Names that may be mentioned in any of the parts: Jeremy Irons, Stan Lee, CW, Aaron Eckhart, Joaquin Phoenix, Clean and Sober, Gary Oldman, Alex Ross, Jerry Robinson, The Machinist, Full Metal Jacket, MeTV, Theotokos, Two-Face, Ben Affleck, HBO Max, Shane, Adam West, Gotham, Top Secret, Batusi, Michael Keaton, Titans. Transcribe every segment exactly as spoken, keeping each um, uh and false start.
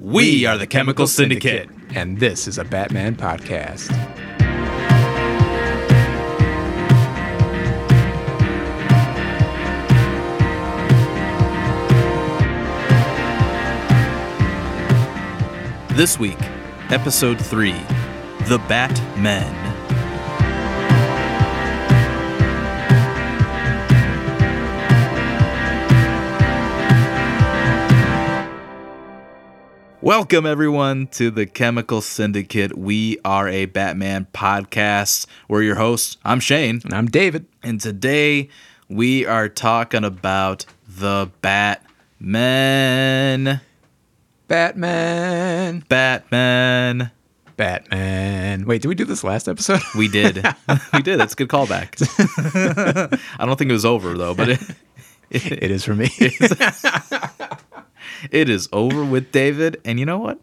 We are the Chemical Syndicate, and this is a Batman podcast. This week, Episode three, The Batman. Welcome, everyone, to the Chemical Syndicate. We are a Batman podcast. We're your hosts. I'm Shane. And I'm David. And today we are talking about the Batman. Batman. Batman. Batman. Wait, did we do this last episode? We did. We did. That's a good callback. I don't think it was over, though, but it, it, it is for me. It is over with David, and you know what?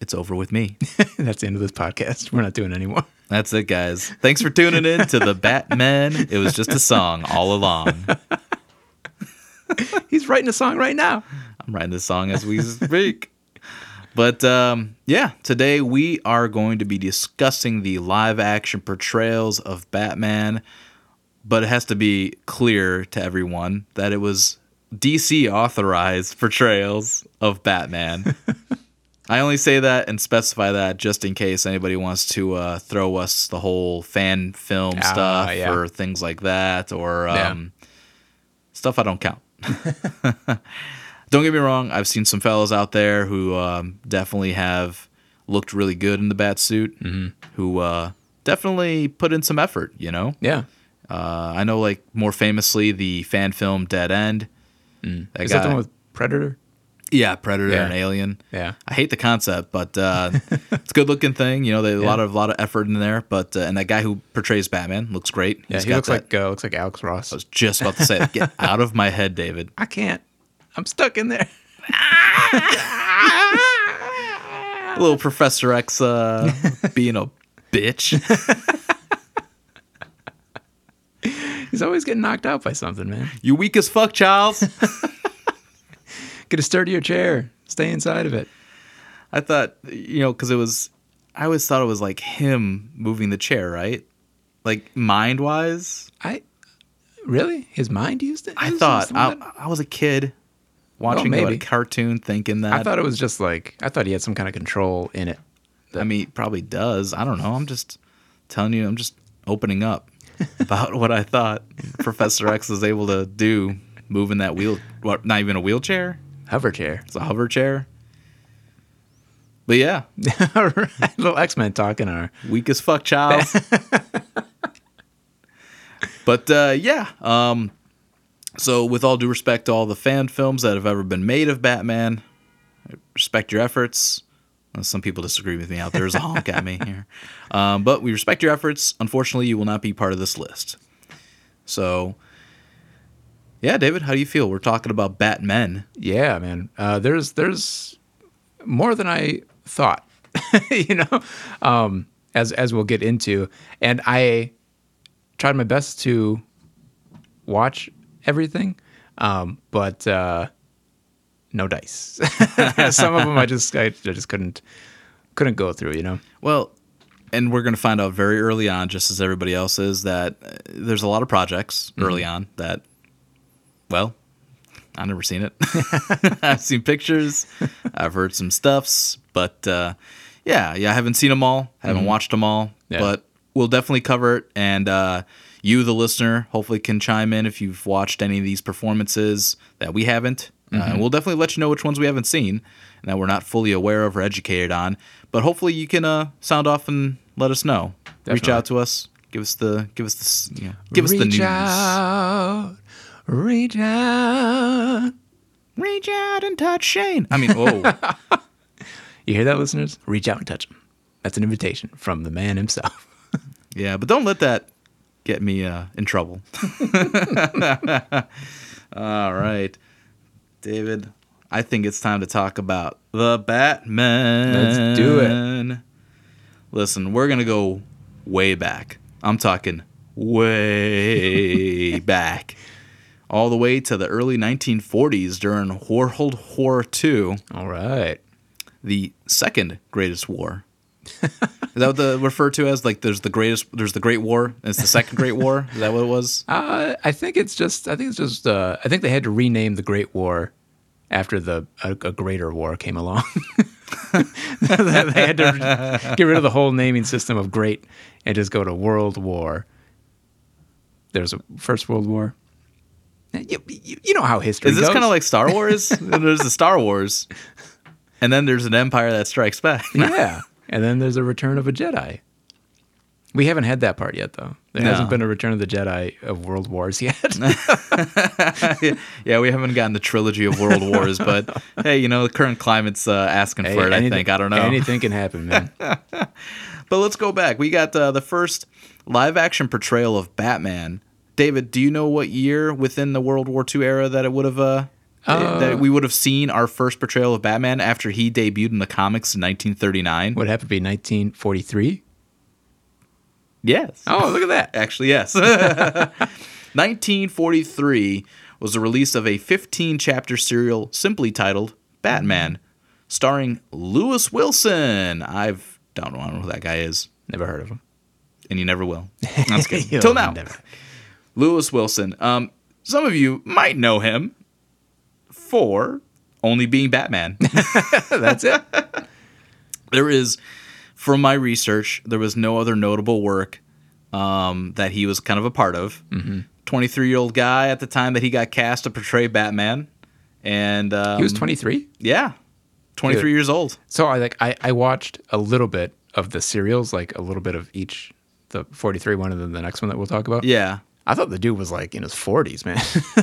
It's over with me. That's the end of this podcast. We're not doing it anymore. That's it, guys. Thanks for tuning in to the Batman. It was just a song all along. He's writing a song right now. I'm writing a song as we speak. But um, yeah, today we are going to be discussing the live-action portrayals of Batman, but it has to be clear to everyone that it was D C authorized portrayals of Batman. I only say that and specify that just in case anybody wants to uh, throw us the whole fan film uh, stuff yeah. or things like that or um, yeah. stuff I don't count. Don't get me wrong. I've seen some fellas out there who um, definitely have looked really good in the bat suit, mm-hmm. who uh, definitely put in some effort, you know? Yeah. Uh, I know, like, more famously, the fan film Dead End. Mm. That Is guy, that the one with Predator? Yeah, Predator yeah. and Alien. Yeah, I hate the concept, but uh, it's a good-looking thing. You know, there's a yeah. lot of lot of effort in there. But uh, and that guy who portrays Batman looks great. Yeah, He's he looks that. like uh, looks like Alex Ross. I was just about to say, like, get out of my head, David. I can't. I'm stuck in there. A little Professor X uh, being a bitch. He's always getting knocked out by something, man. You weak as fuck, Charles. Get a sturdier chair. Stay inside of it. I thought, you know, because it was, I always thought it was like him moving the chair, right? Like mind-wise. I really his mind used it. I was thought I, that... I was a kid watching well, a cartoon, thinking that. I thought it was just like I thought he had some kind of control in it. That... I mean, he probably does. I don't know. I'm just telling you. I'm just opening up. About what I thought Professor X was able to do moving that wheel, what, not even a wheelchair? Hover chair. It's a hover chair. But yeah. All right. Little X-Men talk in our... Weak as fuck, child. But uh, yeah. Um, so with all due respect to all the fan films that have ever been made of Batman, I respect your efforts. Some people disagree with me out there. There's a honk at me here. Um, but we respect your efforts. Unfortunately, you will not be part of this list. So, yeah, David, how do you feel? We're talking about Batman. Yeah, man. Uh, there's there's more than I thought, you know, um, as, as we'll get into. And I tried my best to watch everything, um, but... Uh, No dice. Some of them I just I, I just couldn't couldn't go through, you know. Well, and we're going to find out very early on, just as everybody else is, that uh, there's a lot of projects mm-hmm. early on that, well, I've never seen it. I've seen pictures. I've heard some stuffs. But, uh, yeah, yeah, I haven't seen them all. I haven't mm-hmm. watched them all. Yeah. But we'll definitely cover it. And uh, you, the listener, hopefully can chime in if you've watched any of these performances that we haven't. Uh, mm-hmm. And we'll definitely let you know which ones we haven't seen and that we're not fully aware of or educated on. But hopefully you can uh, sound off and let us know. Definitely. Reach out to us. Give us the give us the you know, give reach us the news. Reach out, reach out, reach out and touch Shane. I mean, oh, you hear that, listeners? Reach out and touch him. That's an invitation from the man himself. Yeah, but don't let that get me uh, in trouble. All right. David, I think it's time to talk about the Batman. Let's do it. Listen, we're going to go way back. I'm talking way back. All the way to the early nineteen forties during World War Two. All right. the second greatest war. Is that what the referred to as? Like, there's the greatest, there's the Great War, and it's the Second Great War. Is that what it was? Uh, I think it's just, I think it's just, uh, I think they had to rename the Great War after the a, a greater war came along. They had to get rid of the whole naming system of great and just go to World War. There's a First World War. You, you, you know how history goes. Is this kind of like Star Wars? There's the Star Wars, and then there's an Empire That Strikes Back. Yeah. And then there's a Return of a Jedi. We haven't had that part yet, though. There no. hasn't been a Return of the Jedi of World Wars yet. Yeah, we haven't gotten the trilogy of World Wars, but hey, you know, the current climate's uh, asking hey, for it, anything, I think. I don't know. Anything can happen, man. But let's go back. We got uh, the first live-action portrayal of Batman. David, do you know what year within the World War Two era that it would have... Uh, Uh, that we would have seen our first portrayal of Batman after he debuted in the comics in nineteen thirty-nine. Would it have to be nineteen forty-three? Yes. Oh, look at that. Actually, yes. nineteen forty-three was the release of a fifteen-chapter serial simply titled Batman, starring Lewis Wilson. I don't know who that guy is. Never heard of him. And you never will. That's good. Till now. Never. Lewis Wilson. Um, some of you might know him for only being Batman. That's it. There is, from my research, there was no other notable work um, that he was kind of a part of. Mm-hmm. twenty-three-year-old guy at the time that he got cast to portray Batman. And um, he was twenty-three? Yeah. twenty-three Dude. Years old. So I like I, I watched a little bit of the serials, like a little bit of each, the forty-three one and then the next one that we'll talk about. Yeah. I thought the dude was like in his forties, man.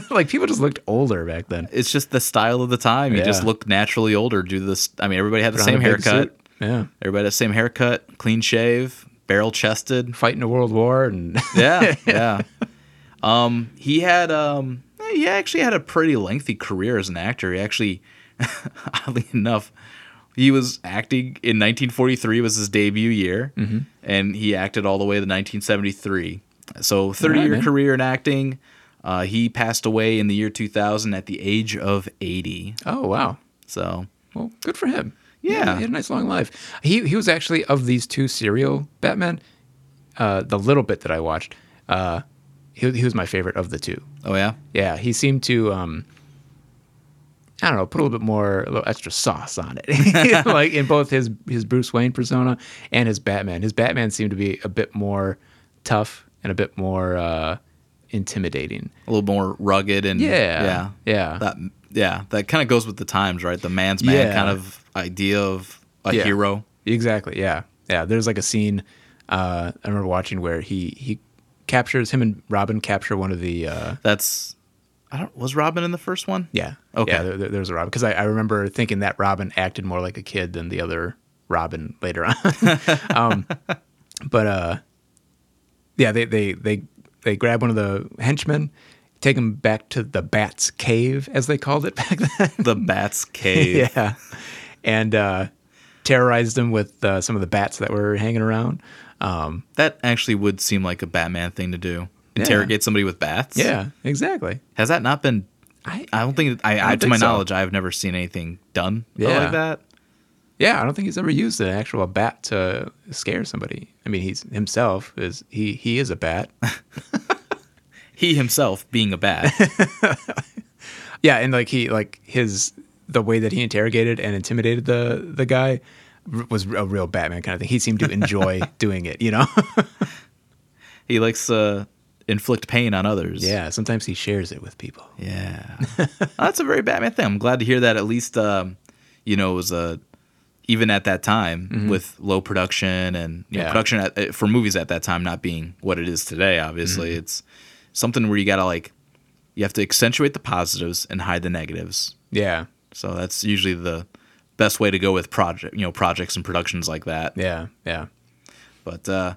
Like people just looked older back then. It's just the style of the time. You yeah. just looked naturally older. Do this. I mean, everybody had the Put same haircut. Yeah. Everybody had the same haircut, clean shave, barrel chested, fighting a world war, and yeah, yeah. Um, he had um, he actually had a pretty lengthy career as an actor. He actually, oddly enough, he was acting in nineteen forty-three was his debut year, mm-hmm. and he acted all the way to nineteen seventy-three. So, thirty-year right, career in acting. Uh, he passed away in the year two thousand at the age of eighty. Oh, wow. So, well, good for him. Yeah. He had a nice long life. He he was actually, of these two serial Batman, uh, the little bit that I watched, uh, he, he was my favorite of the two. Oh, yeah? Yeah. He seemed to, um, I don't know, put a little bit more, a little extra sauce on it. Like, in both his, his Bruce Wayne persona and his Batman. His Batman seemed to be a bit more tough. And a bit more uh, intimidating, a little more rugged, and yeah, yeah, yeah. That yeah, that kind of goes with the times, right? The man's man yeah. kind of idea of a yeah. hero. Exactly. Yeah, yeah. There's like a scene uh, I remember watching where he he captures him and Robin capture one of the. Uh, That's I don't was Robin in the first one? Yeah. Okay. Yeah, there, there, there's a Robin because I, I remember thinking that Robin acted more like a kid than the other Robin later on. um, but. Uh, Yeah, they, they they they grab one of the henchmen, take him back to the Bat's Cave, as they called it back then. The Bat's Cave. Yeah. And uh, terrorized him with uh, some of the bats that were hanging around. Um, that actually would seem like a Batman thing to do. Interrogate yeah. somebody with bats? Yeah, exactly. Has that not been... I, I don't think... I, I, I don't to think my so. knowledge, I've never seen anything done yeah. like that. Yeah, I don't think he's ever used an actual bat to scare somebody. I mean, he's himself is he he is a bat. He himself being a bat. Yeah, and like he like his the way that he interrogated and intimidated the the guy was a real Batman kind of thing. He seemed to enjoy doing it, you know. He likes to uh, inflict pain on others. Yeah, sometimes he shares it with people. Yeah. Well, that's a very Batman thing. I'm glad to hear that at least um, you know, it was a even at that time, mm-hmm. with low production and you know, yeah. production at, for movies at that time not being what it is today, obviously, mm-hmm. it's something where you gotta like, you have to accentuate the positives and hide the negatives. Yeah. So that's usually the best way to go with project, you know, projects and productions like that. Yeah, yeah. But uh,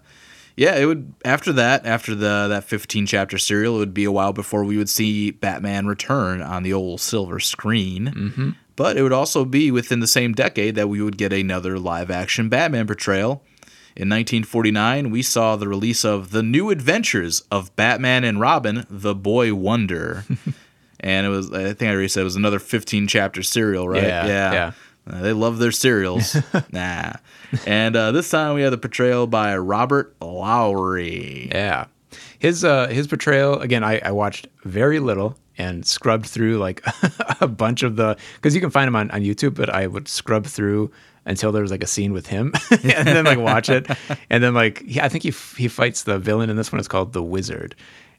yeah, it would after that, after the that fifteen chapter serial, it would be a while before we would see Batman return on the old silver screen. Mm-hmm. But it would also be within the same decade that we would get another live-action Batman portrayal. In nineteen forty-nine, we saw the release of The New Adventures of Batman and Robin, The Boy Wonder. And it was, I think I already said it was another fifteen-chapter serial, right? Yeah, yeah. yeah. Uh, they love their cereals. Nah. And uh, this time we have the portrayal by Robert Lowry. Yeah. His uh, his portrayal, again, I, I watched very little and scrubbed through like a bunch of the, because you can find him on, on YouTube, but I would scrub through until there was like a scene with him and then like watch it. And then like, he, I think he he fights the villain in this one. It's called The Wizard.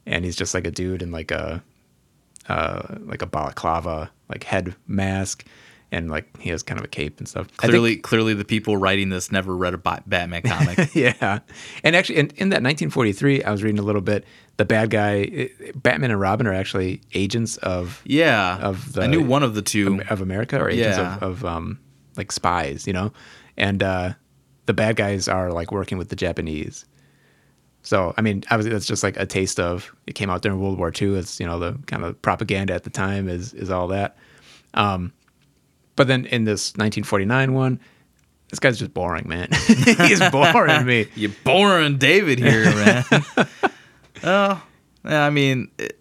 And he's just like a dude in like a, uh, like a balaclava, like head mask. And like he has kind of a cape and stuff. Clearly, think, clearly, the people writing this never read a Batman comic. Yeah, and actually, in, in that nineteen forty-three, I was reading a little bit. The bad guy, Batman and Robin, are actually agents of yeah. Of the, I knew one of the two of America, or agents yeah. of, of um like spies, you know. And uh, the bad guys are like working with the Japanese. So I mean, obviously, that's just like a taste of. It came out during World War Two. It's, you know, the kind of propaganda at the time is is all that. Um, But then in this nineteen forty-nine one, this guy's just boring, man. He's boring me. You're boring David here, man. Oh, yeah, I mean, it,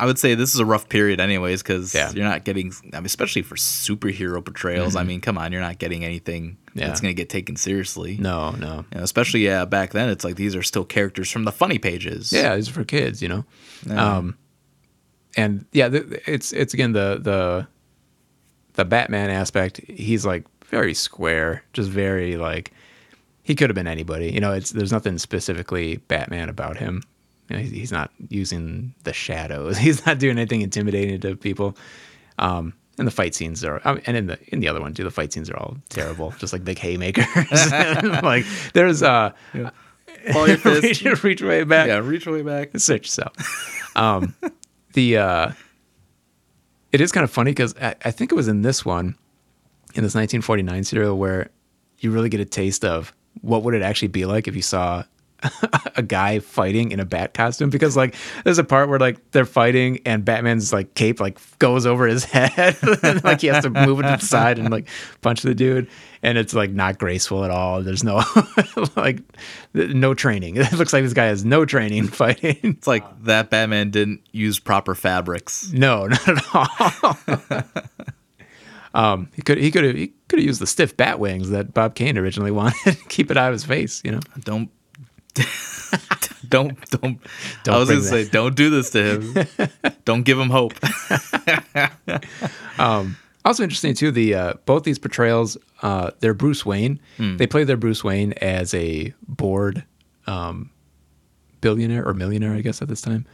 I would say this is a rough period anyways, because yeah. you're not getting, I mean, especially for superhero portrayals, mm-hmm. I mean, come on, you're not getting anything yeah. that's going to get taken seriously. No, no. You know, especially yeah, back then, it's like these are still characters from the funny pages. Yeah, these are for kids, you know? Yeah. Um, and yeah, th- it's, it's again, the the... the Batman aspect, he's like very square, just very like he could have been anybody. You know, it's there's nothing specifically Batman about him. You know, he's, he's not using the shadows. He's not doing anything intimidating to people. Um, and the fight scenes are, I mean, and in the in the other one too, the fight scenes are all terrible, just like big haymakers. Like there's uh, yeah. reach, reach way back. Yeah, reach way back. Search yourself. Um, the uh. It is kind of funny because I, I think it was in this one, in this nineteen forty-nine serial, where you really get a taste of what would it actually be like if you saw a guy fighting in a bat costume. Because like there's a part where like they're fighting and Batman's like cape like goes over his head, and, like he has to move it to the side and like punch the dude, and it's like not graceful at all. There's no like no training. It looks like this guy has no training in fighting. It's like that Batman didn't use proper fabrics. No, not at all. Um, he could he could have he could have used the stiff bat wings that Bob Kane originally wanted. Keep it out of his face, you know. Don't. don't don't don't I was gonna say don't do this to him. Don't give him hope. Um also interesting too, the uh both these portrayals, uh they're Bruce Wayne. mm. They play their Bruce Wayne as a bored um billionaire or millionaire, I guess, at this time.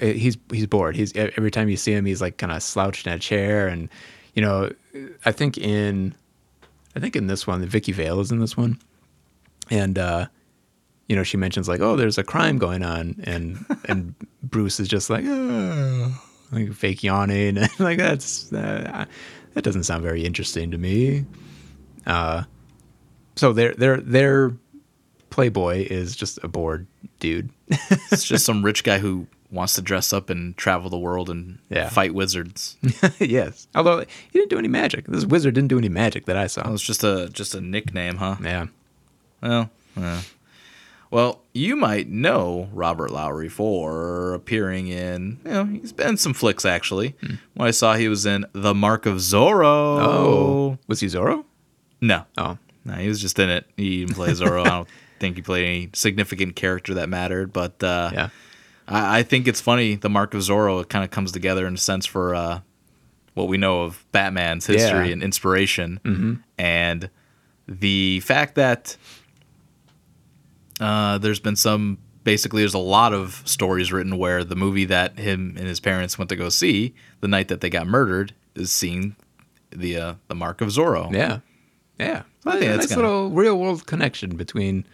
He's he's bored. He's every time you see him, he's like kind of slouched in a chair. And you know, I think in I think in this one, the Vicky Vale is in this one, and uh you know, she mentions like, "Oh, there's a crime going on," and and Bruce is just like, oh, like fake yawning, and like that's uh, that doesn't sound very interesting to me. Uh, so their their their playboy is just a bored dude. It's just some rich guy who wants to dress up and travel the world and yeah. fight wizards. Yes, although he didn't do any magic. This wizard didn't do any magic that I saw. Well, it's just a just a nickname, huh? Yeah. Well. Yeah. Well, you might know Robert Lowry for appearing in, you know, he's been in some flicks, actually. Hmm. When I saw he was in The Mark of Zorro. Oh. Was he Zorro? No. Oh. No, he was just in it. He didn't play Zorro. I don't think he played any significant character that mattered. But uh, yeah. I, I think it's funny, The Mark of Zorro, it kind of comes together in a sense for uh, what we know of Batman's history yeah. and inspiration. Mm-hmm. And the fact that... Uh, there's been some, basically there's a lot of stories written where the movie that him and his parents went to go see the night that they got murdered is seeing the uh, the Mark of Zorro. Yeah. Yeah. Well, I think that's nice kinda... little real world connection between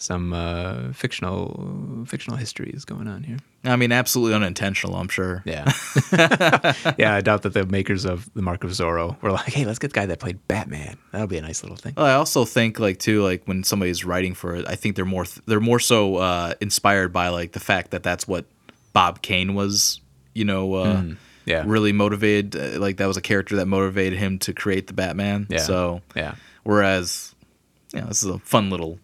some uh, fictional fictional histories going on here. I mean, absolutely unintentional, I'm sure. Yeah. Yeah, I doubt that the makers of The Mark of Zorro were like, "Hey, let's get the guy that played Batman. That'll be a nice little thing." Well, I also think, like, too, like when somebody's writing for it, I think they're more th- they're more so uh, inspired by like the fact that that's what Bob Kane was, you know, uh, mm, yeah. really motivated. Uh, like that was a character that motivated him to create the Batman. Yeah. So yeah. Whereas, yeah, you know, this is a fun little.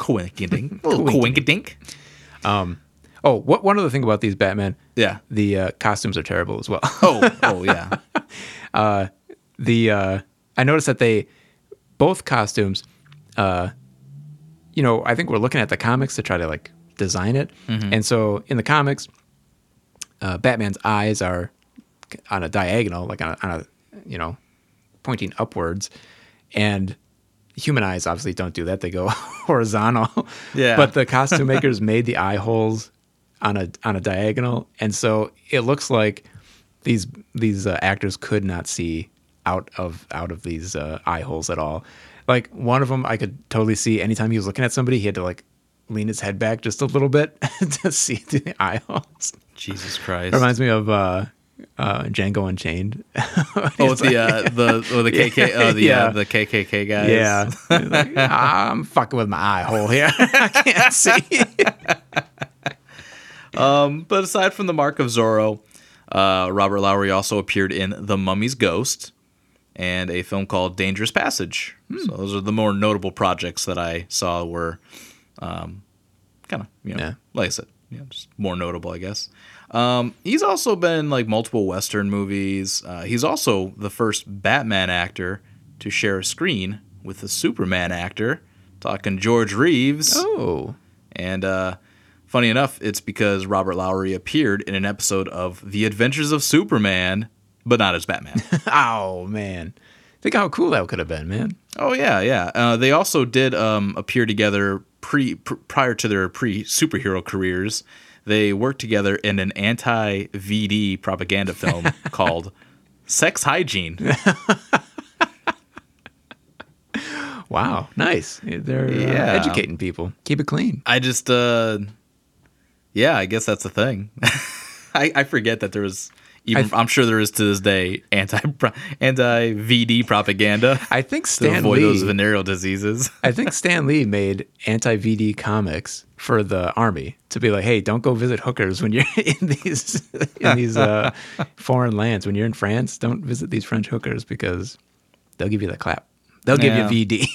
Coinkydink, little coinkydink. Um, oh, what one other thing about these Batman? Yeah, the uh, costumes are terrible as well. oh, oh yeah. uh, the uh, I noticed that they both costumes, uh, you know, I think we're looking at the comics to try to like design it. Mm-hmm. And so in the comics, uh, Batman's eyes are on a diagonal, like on a, on a, you know, pointing upwards, and human eyes obviously don't do that. They go horizontal. Yeah. But the costume makers made the eye holes on a, on a diagonal. And so it looks like these, these uh, actors could not see out of, out of these uh, eye holes at all. Like one of them, I could totally see anytime he was looking at somebody, he had to like lean his head back just a little bit to see through the eye holes. Jesus Christ. It reminds me of, uh, Uh, Django Unchained. oh, the, like, uh, the the the K K oh, the yeah. uh, the K K K guys. Yeah, like, I'm fucking with my eye hole here. I can't see. um, but aside from the Mark of Zorro, uh, Robert Lowry also appeared in The Mummy's Ghost and a film called Dangerous Passage. Hmm. So those are the more notable projects that I saw were, um, kind of you know, yeah. like I said, yeah, just more notable, I guess. Um, he's also been in like multiple Western movies. Uh, he's also the first Batman actor to share a screen with a Superman actor, talking George Reeves. Oh. And uh, funny enough, it's because Robert Lowry appeared in an episode of The Adventures of Superman, but not as Batman. Oh, man. Think how cool that could have been, man. Oh, yeah, yeah. Uh, they also did um, appear together pre, pr- prior to their pre-superhero careers. They worked together in an anti-V D propaganda film called Sex Hygiene. Wow. Nice. They're yeah. uh, educating people. Keep it clean. I just, uh, yeah, I guess that's the thing. I, I forget that there was, even, th- I'm sure there is to this day, anti-pro- anti-V D propaganda. I think Stan to avoid Lee, those venereal diseases. I think Stan Lee made anti-V D comics for the army to be like, hey, don't go visit hookers when you're in these in these uh, foreign lands. When you're in France, don't visit these French hookers because they'll give you the clap. They'll give yeah. you V D.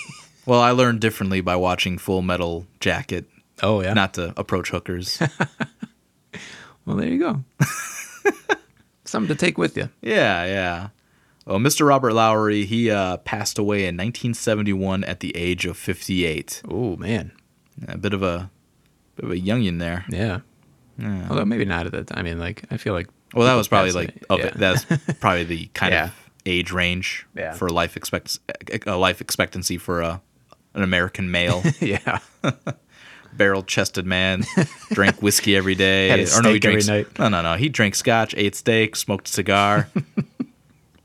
Well, I learned differently by watching Full Metal Jacket. Oh, yeah. Not to approach hookers. Well, there you go. Something to take with you. Yeah, yeah. Well, Mister Robert Lowry, he uh, passed away in nineteen seventy-one at the age of fifty-eight. Oh, man. A bit of a... Of a youngin there, yeah. yeah. Although maybe not at that time. I mean, like I feel like well, that was probably like of yeah. it. That's probably the kind yeah. of age range yeah. for life expect a life expectancy for a an American male. yeah, barrel chested man, drank whiskey every day. Had a steak or no, he drank every night. No, no, no. He drank scotch, ate steak, smoked a cigar,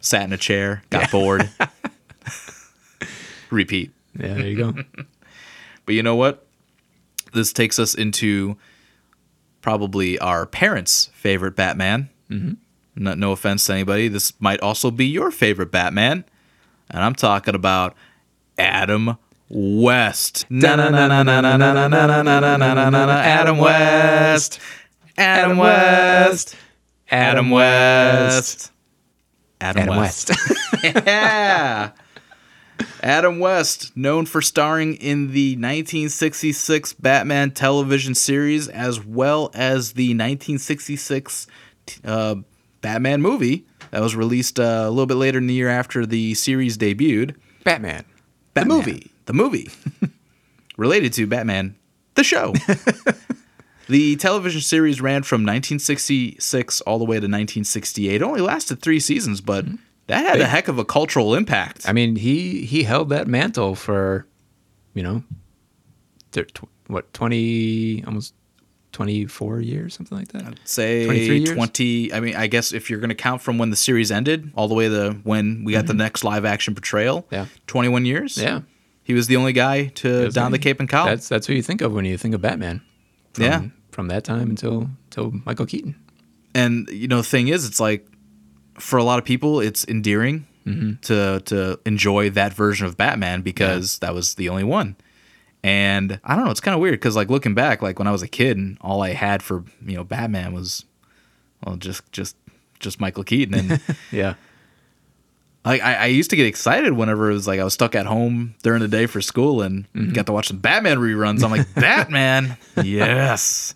sat in a chair, got yeah. bored. Repeat. Yeah, there you go. But you know what? This takes us into probably our parents' favorite Batman. Mm-hmm. No, no offense to anybody. This might also be your favorite Batman. And I'm talking about Adam West. Adam West. Adam West. Adam West. Adam West. Yeah. Adam West, known for starring in the nineteen sixty-six Batman television series as well as the nineteen sixty-six uh, Batman movie that was released uh, a little bit later in the year after the series debuted. Batman. Bat- the movie. The movie. Related to Batman, the show. The television series ran from nineteen sixty-six all the way to nineteen sixty-eight. It only lasted three seasons, but... Mm-hmm. That had Big. a heck of a cultural impact. I mean, he he held that mantle for, you know, tw- what, twenty, almost twenty-four years, something like that? I'd say twenty-three years? twenty. I mean, I guess if you're going to count from when the series ended all the way to when we got mm-hmm. the next live-action portrayal, yeah. twenty-one years. Yeah. He was the only guy to don only, the cape and cowl. That's that's who you think of when you think of Batman. From, yeah. From that time until, until Michael Keaton. And, you know, the thing is, it's like, for a lot of people, it's endearing mm-hmm. to to enjoy that version of Batman because yeah. that was the only one. And I don't know, it's kind of weird because like looking back, like when I was a kid, and all I had for you know Batman was well just just just Michael Keaton. And yeah, like I, I used to get excited whenever it was like I was stuck at home during the day for school and mm-hmm. got to watch the Batman reruns. I'm like Batman, yes.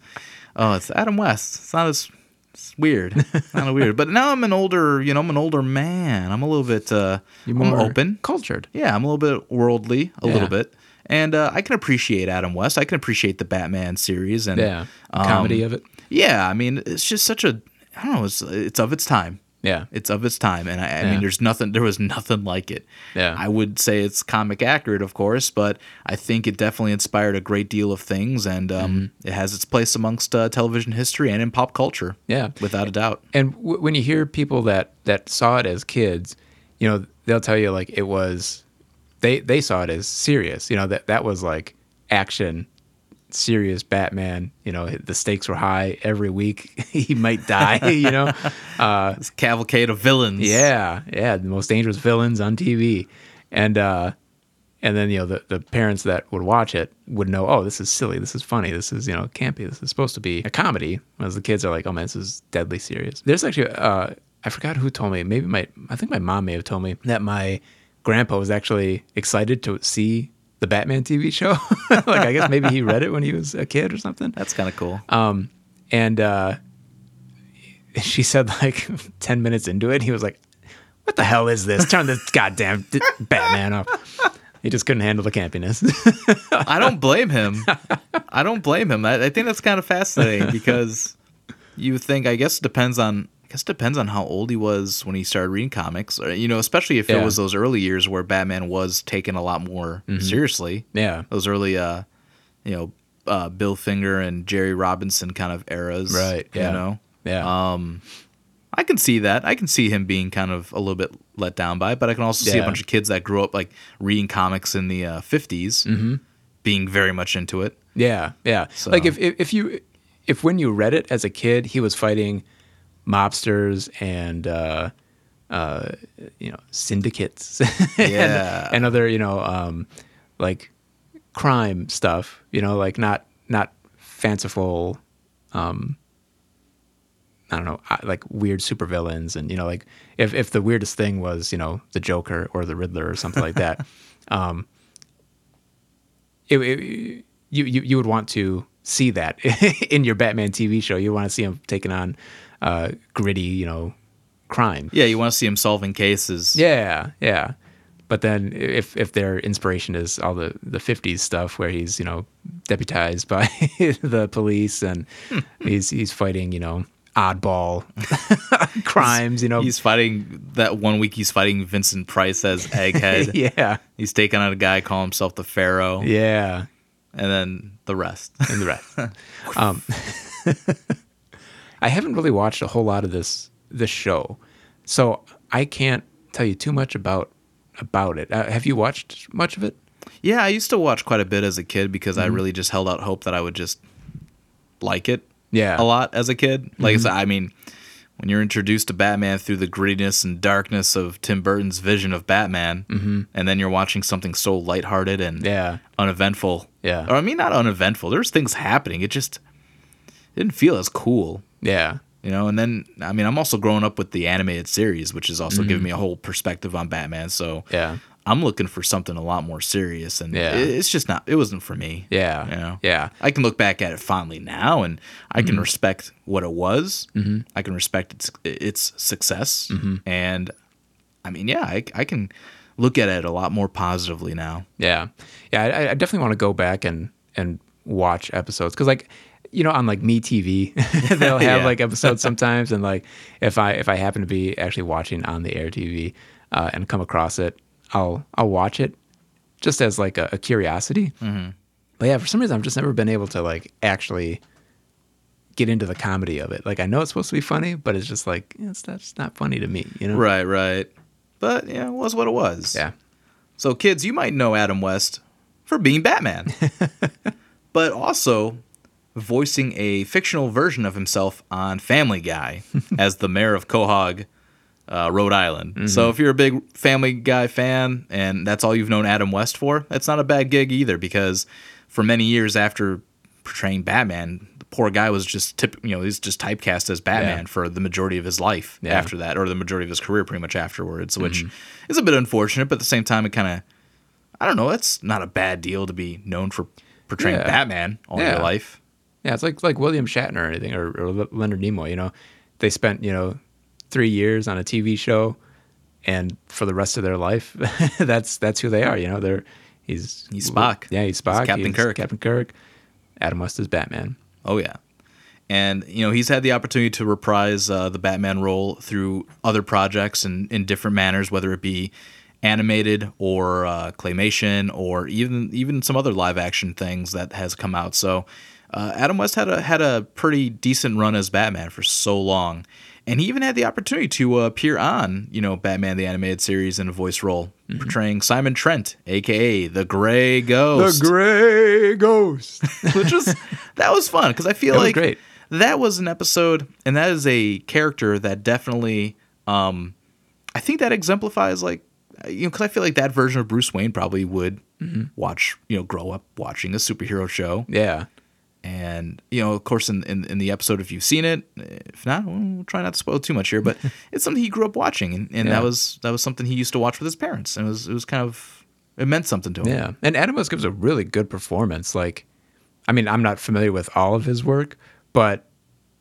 Oh, it's Adam West. It's not as It's weird. Kind of weird. But now I'm an older, you know, I'm an older man. I'm a little bit uh, You're more I'm open. Cultured. Yeah, I'm a little bit worldly, a yeah. little bit. And uh, I can appreciate Adam West. I can appreciate the Batman series and yeah. um, comedy of it. Yeah, I mean, it's just such a, I don't know, it's, it's of its time. Yeah. It's of its time. And I, I yeah. mean, there's nothing, there was nothing like it. Yeah. I would say it's comic accurate, of course, but I think it definitely inspired a great deal of things. And um, mm-hmm. it has its place amongst uh, television history and in pop culture. Yeah. Without a doubt. And w- when you hear people that, that saw it as kids, you know, they'll tell you like it was, they, they saw it as serious. You know, that, that was like action, serious Batman, you know, the stakes were high every week. He might die, you know. Uh, this cavalcade of villains. Yeah, yeah, the most dangerous villains on T V. And uh, and then, you know, the, the parents that would watch it would know, oh, this is silly, this is funny, this is, you know, campy, this is supposed to be a comedy. Whereas the kids are like, oh, man, this is deadly serious. There's actually, uh, I forgot who told me, maybe my, I think my mom may have told me that my grandpa was actually excited to see the Batman T V show. Like, I guess maybe he read it when he was a kid or something. That's kind of cool. Um, and uh, she said, like, ten minutes into it, he was like, what the hell is this? Turn this goddamn d- Batman off. He just couldn't handle the campiness. I don't blame him. I don't blame him. I, I think that's kind of fascinating because you think, I guess it depends on, I guess it depends on how old he was when he started reading comics, or, you know, especially if yeah. it was those early years where Batman was taken a lot more mm-hmm. seriously. Yeah, those early, uh, you know, uh, Bill Finger and Jerry Robinson kind of eras. Right. Yeah. You know. Yeah. Um, I can see that. I can see him being kind of a little bit let down by it, but I can also yeah. see a bunch of kids that grew up like reading comics in the uh, fifties mm-hmm. being very much into it. Yeah. Yeah. So. Like if, if if you if when you read it as a kid, he was fighting mobsters and uh, uh, you know, syndicates yeah. and, and other, you know, um, like crime stuff, you know, like not not fanciful, um, I don't know, like weird supervillains. And, you know, like if, if the weirdest thing was, you know, the Joker or the Riddler or something like that, um, it, it, you, you, you would want to see that in your Batman T V show. You want to see him taking on Uh, gritty, you know, crime. Yeah, you want to see him solving cases. Yeah, yeah. But then if if their inspiration is all the, the fifties stuff where he's, you know, deputized by the police and he's he's fighting, you know, oddball crimes, you know. He's fighting, that one week he's fighting Vincent Price as Egghead. Yeah. He's taking on a guy calling himself the Pharaoh. Yeah. And then the rest. And the rest. um I haven't really watched a whole lot of this this show, so I can't tell you too much about about it. Uh, have you watched much of it? Yeah, I used to watch quite a bit as a kid because mm-hmm. I really just held out hope that I would just like it yeah. a lot as a kid. Like mm-hmm. I said, I mean, when you're introduced to Batman through the grittiness and darkness of Tim Burton's vision of Batman, mm-hmm. and then you're watching something so lighthearted and yeah. uneventful. Yeah. Or I mean, not uneventful. There's things happening. It just didn't feel as cool. Yeah. You know, and then, I mean, I'm also growing up with the animated series, which is also mm-hmm. giving me a whole perspective on Batman. So yeah. I'm looking for something a lot more serious. And yeah. it's just not, it wasn't for me. Yeah. You know? Yeah. I can look back at it fondly now and I mm-hmm. can respect what it was. Mm-hmm. I can respect its, its success. Mm-hmm. And I mean, yeah, I, I can look at it a lot more positively now. Yeah. Yeah. I, I definitely want to go back and, and watch episodes because, like, you know, on like MeTV, they'll have yeah. like episodes sometimes, and like if I if I happen to be actually watching on the air T V uh, and come across it, I'll I'll watch it just as like a, a curiosity. Mm-hmm. But yeah, for some reason, I've just never been able to like actually get into the comedy of it. Like I know it's supposed to be funny, but it's just like yeah, it's that's not funny to me, you know? Right, right. But yeah, it was what it was. Yeah. So kids, you might know Adam West for being Batman, but also voicing a fictional version of himself on Family Guy as the mayor of Quahog, uh, Rhode Island. Mm-hmm. So if you're a big Family Guy fan and that's all you've known Adam West for, that's not a bad gig either, because for many years after portraying Batman, the poor guy was just, tip, you know, he's just typecast as Batman yeah. for the majority of his life yeah. after that, or the majority of his career pretty much afterwards, which mm-hmm. is a bit unfortunate, but at the same time, it kind of, I don't know, that's not a bad deal to be known for portraying yeah. Batman all yeah. your life. Yeah, it's like like William Shatner or anything, or, or Leonard Nimoy, you know. they spent, you know, three years on a T V show, and for the rest of their life, that's that's who they are. You know, they're he's he's Spock. Yeah, he's Spock. He's Captain he's Kirk. Captain Kirk. Adam West is Batman. Oh yeah. And, you know, he's had the opportunity to reprise uh, the Batman role through other projects and in different manners, whether it be animated or uh, claymation or even even some other live action things that has come out. So uh, Adam West had a had a pretty decent run as Batman for so long. And he even had the opportunity to uh, appear on, you know, Batman the Animated Series in a voice role, mm-hmm. portraying Simon Trent, a k a the Gray Ghost. The Gray Ghost. Which was, that was fun, because I feel it like was great. That was an episode, and that is a character that definitely, um, I think that exemplifies, like, you know, because I feel like that version of Bruce Wayne probably would mm-hmm. watch, you know, grow up watching a superhero show. Yeah. And, you know, of course, in, in, in the episode, if you've seen it, if not, we'll try not to spoil too much here, but it's something he grew up watching. And, and yeah. that was that was something he used to watch with his parents. And it was, it was kind of, it meant something to him. Yeah. And Adam West gives a really good performance. Like, I mean, I'm not familiar with all of his work, but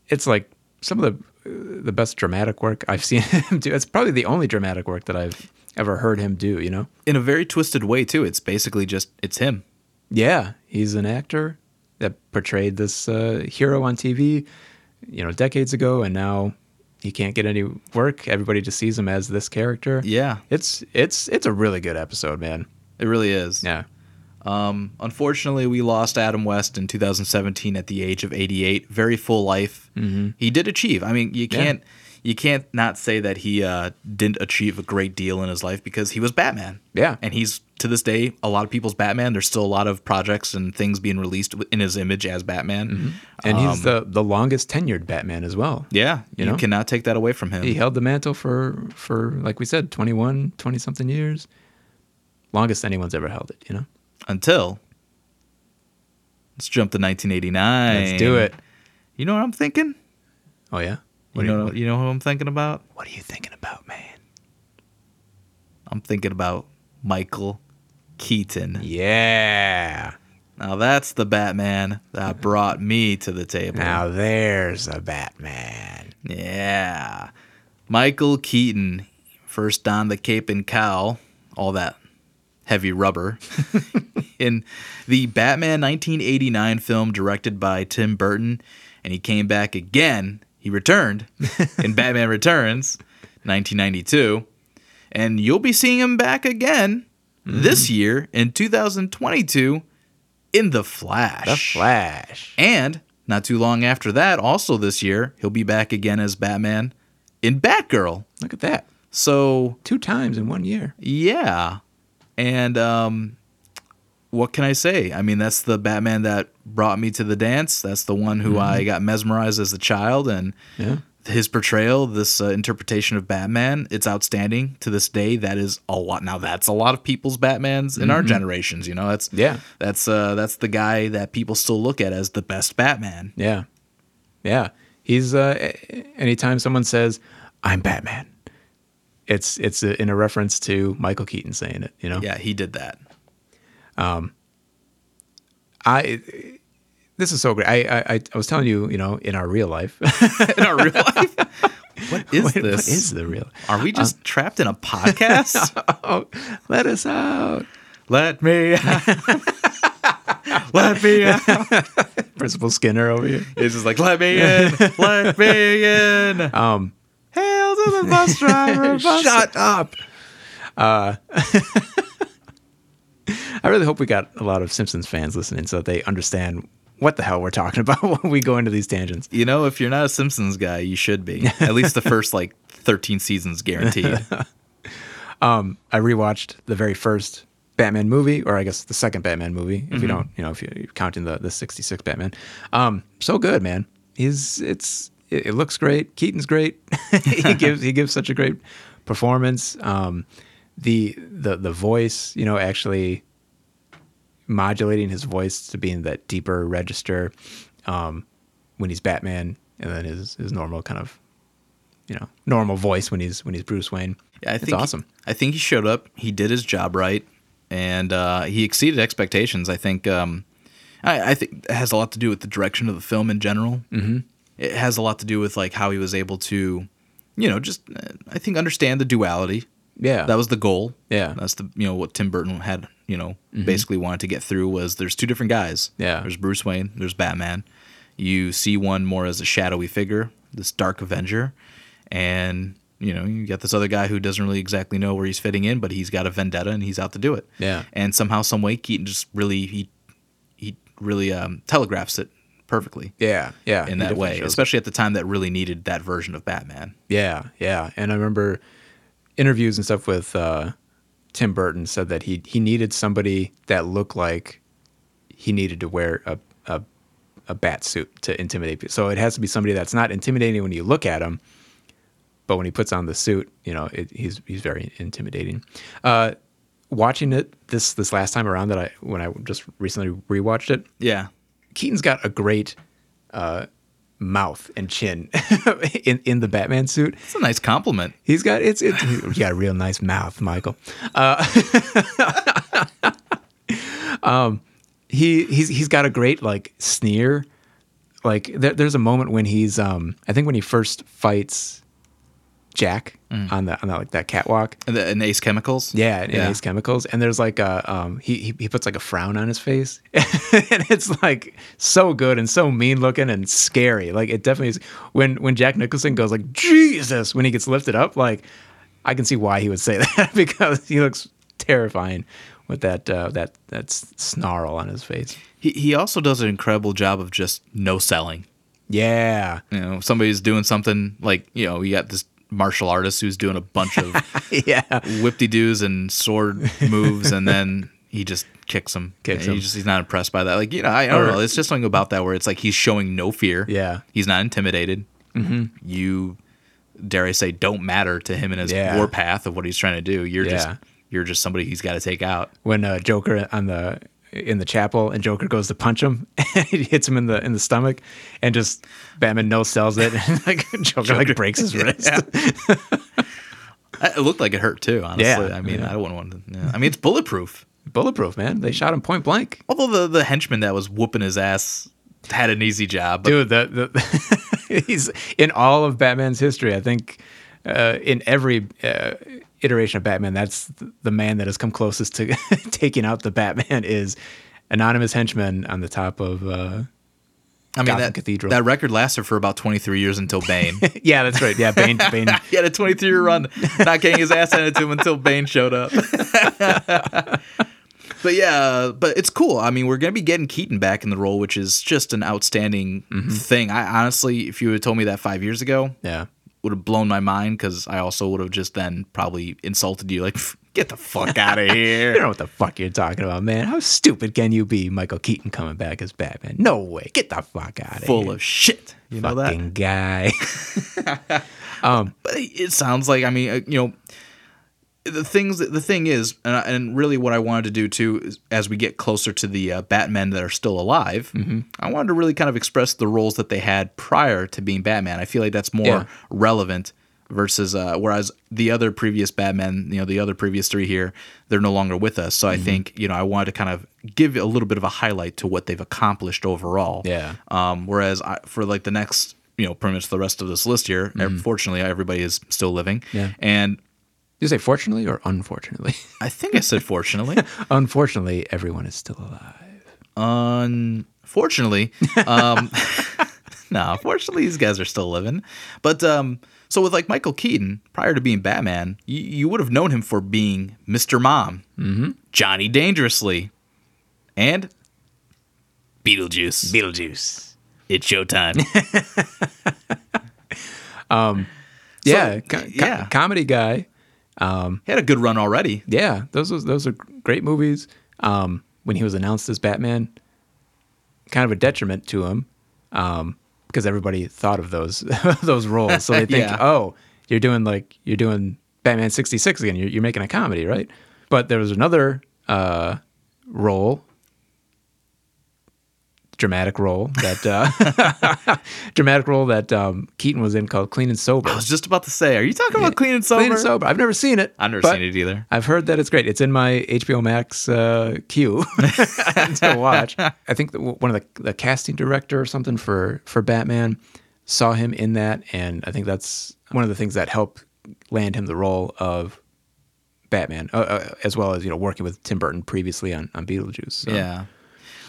it's like some of the, the best dramatic work I've seen him do. It's probably the only dramatic work that I've ever heard him do, you know? In a very twisted way, too. It's basically just, it's him. Yeah. He's an actor that portrayed this uh, hero on T V, you know, decades ago, and now he can't get any work. Everybody just sees him as this character. Yeah, it's it's it's a really good episode, man. It really is. Yeah. Um, unfortunately, we lost Adam West in two thousand seventeen at the age of eighty-eight. Very full life. Mm-hmm. He did achieve. I mean, you can't yeah. you can't not say that he uh, didn't achieve a great deal in his life, because he was Batman. Yeah, and he's. To this day, a lot of people's Batman. There's still a lot of projects and things being released in his image as Batman. Mm-hmm. And um, he's the, the longest tenured Batman as well. Yeah. You, you know? Cannot take that away from him. He held the mantle for, for like we said, twenty-one, twenty-something years. Longest anyone's ever held it, you know? Until. Let's jump to nineteen eighty-nine. Let's do it. You know what I'm thinking? Oh, yeah? What you, know, you, what, you know who I'm thinking about? What are you thinking about, man? I'm thinking about Michael Keaton. Yeah. Now that's the Batman that brought me to the table. Now there's a Batman. Yeah. Michael Keaton first donned the cape and cowl, all that heavy rubber, in the Batman nineteen eighty-nine film directed by Tim Burton, and he came back again. He returned in Batman Returns, nineteen ninety-two, and you'll be seeing him back again Mm-hmm. this year, in two thousand twenty-two, in The Flash. The Flash. And not too long after that, also this year, he'll be back again as Batman in Batgirl. Look at that. So two times in one year. Yeah. And um, what can I say? I mean, that's the Batman that brought me to the dance. That's the one who Mm-hmm. I got mesmerized as a child. And yeah. his portrayal, this uh, interpretation of Batman, it's outstanding to this day. That is a lot. Now that's a lot of people's Batmans in Mm-hmm. our generations. You know, that's yeah. That's uh, that's the guy that people still look at as the best Batman. Yeah, yeah. He's uh, anytime someone says, "I'm Batman," it's it's a, in a reference to Michael Keaton saying it. You know. Yeah, he did that. Um, I. This is so great. I, I I was telling you, you know, in our real life. In our real life? What is what, this? What is the real? Are we just um, trapped in a podcast? Oh, let us out. Let me out. Let me out. Principal Skinner over here. He's just like, let me in. Let me in. Um, Hail to the bus driver. Bus shut up. Uh I really hope we got a lot of Simpsons fans listening so that they understand what the hell we're talking about when we go into these tangents. You know, if you're not a Simpsons guy, you should be. At least the first, like, thirteen seasons, guaranteed. um, I rewatched the very first Batman movie, or I guess the second Batman movie, if Mm-hmm. you don't, you know, if you're counting the, the sixty-six Batman. Um, so good, man. He's, it's, it, it looks great. Keaton's great. he gives, he gives such a great performance. Um, the, the, the voice, you know, actually modulating his voice to be in that deeper register um, when he's Batman, and then his, his normal kind of, you know, normal voice when he's when he's Bruce Wayne. Yeah, I it's think awesome. He, I think he showed up. He did his job right, and uh, he exceeded expectations. I think um, I, I think it has a lot to do with the direction of the film in general. Mm-hmm. it has a lot to do with like how he was able to, you know, just I think understand the duality. Yeah, that was the goal. Yeah, that's the you know what Tim Burton had you know mm-hmm. basically wanted to get through was there's two different guys. Yeah, there's Bruce Wayne, there's Batman. You see one more as a shadowy figure, this dark Avenger, and you know you got this other guy who doesn't really exactly know where he's fitting in, but he's got a vendetta and he's out to do it. Yeah, and somehow, some way, Keaton just really he he really um, telegraphs it perfectly. Yeah, yeah, in that way, especially at the time that really needed that version of Batman. Yeah, yeah, and I remember. Interviews and stuff with uh, Tim Burton said that he he needed somebody that looked like he needed to wear a, a a bat suit to intimidate people. So it has to be somebody that's not intimidating when you look at him, but when he puts on the suit, you know, it, he's he's very intimidating. Uh, watching it this this last time around that I when I just recently rewatched it, yeah, Keaton's got a great. Uh, mouth and chin in, in the Batman suit. It's a nice compliment. He's got it's it's he's got a real nice mouth, Michael. Uh, um, he he's he's got a great like sneer. Like there, there's a moment when he's um I think when he first fights Jack mm. on the on the, like that catwalk and, the, and Ace Chemicals. Yeah, yeah, Ace Chemicals. And there's like a um he he, he puts like a frown on his face, and it's like so good and so mean looking and scary. Like it definitely is. When when Jack Nicholson goes like Jesus when he gets lifted up, like I can see why he would say that because he looks terrifying with that uh, that that snarl on his face. He he also does an incredible job of just no selling. Yeah, you know somebody's doing something like you know you got this. Martial artist who's doing a bunch of yeah. whip-de-doos and sword moves, and then he just kicks him. Kicks him. He just, he's not impressed by that. Like you know, I, I don't or, know. It's just something about that where it's like he's showing no fear. Yeah, he's not intimidated. Mm-hmm. You dare I say, don't matter to him in his yeah. war path of what he's trying to do. You're yeah. just you're just somebody he's got to take out. When uh, Joker on the in the chapel and Joker goes to punch him, and he hits him in the in the stomach, and just Batman no sells it, and like Joker, Joker like breaks his wrist. Yeah. It looked like it hurt too. Honestly, yeah, I mean, yeah. I wouldn't want to. Yeah. I mean, it's bulletproof. Bulletproof, man. They shot him point blank. Although the the henchman that was whooping his ass had an easy job, but... dude. The, the he's in all of Batman's history. I think uh, in every. Uh, iteration of Batman, that's the man that has come closest to taking out the Batman is anonymous henchman on the top of uh I mean Gotham that Cathedral. That record lasted for about twenty-three years until Bane. Yeah, that's right. Yeah, Bane Bane he had a twenty-three year run not getting his ass handed to him until Bane showed up. But yeah, but it's cool. I mean, we're going to be getting Keaton back in the role, which is just an outstanding mm-hmm. thing. I honestly, if you had told me that five years ago, yeah. would have blown my mind because I also would have just then probably insulted you like, get the fuck out of here. You don't know what the fuck you're talking about, man. How stupid can you be, Michael Keaton coming back as Batman? No way. Get the fuck out of here. Full of shit. You know that? Fucking guy. um, but it sounds like, I mean, you know, the things the thing is, and really what I wanted to do too, is as we get closer to the uh, Batmen that are still alive, mm-hmm. I wanted to really kind of express the roles that they had prior to being Batman. I feel like that's more yeah. relevant versus uh, whereas the other previous Batman, you know, the other previous three here, they're no longer with us. So mm-hmm. I think, you know, I wanted to kind of give a little bit of a highlight to what they've accomplished overall. Yeah. Um, whereas I, for like the next, you know, pretty much the rest of this list here, mm-hmm. fortunately, everybody is still living. Yeah. And did you say fortunately or unfortunately? I think I said fortunately. Unfortunately, everyone is still alive. Unfortunately. Um, no, fortunately, these guys are still living. But um, so with like Michael Keaton, prior to being Batman, you, you would have known him for being Mister Mom, mm-hmm. Johnny Dangerously, and Beetlejuice. Beetlejuice. It's showtime. um, yeah, so, com- yeah. Comedy guy. Um, he had a good run already. Yeah, those was, those are great movies. Um, when he was announced as Batman, kind of a detriment to him um, because everybody thought of those those roles. So they think, yeah. oh, you're doing like you're doing Batman sixty-six again. You're, you're making a comedy, right? But there was another uh, role, dramatic role that uh, dramatic role that um, Keaton was in called Clean and Sober. I was just about to say, are you talking about yeah. Clean and Sober? Clean and Sober. I've never seen it. I've never seen it either. I've heard that it's great. It's in my H B O Max uh, queue to watch. I think that one of the, the casting director or something for for Batman saw him in that, and I think that's one of the things that helped land him the role of Batman, uh, uh, as well as, you know, working with Tim Burton previously on, on Beetlejuice. So. Yeah.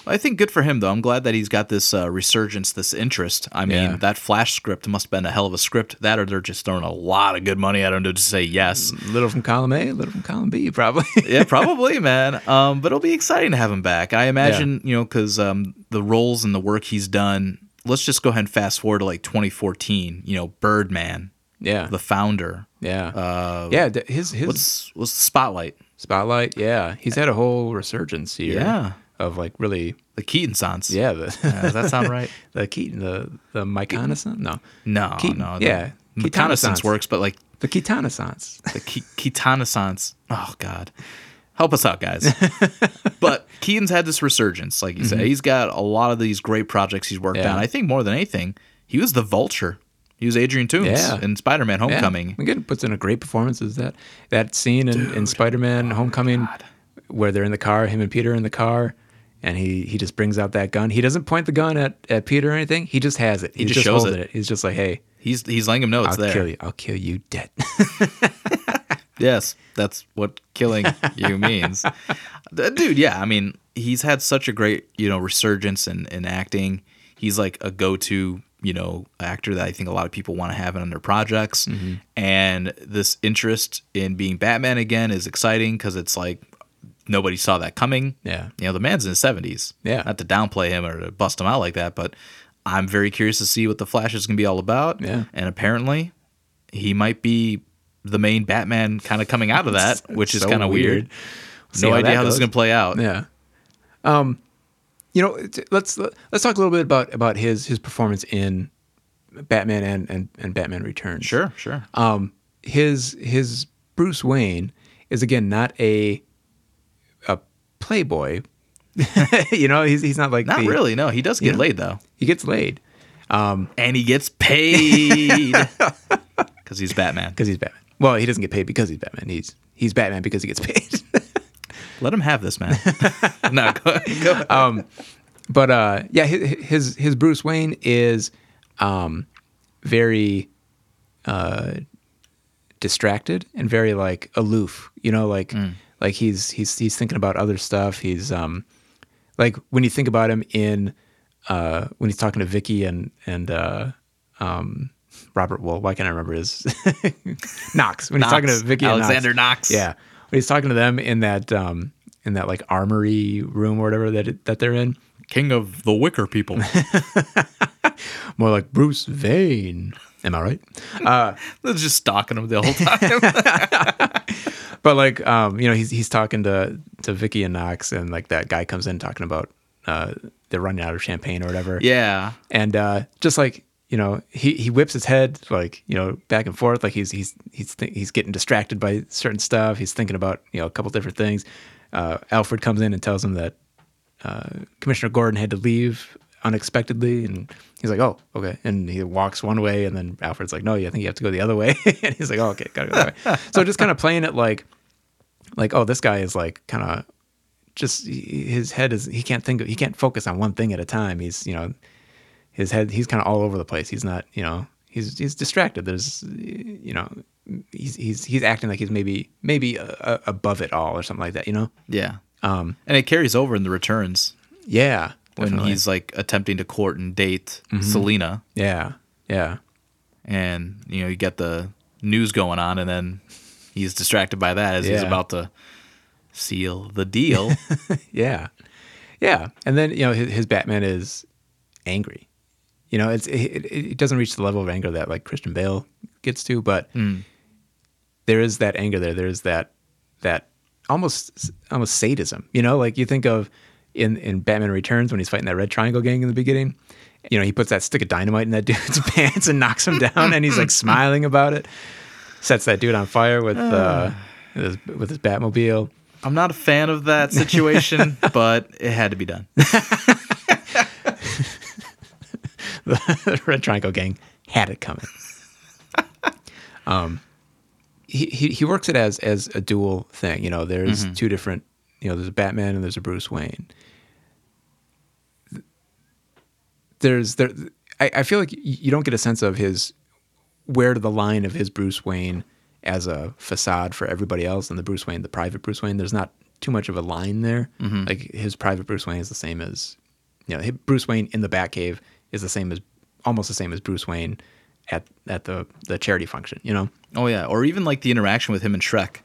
Well, I think good for him, though. I'm glad that he's got this uh, resurgence, this interest. I mean, yeah. that Flash script must have been a hell of a script. That, or they're just throwing a lot of good money at him to just say yes. A little from column A, a little from column B, probably. yeah, probably, man. Um, but it'll be exciting to have him back. I imagine, yeah. you know, because um, the roles and the work he's done, let's just go ahead and fast forward to like twenty fourteen, you know, Birdman. Yeah. The Founder. Yeah. Uh, yeah. His, his, what's, what's the Spotlight? Spotlight. Yeah. He's had a whole resurgence here. Yeah. Of like really the Keaton sons. Yeah, the, uh, does that sound right? the Keaton, the the Michanison? No, no, Keaton, no. The, yeah, Michanissance works, but like the Keatonisance, the Keatonisance. Oh God, help us out, guys. But Keaton's had this resurgence, like you mm-hmm. said. He's got a lot of these great projects he's worked yeah. on. I think more than anything, he was the Vulture. He was Adrian Toomes yeah. in Spider-Man: Homecoming. Yeah. Again, puts in a great performance. Is that that scene in, in Spider-Man: oh, Homecoming God. Where they're in the car, him and Peter in the car. And he, he just brings out that gun. He doesn't point the gun at, at Peter or anything. He just has it. He's he just, just shows holding it. it. He's just like, hey. He's he's letting him know it's I'll there. I'll kill you. I'll kill you dead. Yes, that's what killing you means. Dude, yeah. I mean, he's had such a great, you know, resurgence in, in acting. He's like a go-to, you know, actor that I think a lot of people want to have in their projects. Mm-hmm. And this interest in being Batman again is exciting because it's like, nobody saw that coming. Yeah. You know, the man's in his seventies. Yeah. Not to downplay him or to bust him out like that, but I'm very curious to see what The Flash is going to be all about. Yeah. And apparently, he might be the main Batman kind of coming out of that, which so is kind of weird. weird. No how idea how goes. This is going to play out. Yeah. Um, you know, let's let's talk a little bit about, about his his performance in Batman and, and, and Batman Returns. Sure, sure. Um, his his Bruce Wayne is, again, not a... playboy. You know, he's he's not like not the, really no he does get you know, laid though he gets laid um and he gets paid because he's Batman because he's Batman well he doesn't get paid because he's Batman he's he's Batman because he gets paid. Let him have this, man. No, go, go ahead. um but uh yeah his his Bruce Wayne is um very uh distracted and very like aloof, you know, like mm. Like he's he's he's thinking about other stuff. He's um, like when you think about him in uh, when he's talking to Vicky and and uh, um, Robert. Well, why can't I remember his Knox? When Knox, he's talking to Vicky, Alexander and Knox. Knox. Yeah, when he's talking to them in that um, in that like armory room or whatever that it, that they're in. King of the Wicker people. More like Bruce Wayne. Am I right? Uh, They're just stalking him the whole time. But like, um, you know, he's he's talking to to Vicky and Knox, and like that guy comes in talking about uh, they're running out of champagne or whatever. Yeah, and uh, just like you know, he, he whips his head like you know back and forth, like he's he's he's th- he's getting distracted by certain stuff. He's thinking about you know a couple different things. Uh, Alfred comes in and tells him that uh, Commissioner Gordon had to leave unexpectedly, and he's like, oh, okay, and he walks one way, and then Alfred's like, no, I think you have to go the other way. And he's like, oh, okay, gotta go that way. So just kind of playing it like like oh, this guy is like kind of just his head is he can't think of, he can't focus on one thing at a time. He's you know his head he's kind of all over the place. He's not you know he's he's distracted. There's you know he's he's he's acting like he's maybe maybe uh, above it all or something like that, you know. Yeah. Um and it carries over in the Returns. Yeah. When Definitely. He's like attempting to court and date mm-hmm. Selena. Yeah. Yeah. And, you know, you get the news going on, and then he's distracted by that as yeah. he's about to seal the deal. Yeah. Yeah. And then, you know, his, his Batman is angry. You know, it's it, it doesn't reach the level of anger that like Christian Bale gets to, but mm. there is that anger there. There's that, that almost, almost sadism, you know, like you think of, In, in Batman Returns, when he's fighting that Red Triangle gang in the beginning, you know, he puts that stick of dynamite in that dude's pants and knocks him down, and he's like smiling about it. Sets that dude on fire with uh, his, with his Batmobile. I'm not a fan of that situation, but it had to be done. The Red Triangle gang had it coming. Um, he, he he works it as as a dual thing. You know, there's mm-hmm. two different. You know, there's a Batman and there's a Bruce Wayne. There's there. I, I feel like you don't get a sense of his, where to the line of his Bruce Wayne as a facade for everybody else and the Bruce Wayne, the private Bruce Wayne. There's not too much of a line there. Mm-hmm. Like his private Bruce Wayne is the same as, you know, Bruce Wayne in the Batcave is the same as, almost the same as Bruce Wayne at, at the, the charity function, you know? Oh yeah. Or even like the interaction with him and Shrek,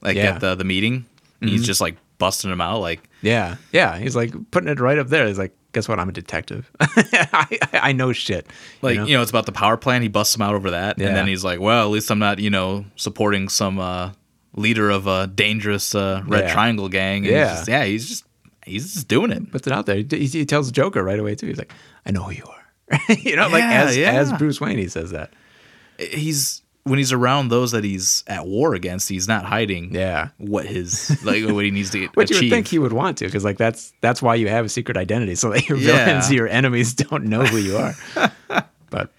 like yeah. at the, the meeting, mm-hmm. he's just like busting him out. Like, yeah, yeah. He's like putting it right up there. He's like, guess what? I'm a detective. I, I know shit. Like, you know? you know, it's about the power plant. He busts him out over that. Yeah. And then he's like, well, at least I'm not, you know, supporting some uh, leader of a dangerous uh, Red yeah. Triangle gang. And yeah. He's just, yeah. He's just, he's just doing it. Puts it out there. He, he tells the Joker right away too. He's like, I know who you are. you know, yeah, like as, yeah. as Bruce Wayne, he says that. He's, when he's around those that he's at war against, he's not hiding yeah. what his like what he needs to get. What achieve. You would think he would want to, because like that's that's why you have a secret identity, so that your yeah. villains, your enemies, don't know who you are. But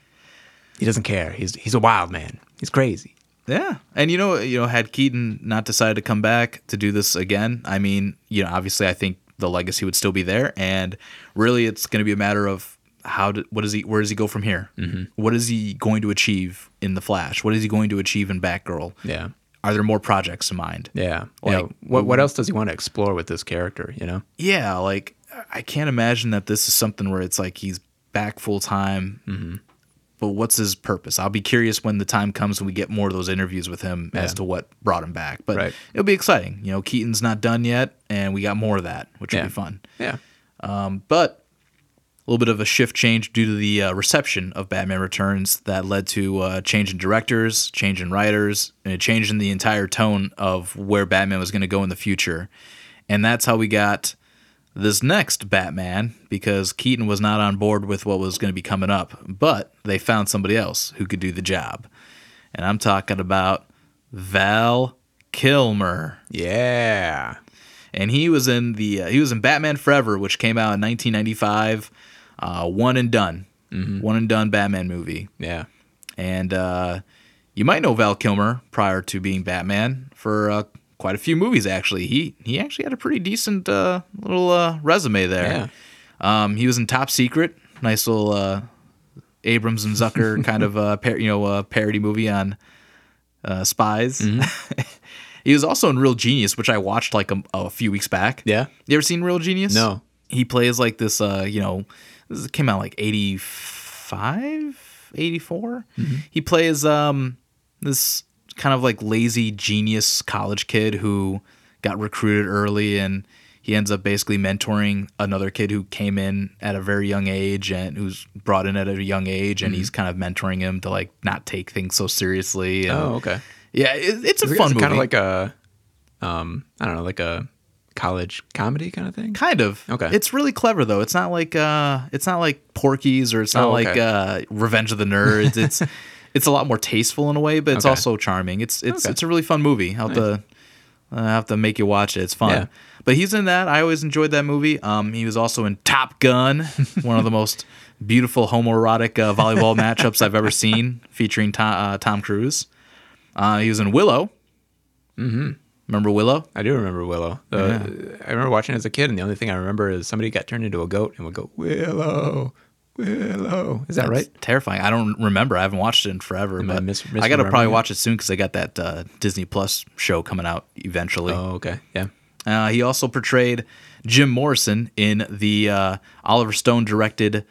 he doesn't care. He's he's a wild man. He's crazy. Yeah, and you know you know had Keaton not decided to come back to do this again, I mean you know obviously I think the legacy would still be there, and really it's going to be a matter of. How do, what does he where does he go from here? Mm-hmm. What is he going to achieve in The Flash? What is he going to achieve in Batgirl? Yeah. Are there more projects in mind? Yeah. Like, yeah. What what else does he want to explore with this character, you know? Yeah, like I can't imagine that this is something where it's like he's back full time. Mm-hmm. But what's his purpose? I'll be curious when the time comes and we get more of those interviews with him yeah. as to what brought him back. But right. it'll be exciting. You know, Keaton's not done yet and we got more of that, which yeah. will be fun. Yeah. Um, but a little bit of a shift change due to the uh, reception of Batman Returns that led to a uh, change in directors, change in writers, and a change in the entire tone of where Batman was going to go in the future. And that's how we got this next Batman, because Keaton was not on board with what was going to be coming up. But they found somebody else who could do the job. And I'm talking about Val Kilmer. Yeah. And he was in the uh, he was in Batman Forever, which came out in nineteen ninety-five. Uh, one and done. Mm-hmm. One and done Batman movie. Yeah. And uh, you might know Val Kilmer prior to being Batman for uh, quite a few movies, actually. He he actually had a pretty decent uh, little uh, resume there. Yeah. Um, he was in Top Secret. Nice little uh, Abrams and Zucker kind of uh, par- you know uh, parody movie on uh, spies. Mm-hmm. He was also in Real Genius, which I watched like a, a few weeks back. Yeah. You ever seen Real Genius? No. He plays like this, uh, you know... This came out like eighty-five, eighty-four. Mm-hmm. He plays um, this kind of like lazy genius college kid who got recruited early, and he ends up basically mentoring another kid who came in at a very young age and who's brought in at a young age, and mm-hmm. he's kind of mentoring him to like not take things so seriously. And, oh, okay. Yeah, it, it's a it's fun it's movie. Kind of like a, um, I don't know, like a... college comedy kind of thing, kind of. Okay, it's really clever though. It's not like uh, it's not like Porky's, or it's not oh, okay. like uh, Revenge of the Nerds. It's it's a lot more tasteful in a way, but it's okay. also charming. It's it's okay. it's a really fun movie. I'll have nice. to I have to make you watch it. It's fun. Yeah. But he's in that. I always enjoyed that movie. Um, he was also in Top Gun, one of the most beautiful homoerotic uh, volleyball matchups I've ever seen, featuring Tom, uh, Tom Cruise. Uh, he was in Willow. Mm-hmm. Remember Willow? I do remember Willow. Uh, yeah. I remember watching it as a kid, and the only thing I remember is somebody got turned into a goat and would go, Willow, Willow. Is that That's right? Terrifying. I don't remember. I haven't watched it in forever. Am but I, mis- mis- I got to probably watch it soon because I got that uh, Disney Plus show coming out eventually. Oh, okay. Yeah. Uh, he also portrayed Jim Morrison in the uh, Oliver Stone-directed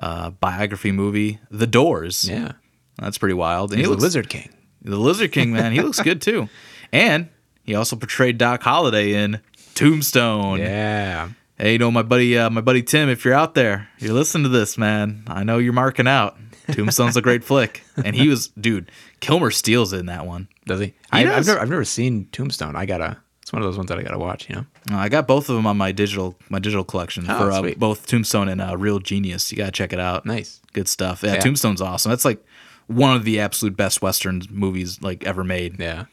uh, biography movie, The Doors. Yeah. That's pretty wild. And He's he looks, the Lizard King. The Lizard King, man. He looks good, too. And... he also portrayed Doc Holliday in Tombstone. Yeah. Hey, you know, my buddy uh, my buddy Tim, if you're out there, you're listening to this, man. I know you're marking out. Tombstone's a great flick. And he was, dude, Kilmer steals it in that one. Does he? he I, does. I've, never, I've never seen Tombstone. I gotta, it's one of those ones that I gotta watch, you know? Uh, I got both of them on my digital my digital collection oh, for uh, both Tombstone and uh, Real Genius. You gotta check it out. Nice. Good stuff. Yeah, yeah. Tombstone's awesome. That's like one of the absolute best Western movies like ever made. Yeah.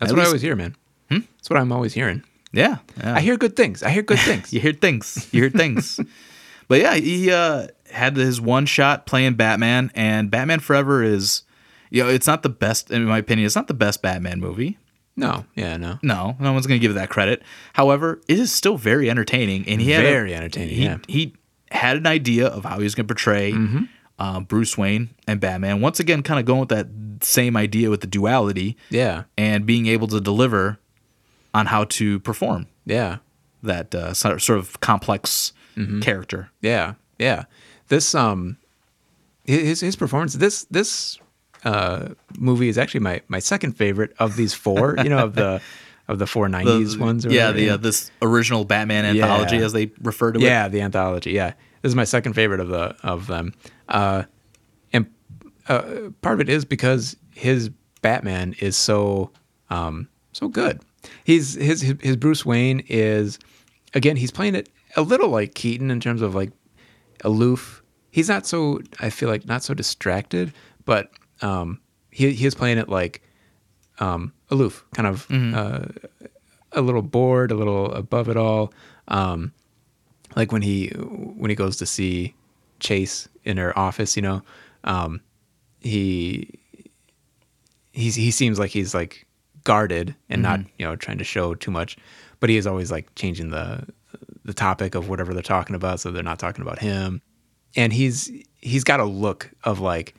That's At what least, I always hear, man. Hmm? That's what I'm always hearing. Yeah, yeah. I hear good things. I hear good things. you hear things. You hear things. But yeah, he uh, had his one shot playing Batman, and Batman Forever is, you know, it's not the best, in my opinion, it's not the best Batman movie. No. Yeah, no. No, no one's going to give that credit. However, it is still very entertaining. and he had Very a, entertaining, he, yeah. He had an idea of how he was going to portray mm-hmm. uh, Bruce Wayne and Batman. Once again, kind of going with that same idea with the duality. Yeah. And being able to deliver on how to perform. Yeah. That uh, sort of complex mm-hmm. character. Yeah. Yeah. This, um, his his performance, this, this uh, movie is actually my, my second favorite of these four, you know, of the... Of the four nineties ones, or yeah, whatever. the uh, this original Batman anthology, yeah. as they refer to it. Yeah, the anthology. Yeah, this is my second favorite of the of them, uh, and uh, part of it is because his Batman is so um, so good. He's his his Bruce Wayne is again. He's playing it a little like Keaton in terms of like aloof. He's not so. I feel like not so distracted, but um, he he is playing it like. Um, aloof, kind of mm-hmm. uh, a little bored, a little above it all. Um, like when he when he goes to see Chase in her office, you know, um, he he he seems like he's like guarded and mm-hmm. not you know trying to show too much, but he is always like changing the the topic of whatever they're talking about, so they're not talking about him. And he's he's got a look of like.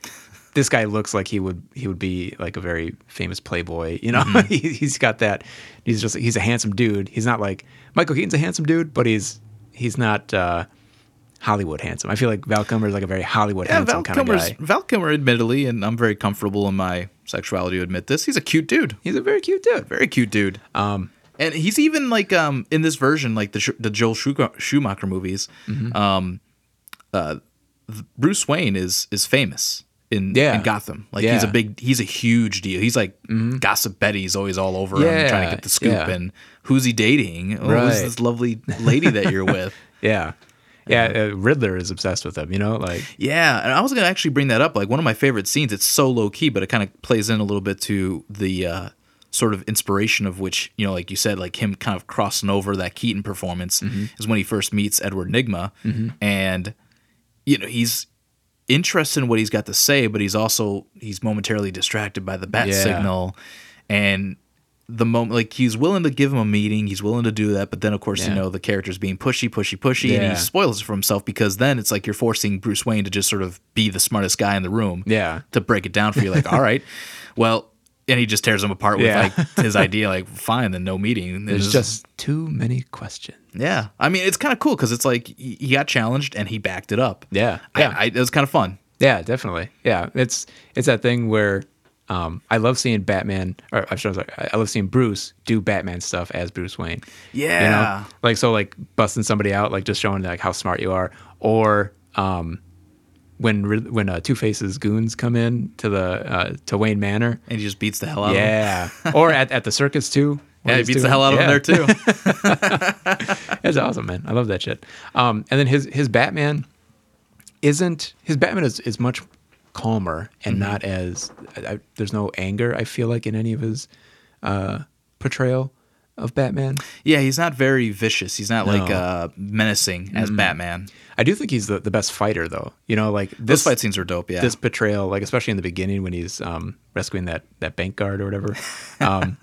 This guy looks like he would he would be like a very famous playboy, you know. Mm-hmm. he, he's got that. He's just he's a handsome dude. He's not like Michael Keaton's a handsome dude, but he's he's not uh, Hollywood handsome. I feel like Val Kilmer is like a very Hollywood yeah, handsome Val kind Kilmer's, of guy. Val Kilmer, admittedly, and I'm very comfortable in my sexuality to admit this. He's a cute dude. He's a very cute dude. Very cute dude. Um, and he's even like um, in this version, like the the Joel Schumacher movies. Mm-hmm. Um, uh, Bruce Wayne is is famous. In, yeah. in Gotham. Like yeah. he's a big, he's a huge deal. He's like mm-hmm. Gossip Betty's always all over yeah. him trying to get the scoop. Yeah. And who's he dating? Oh, right. Who's this lovely lady that you're with? yeah. Yeah. yeah. Uh, Riddler is obsessed with him, you know, like, yeah. And I was going to actually bring that up. Like one of my favorite scenes, it's so low key, but it kind of plays in a little bit to the, uh, sort of inspiration of which, you know, like you said, like him kind of crossing over that Keaton performance mm-hmm. is when he first meets Edward Nygma mm-hmm. and you know, he's, interested in what he's got to say, but he's also he's momentarily distracted by the bat yeah. signal, and the moment like he's willing to give him a meeting, he's willing to do that, but then of course yeah. you know the character's being pushy, pushy, pushy, yeah. and he spoils it for himself because then it's like you're forcing Bruce Wayne to just sort of be the smartest guy in the room, yeah, to break it down for you. Like, all right, well, and he just tears him apart with yeah. like his idea. Like, fine, then no meeting. There's, There's just too many questions. Yeah. I mean, it's kind of cool because it's like he got challenged and he backed it up. Yeah. Yeah. I, I, it was kind of fun. Yeah, definitely. Yeah. It's it's that thing where um, I love seeing Batman, or I'm sorry, I love seeing Bruce do Batman stuff as Bruce Wayne. Yeah. You know? Like, so like busting somebody out, like just showing like how smart you are. Or um, when when uh, Two-Face's goons come in to the uh, to Wayne Manor. And he just beats the hell out yeah. of them. Yeah. Or at, at the circus too. Yeah, he beats doing, the hell out yeah. of him there too. That's awesome, man. I love that shit. Um, and then his his Batman isn't his Batman is, is much calmer and mm-hmm. not as I, I, there's no anger. I feel like in any of his uh, portrayal of Batman. Yeah, he's not very vicious. He's not no. like uh, menacing as mm-hmm. Batman. I do think he's the, the best fighter though. You know, like this, those fight scenes are dope. Yeah, this portrayal, like especially in the beginning when he's um, rescuing that that bank guard or whatever. Um,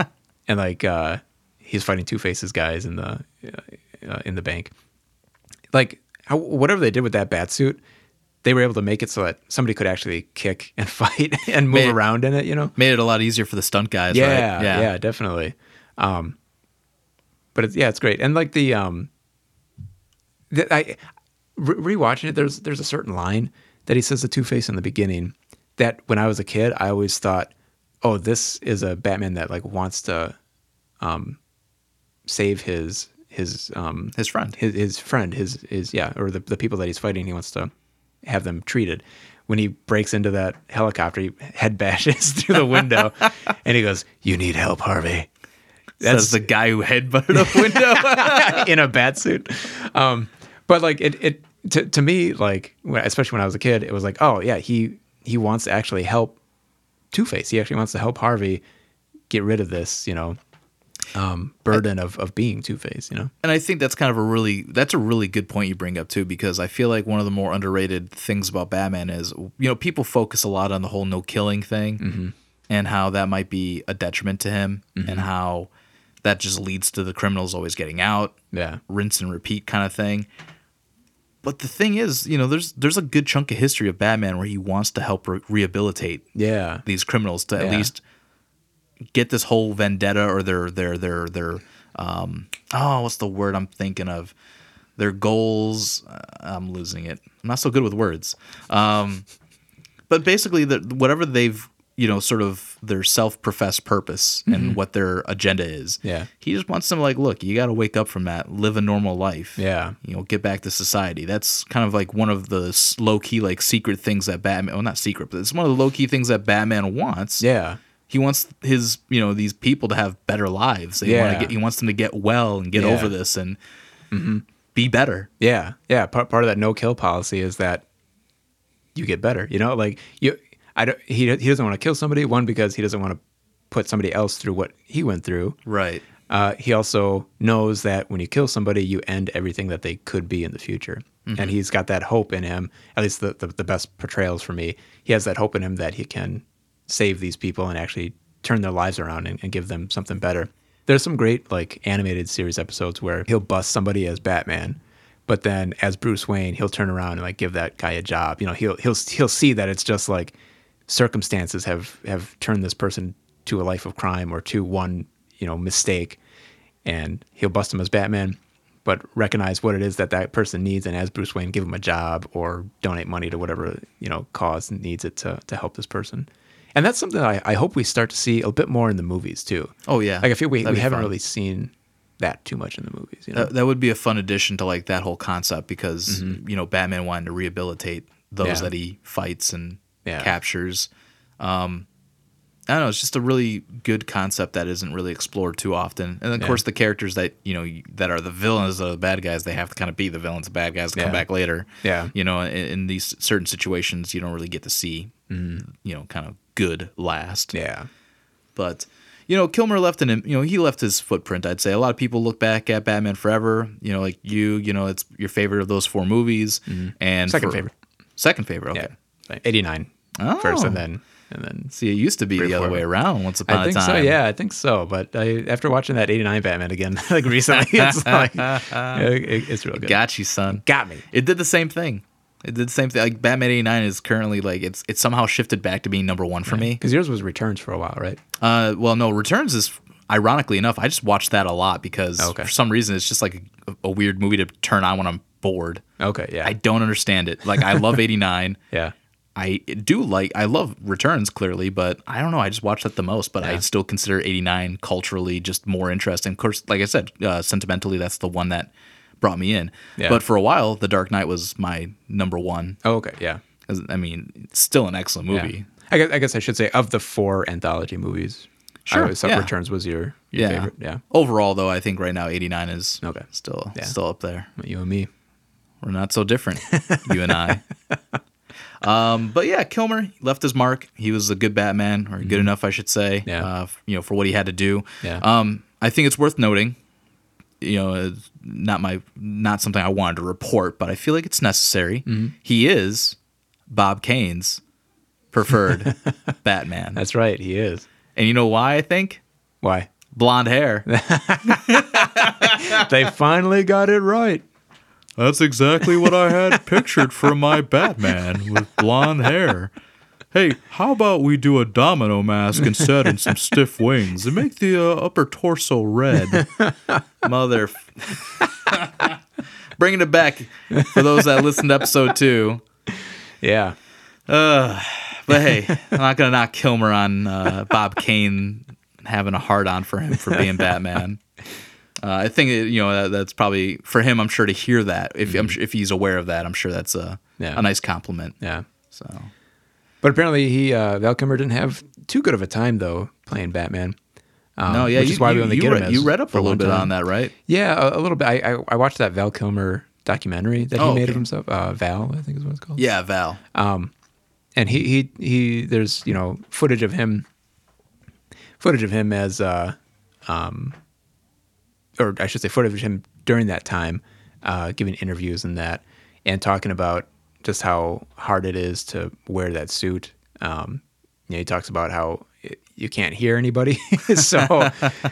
And like uh, he's fighting Two-Face's guys in the uh, in the bank. Like how, whatever they did with that bat suit, they were able to make it so that somebody could actually kick and fight and move made, around in it. You know, made it a lot easier for the stunt guys. Yeah, right? yeah, yeah, definitely. Um, but it's, yeah, it's great. And like the um, the, I re- rewatching it, there's there's a certain line that he says to Two-Face in the beginning that when I was a kid, I always thought. Oh, this is a Batman that like wants to um, save his his um, his friend, his, his friend, his his yeah, or the the people that he's fighting. He wants to have them treated. When he breaks into that helicopter, he head bashes through the window, and he goes, "You need help, Harvey." That's Says the guy who headbutted a window in a bat suit. Um, but like it it to to me like especially when I was a kid, it was like, oh yeah, he he wants to actually help. Two-Face. He actually wants to help Harvey get rid of this, you know, um, burden I, of, of being Two-Face, you know? And I think that's kind of a really, that's a really good point you bring up too, because I feel like one of the more underrated things about Batman is, you know, people focus a lot on the whole no killing thing mm-hmm. and how that might be a detriment to him mm-hmm. and how that just leads to the criminals always getting out, yeah, rinse and repeat kind of thing. But the thing is, you know, there's there's a good chunk of history of Batman where he wants to help re- rehabilitate yeah. these criminals to at yeah. least get this whole vendetta or their their their their um oh what's the word I'm thinking of their goals. Uh, I'm losing it. I'm not so good with words. Um, but basically, the, whatever they've you know sort of their self-professed purpose mm-hmm. and what their agenda is. Yeah. He just wants them like, look, you got to wake up from that, live a normal life. Yeah. You know, get back to society. That's kind of like one of the low-key like secret things that Batman, well not secret, but it's one of the low-key things that Batman wants. Yeah. He wants his, you know, these people to have better lives. They yeah. want to get, he wants them to get well and get yeah. over this and mm-hmm. be better. Yeah. Yeah, part part of that no-kill policy is that you get better. You know, like you I don't, he he doesn't want to kill somebody, one, because he doesn't want to put somebody else through what he went through. Right. Uh, he also knows that when you kill somebody, you end everything that they could be in the future. Mm-hmm. And he's got that hope in him, at least the, the, the best portrayals for me. He has that hope in him that he can save these people and actually turn their lives around and, and give them something better. There's some great like animated series episodes where he'll bust somebody as Batman, but then as Bruce Wayne, he'll turn around and like give that guy a job. You know, he'll he'll he'll see that it's just like, circumstances have, have turned this person to a life of crime or to one, you know, mistake, and he'll bust him as Batman, but recognize what it is that that person needs. And as Bruce Wayne, give him a job or donate money to whatever, you know, cause needs it to, to help this person. And that's something I, I hope we start to see a bit more in the movies too. Oh yeah. Like I feel we, we haven't fun. really seen that too much in the movies. You know? That, that would be a fun addition to like that whole concept because, mm-hmm. you know, Batman wanted to rehabilitate those yeah. that he fights and, Yeah. captures. Um, I don't know. It's just a really good concept that isn't really explored too often. And of yeah. course, the characters that you know that are the villains of the bad guys, they have to kind of be the villains of bad guys to yeah. come back later. Yeah, you know, in, in these certain situations, you don't really get to see mm. you know kind of good last. Yeah, but you know, Kilmer left an you know he left his footprint. I'd say a lot of people look back at Batman Forever. You know, like you, you know, it's your favorite of those four movies. Mm. And second for, favorite, second favorite. Okay, yeah. eighty-nine. Oh. First and then and then see, it used to be the other way around once upon I think a time. So, yeah, I think so. But I, after watching that eighty-nine Batman again, like recently, it's like it, it's real good. Got you, son. Got me. It did the same thing. It did the same thing. Like Batman eighty-nine is currently like it's it's somehow shifted back to being number one for yeah. me. Because yours was Returns for a while, right? Uh, well, no, Returns is. Ironically enough, I just watch that a lot because okay. for some reason it's just like a, a weird movie to turn on when I'm bored. Okay, yeah. I don't understand it. Like I love eighty-nine. yeah. I do like, I love Returns clearly, but I don't know. I just watch that the most, but yeah. I still consider eighty-nine culturally just more interesting. Of course, like I said, uh, sentimentally, that's the one that brought me in. Yeah. But for a while, The Dark Knight was my number one. Oh, okay. Yeah. I mean, it's still an excellent movie. Yeah. I, guess, I guess I should say of the four anthology movies, sure. I always thought yeah. Returns was your, your yeah. favorite. Yeah. Overall, though, I think right now eighty-nine is okay. still, yeah. still up there. You and me. We're not so different, you and I. Um, but yeah, Kilmer left his mark. He was a good Batman, or good mm-hmm. enough, I should say. Yeah. Uh, you know, for what he had to do. Yeah. Um, I think it's worth noting. You know, not my, not something I wanted to report, but I feel like it's necessary. Mm-hmm. He is Bob Kane's preferred Batman. That's right, he is. And you know why? I think why blonde hair. They finally got it right. That's exactly what I had pictured for my Batman with blonde hair. Hey, how about we do a domino mask instead and some stiff wings and make the uh, upper torso red? Mother. Bringing it back for those that listened to episode two. Yeah. Uh, but hey, I'm not going to knock Kilmer on uh, Bob Kane having a hard on for him for being Batman. Uh, I think it, you know that, that's probably for him. I'm sure to hear that if mm-hmm. I'm, if he's aware of that, I'm sure that's a yeah. a nice compliment. Yeah. So, but apparently he uh, Val Kilmer didn't have too good of a time though playing Batman. Um, no, yeah, which you, is why you, we only get re- him. As you read up a little bit time. on that, right? Yeah, a, a little bit. I, I I watched that Val Kilmer documentary that he oh, made okay. of himself. Uh, Val, I think is what it's called. Yeah, Val. Um, and he he he. There's you know footage of him, footage of him as uh, um. or I should say footage of him during that time, uh, giving interviews and that, and talking about just how hard it is to wear that suit. Um, you know, he talks about how it, you can't hear anybody. so,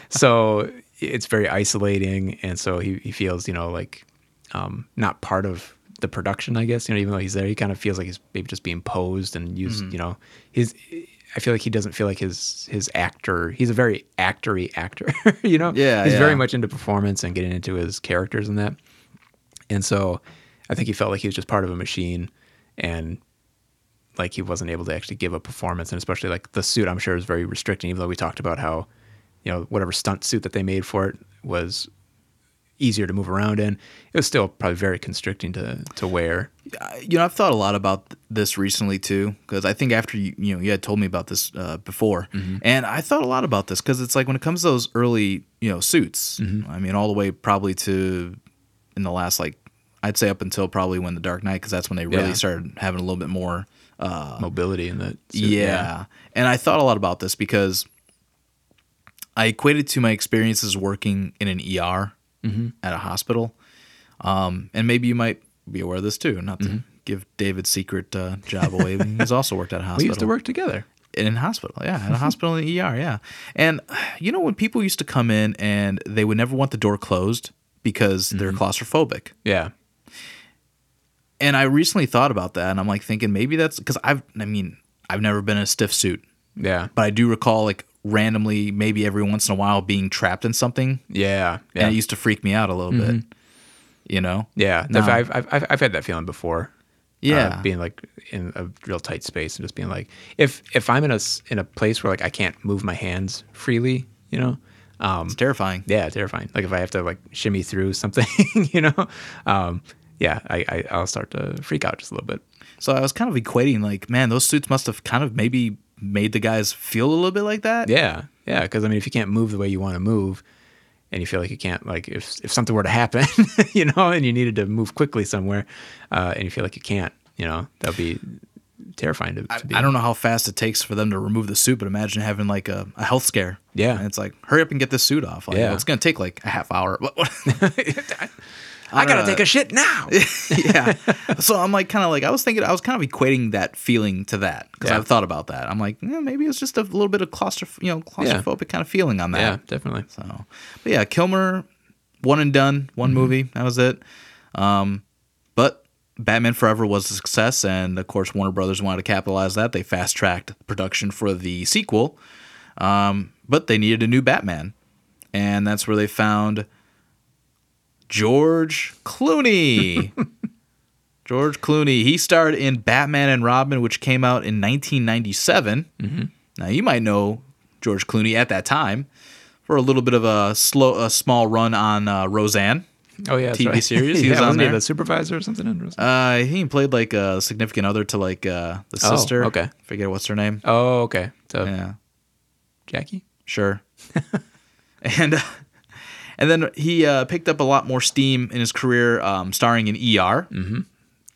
so it's very isolating. And so he, he feels, you know, like, um, not part of the production, I guess, you know, even though he's there, he kind of feels like he's maybe just being posed and used, mm-hmm. you know, his, I feel like he doesn't feel like his, his actor, he's a very actory actor, you know, yeah, he's yeah. very much into performance and getting into his characters and that. And so I think he felt like he was just part of a machine and like he wasn't able to actually give a performance. And especially like the suit, I'm sure is very restricting, even though we talked about how, you know, whatever stunt suit that they made for it was easier to move around in. It was still probably very constricting to, to wear. You know, I've thought a lot about this recently too, because I think after you, you know, you had told me about this uh, before, mm-hmm. and I thought a lot about this because it's like when it comes to those early, you know, suits, mm-hmm. I mean, all the way probably to in the last, like, I'd say up until probably when The Dark Knight, because that's when they really yeah. started having a little bit more uh, mobility in that suit. Yeah. yeah. And I thought a lot about this because I equated to my experiences working in an E R mm-hmm. at a hospital. Um, and maybe you might be aware of this too, not to mm-hmm. give David's secret uh, job away. He's also worked at a hospital. We used to work together. In a hospital, yeah. In a hospital in the E R, yeah. And you know, when people used to come in and they would never want the door closed because mm-hmm. they're claustrophobic. Yeah. And I recently thought about that and I'm like thinking maybe that's because I've, I mean, I've never been in a stiff suit. Yeah. But I do recall like randomly maybe every once in a while being trapped in something yeah, yeah. and it used to freak me out a little mm-hmm. bit, you know. Yeah, now, I've, I've I've I've had that feeling before, yeah uh, being like in a real tight space and just being like, if if I'm in a in a place where like I can't move my hands freely, you know, um it's terrifying. Yeah, terrifying. Like if I have to like shimmy through something you know, um yeah I, I I'll start to freak out just a little bit. So I was kind of equating like, man, those suits must have kind of maybe made the guys feel a little bit like that. Yeah. Yeah. Because, I mean, if you can't move the way you want to move and you feel like you can't, like, if if something were to happen, you know, and you needed to move quickly somewhere uh, and you feel like you can't, you know, that would be terrifying to, to I, be. I don't know how fast it takes for them to remove the suit, but imagine having, like, a, a health scare. Yeah. And it's like, hurry up and get this suit off. Like, yeah. Well, it's going to take, like, a half hour. I, I gotta know. Take a shit now. yeah. So I'm like, kind of like, I was thinking, I was kind of equating that feeling to that because yeah. I've thought about that. I'm like, yeah, maybe it's just a little bit of claustroph- you know, claustrophobic yeah. kind of feeling on that. Yeah, definitely. So, but yeah, Kilmer, one and done, one mm-hmm. movie, that was it. Um, but Batman Forever was a success, and of course, Warner Brothers wanted to capitalize that. They fast tracked production for the sequel, um, but they needed a new Batman, and that's where they found George Clooney. George Clooney. He starred in Batman and Robin, which came out in nineteen ninety-seven. Mm-hmm. Now, you might know George Clooney at that time for a little bit of a slow, a small run on uh, Roseanne. Oh, yeah. T V right. series. He yeah, was on there. He the supervisor or something in Roseanne? Uh, he played like a significant other to like uh, the oh, sister. Okay. I forget what's her name. Oh, okay. So, yeah. Jackie? Sure. and. Uh, And then he uh, picked up a lot more steam in his career, um, starring in E R. Mm-hmm.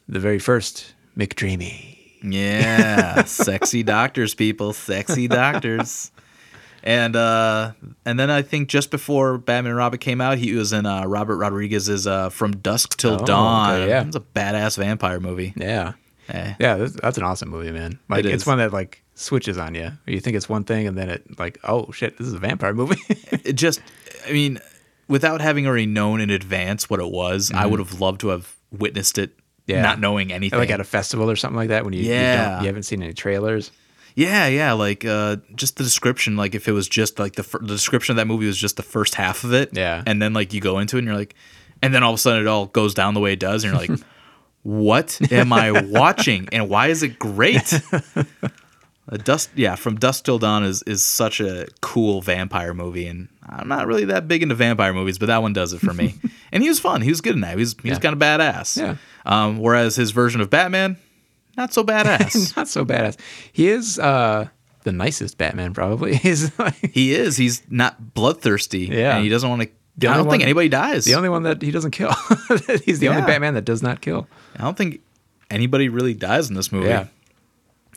The very first McDreamy. Yeah. Sexy doctors, people. Sexy doctors. and uh, and then I think just before Batman and Robin came out, he was in uh, Robert Rodriguez's uh, From Dusk Till oh, Dawn. Okay, yeah. It's a badass vampire movie. Yeah. Eh. Yeah, that's, that's an awesome movie, man. Like, it it's one that, like, switches on you. You think it's one thing, and then it, like, oh, shit, this is a vampire movie. it just, I mean... Without having already known in advance what it was, mm-hmm. I would have loved to have witnessed it, yeah. not knowing anything. Like at a festival or something like that when you yeah. you, don't, you haven't seen any trailers. Yeah, yeah, like uh, just the description. Like if it was just like the, fir- the description of that movie was just the first half of it. Yeah, and then like you go into it and you're like, and then all of a sudden it all goes down the way it does, and you're like, what am I watching? And why is it great? A dust, yeah, From Dusk Till Dawn is, is such a cool vampire movie, and I'm not really that big into vampire movies, but that one does it for me. And he was fun. He was good in that. He was, he yeah. was kind of badass. Yeah. Um, whereas his version of Batman, not so badass. not so badass. He is uh, the nicest Batman, probably. He's like... He is. He's not bloodthirsty. Yeah. And he doesn't want to... I don't one, think anybody dies. The only one that he doesn't kill. He's the yeah. only Batman that does not kill. I don't think anybody really dies in this movie. Yeah.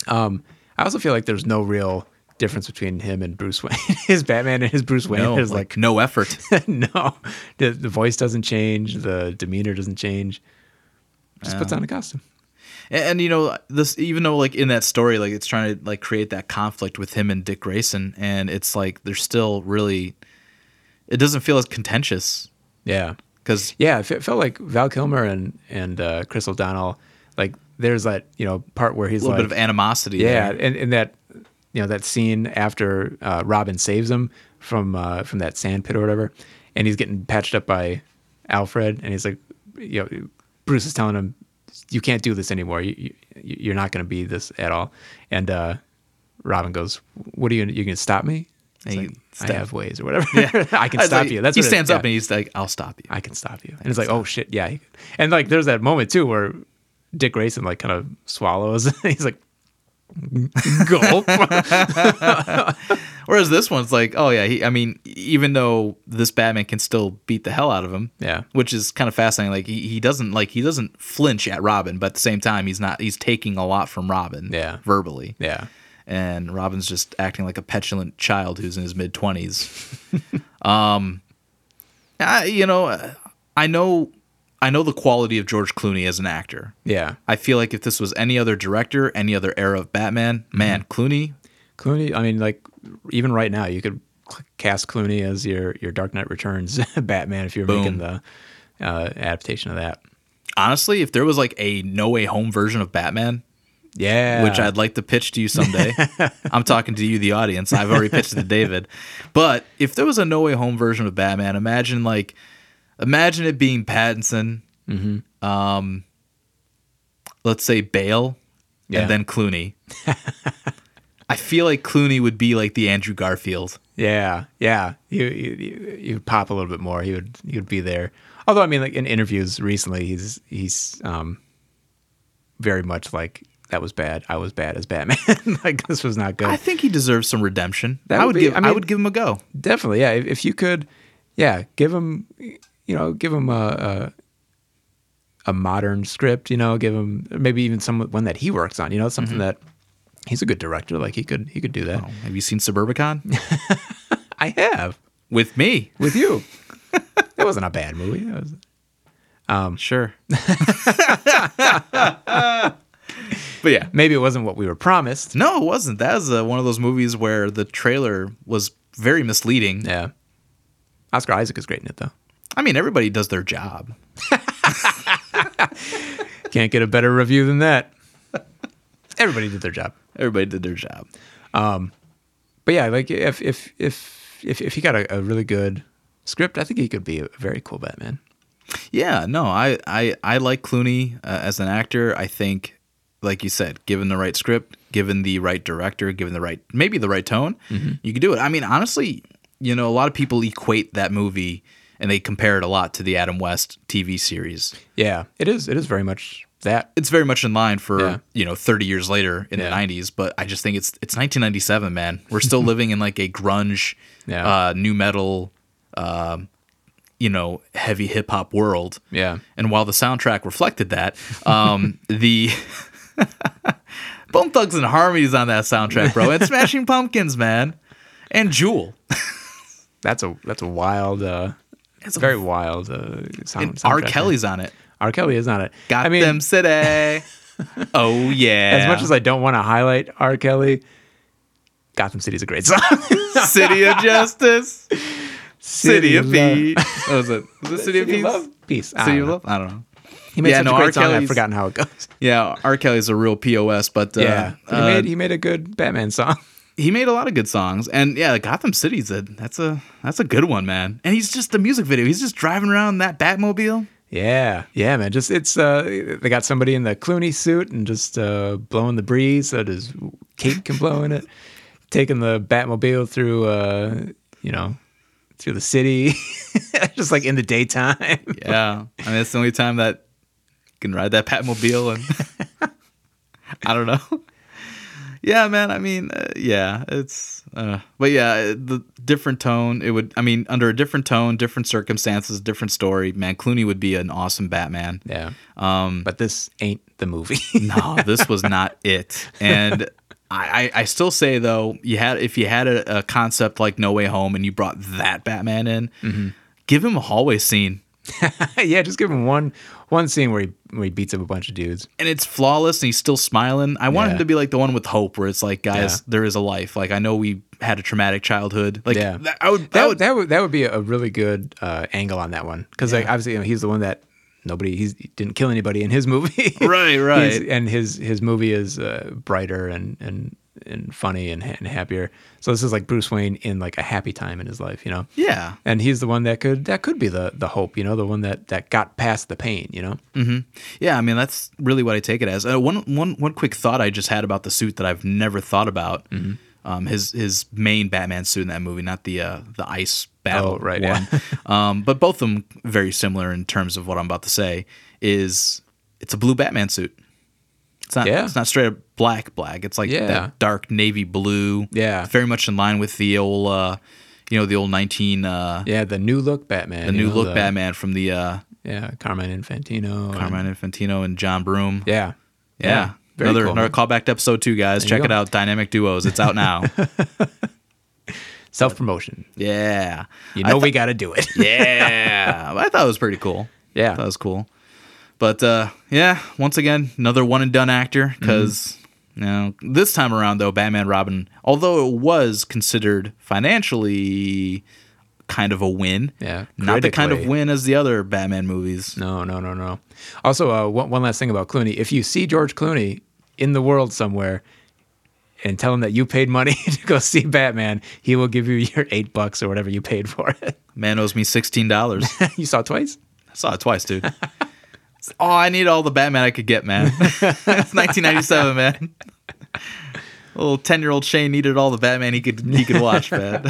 Um... I also feel like there's no real difference between him and Bruce Wayne. His Batman and his Bruce Wayne no, is like, like no effort. no, the, the voice doesn't change, the demeanor doesn't change. Just um, puts on a costume. And, and you know, this even though like in that story, like it's trying to like create that conflict with him and Dick Grayson, and it's like they're still really. It doesn't feel as contentious. Yeah. Cause yeah, it felt like Val Kilmer and and uh, Chris O'Donnell. Like there's that you know part where he's a little like, bit of animosity. Yeah, there. and and that you know that scene after uh, Robin saves him from uh, from that sand pit or whatever, and he's getting patched up by Alfred, and he's like, you know, Bruce is telling him, you can't do this anymore. You, you you're not going to be this at all. And uh, Robin goes, what are you? You're going to stop me? It's and like, stop. I have ways or whatever. Yeah. I can I stop like, you. That's he what stands it, up yeah. and he's like, I'll stop you. I can stop you. And it's like, oh shit, yeah. And like, there's that moment too where Dick Grayson like kind of swallows. He's like, gulp. Whereas this one's like, oh yeah, he, I mean, even though this Batman can still beat the hell out of him, yeah, which is kind of fascinating. Like he, he doesn't like he doesn't flinch at Robin, but at the same time, he's not he's taking a lot from Robin, yeah, verbally, yeah. And Robin's just acting like a petulant child who's in his mid twenties. um, I, you know, I know, I know the quality of George Clooney as an actor. Yeah, I feel like if this was any other director, any other era of Batman, man, mm-hmm. Clooney, Clooney. I mean, like even right now, you could cast Clooney as your your Dark Knight Returns Batman if you're Boom. making the uh, adaptation of that. Honestly, if there was like a No Way Home version of Batman. Yeah, which I'd like to pitch to you someday. I'm talking to you, the audience. I've already pitched it to David. But if there was a No Way Home version of Batman, imagine like, imagine it being Pattinson. Mm-hmm. Um, let's say Bale, yeah. and then Clooney. I feel like Clooney would be like the Andrew Garfield. Yeah, yeah. You you you pop a little bit more. He would he would be there. Although I mean, like in interviews recently, he's he's um very much like. That was bad. I was bad as Batman. Like this was not good. I think he deserves some redemption. That I would, would be, give. I, mean, I would give him a go. Definitely, yeah. If, if you could, yeah, give him, you know, give him a, a a modern script. You know, give him maybe even some one that he works on. You know, something mm-hmm. that he's a good director. Like he could, he could do that. Oh, have you seen Suburbicon? I have. With me, with you. It wasn't a bad movie. It was, um, sure. But yeah, maybe it wasn't what we were promised. No, it wasn't. That was uh, one of those movies where the trailer was very misleading. Yeah. Oscar Isaac is great in it, though. I mean, everybody does their job. Can't get a better review than that. Everybody did their job. Everybody did their job. Um, but yeah, like if if if if, if he got a, a really good script, I think he could be a very cool Batman. Yeah. No, I I, I like Clooney uh, as an actor. I think. Like you said, given the right script, given the right director, given the right, maybe the right tone, mm-hmm. you could do it. I mean, honestly, you know, a lot of people equate that movie and they compare it a lot to the Adam West T V series. Yeah, it is. It is very much that. It's very much in line for, yeah. you know, thirty years later in yeah. the nineties. But I just think it's it's nineteen ninety-seven, man. We're still living in like a grunge, yeah. uh, new metal, um, you know, heavy hip hop world. Yeah. And while the soundtrack reflected that, um, the... Bone Thugs and Harmony's on that soundtrack, bro, and Smashing Pumpkins, man, and Jewel. that's a that's a wild, uh, it's very a, wild uh, sound. And R. Kelly's on it. R. Kelly is on it. Got I mean, them City. Oh yeah. As much as I don't want to highlight R. Kelly, Gotham City's a great song. City of Justice. City, City of Peace. What was it? Was it City, City of Peace? Love? Peace. I City of Love. I don't know. He made yeah, such no, a great R. song, I've forgotten how it goes. Yeah, R. Kelly's a real P O S, but... Uh, yeah, but he, uh, made, he made a good Batman song. He made a lot of good songs. And yeah, Gotham City's a, that's a that's a good one, man. And he's just the music video. He's just driving around in that Batmobile. Yeah, yeah, man. Just it's uh, they got somebody in the Clooney suit and just uh, blowing the breeze so his cape can blow in it. Taking the Batmobile through, uh, you know... through the city, just like in the daytime. Yeah, I mean it's the only time that you can ride that Batmobile, and I don't know. Yeah, man. I mean, uh, yeah, it's. Uh, but yeah, the different tone. It would. I mean, under a different tone, different circumstances, different story. Man, Clooney would be an awesome Batman. Yeah. Um, but this ain't the movie. No, this was not it. And. I, I still say though, you had if you had a, a concept like No Way Home and you brought that Batman in, mm-hmm. give him a hallway scene. Yeah, just give him one one scene where he where he beats up a bunch of dudes. And it's flawless and he's still smiling. I want yeah. him to be like the one with hope where it's like, guys, yeah. there is a life. Like I know we had a traumatic childhood. Like yeah. that, I would, that, that would that would that would be a really good uh, angle on that one, because yeah. like, obviously, you know, he's the one that nobody he's, he didn't kill anybody in his movie, right? Right. He's, and his his movie is uh, brighter and and. and funny and, and happier. So this is like Bruce Wayne in like a happy time in his life, you know? Yeah. And he's the one that could, that could be the, the hope, you know, the one that, that got past the pain, you know? Mm-hmm. Yeah. I mean, that's really what I take it as. Uh, one, one, one quick thought I just had about the suit that I've never thought about, mm-hmm. um, his, his main Batman suit in that movie, not the, uh, the ice battle. Oh, right. One. Yeah. um, but both of them very similar in terms of what I'm about to say is it's a blue Batman suit. It's not, yeah. it's not straight up black, black. It's like yeah. that dark navy blue. Yeah. Very much in line with the old, uh, you know, the old nineteen. Uh, yeah, the new look Batman. The new know, look the, Batman from the. Uh, yeah, Carmine Infantino. Carmine and, Infantino and John Broome. Yeah. Yeah. yeah very another, cool. another callback to episode two, guys. There Check it out. Dynamic Duos. It's out now. Self promotion. Yeah. You know, I th- we got to do it. yeah. I thought it was pretty cool. Yeah. That was cool. But, uh, yeah, once again, another one-and-done actor, because mm-hmm. you know, this time around, though, Batman Robin, although it was considered financially kind of a win, yeah, not the kind of win as the other Batman movies. No, no, no, no. Also, uh, one, one last thing about Clooney. If you see George Clooney in the world somewhere and tell him that you paid money to go see Batman, he will give you your eight bucks or whatever you paid for it. Man owes me sixteen dollars. You saw it twice? I saw it twice, dude. Oh, I need all the Batman I could get, man. It's nineteen ninety-seven, man. Little ten-year-old Shane needed all the Batman he could he could watch, man.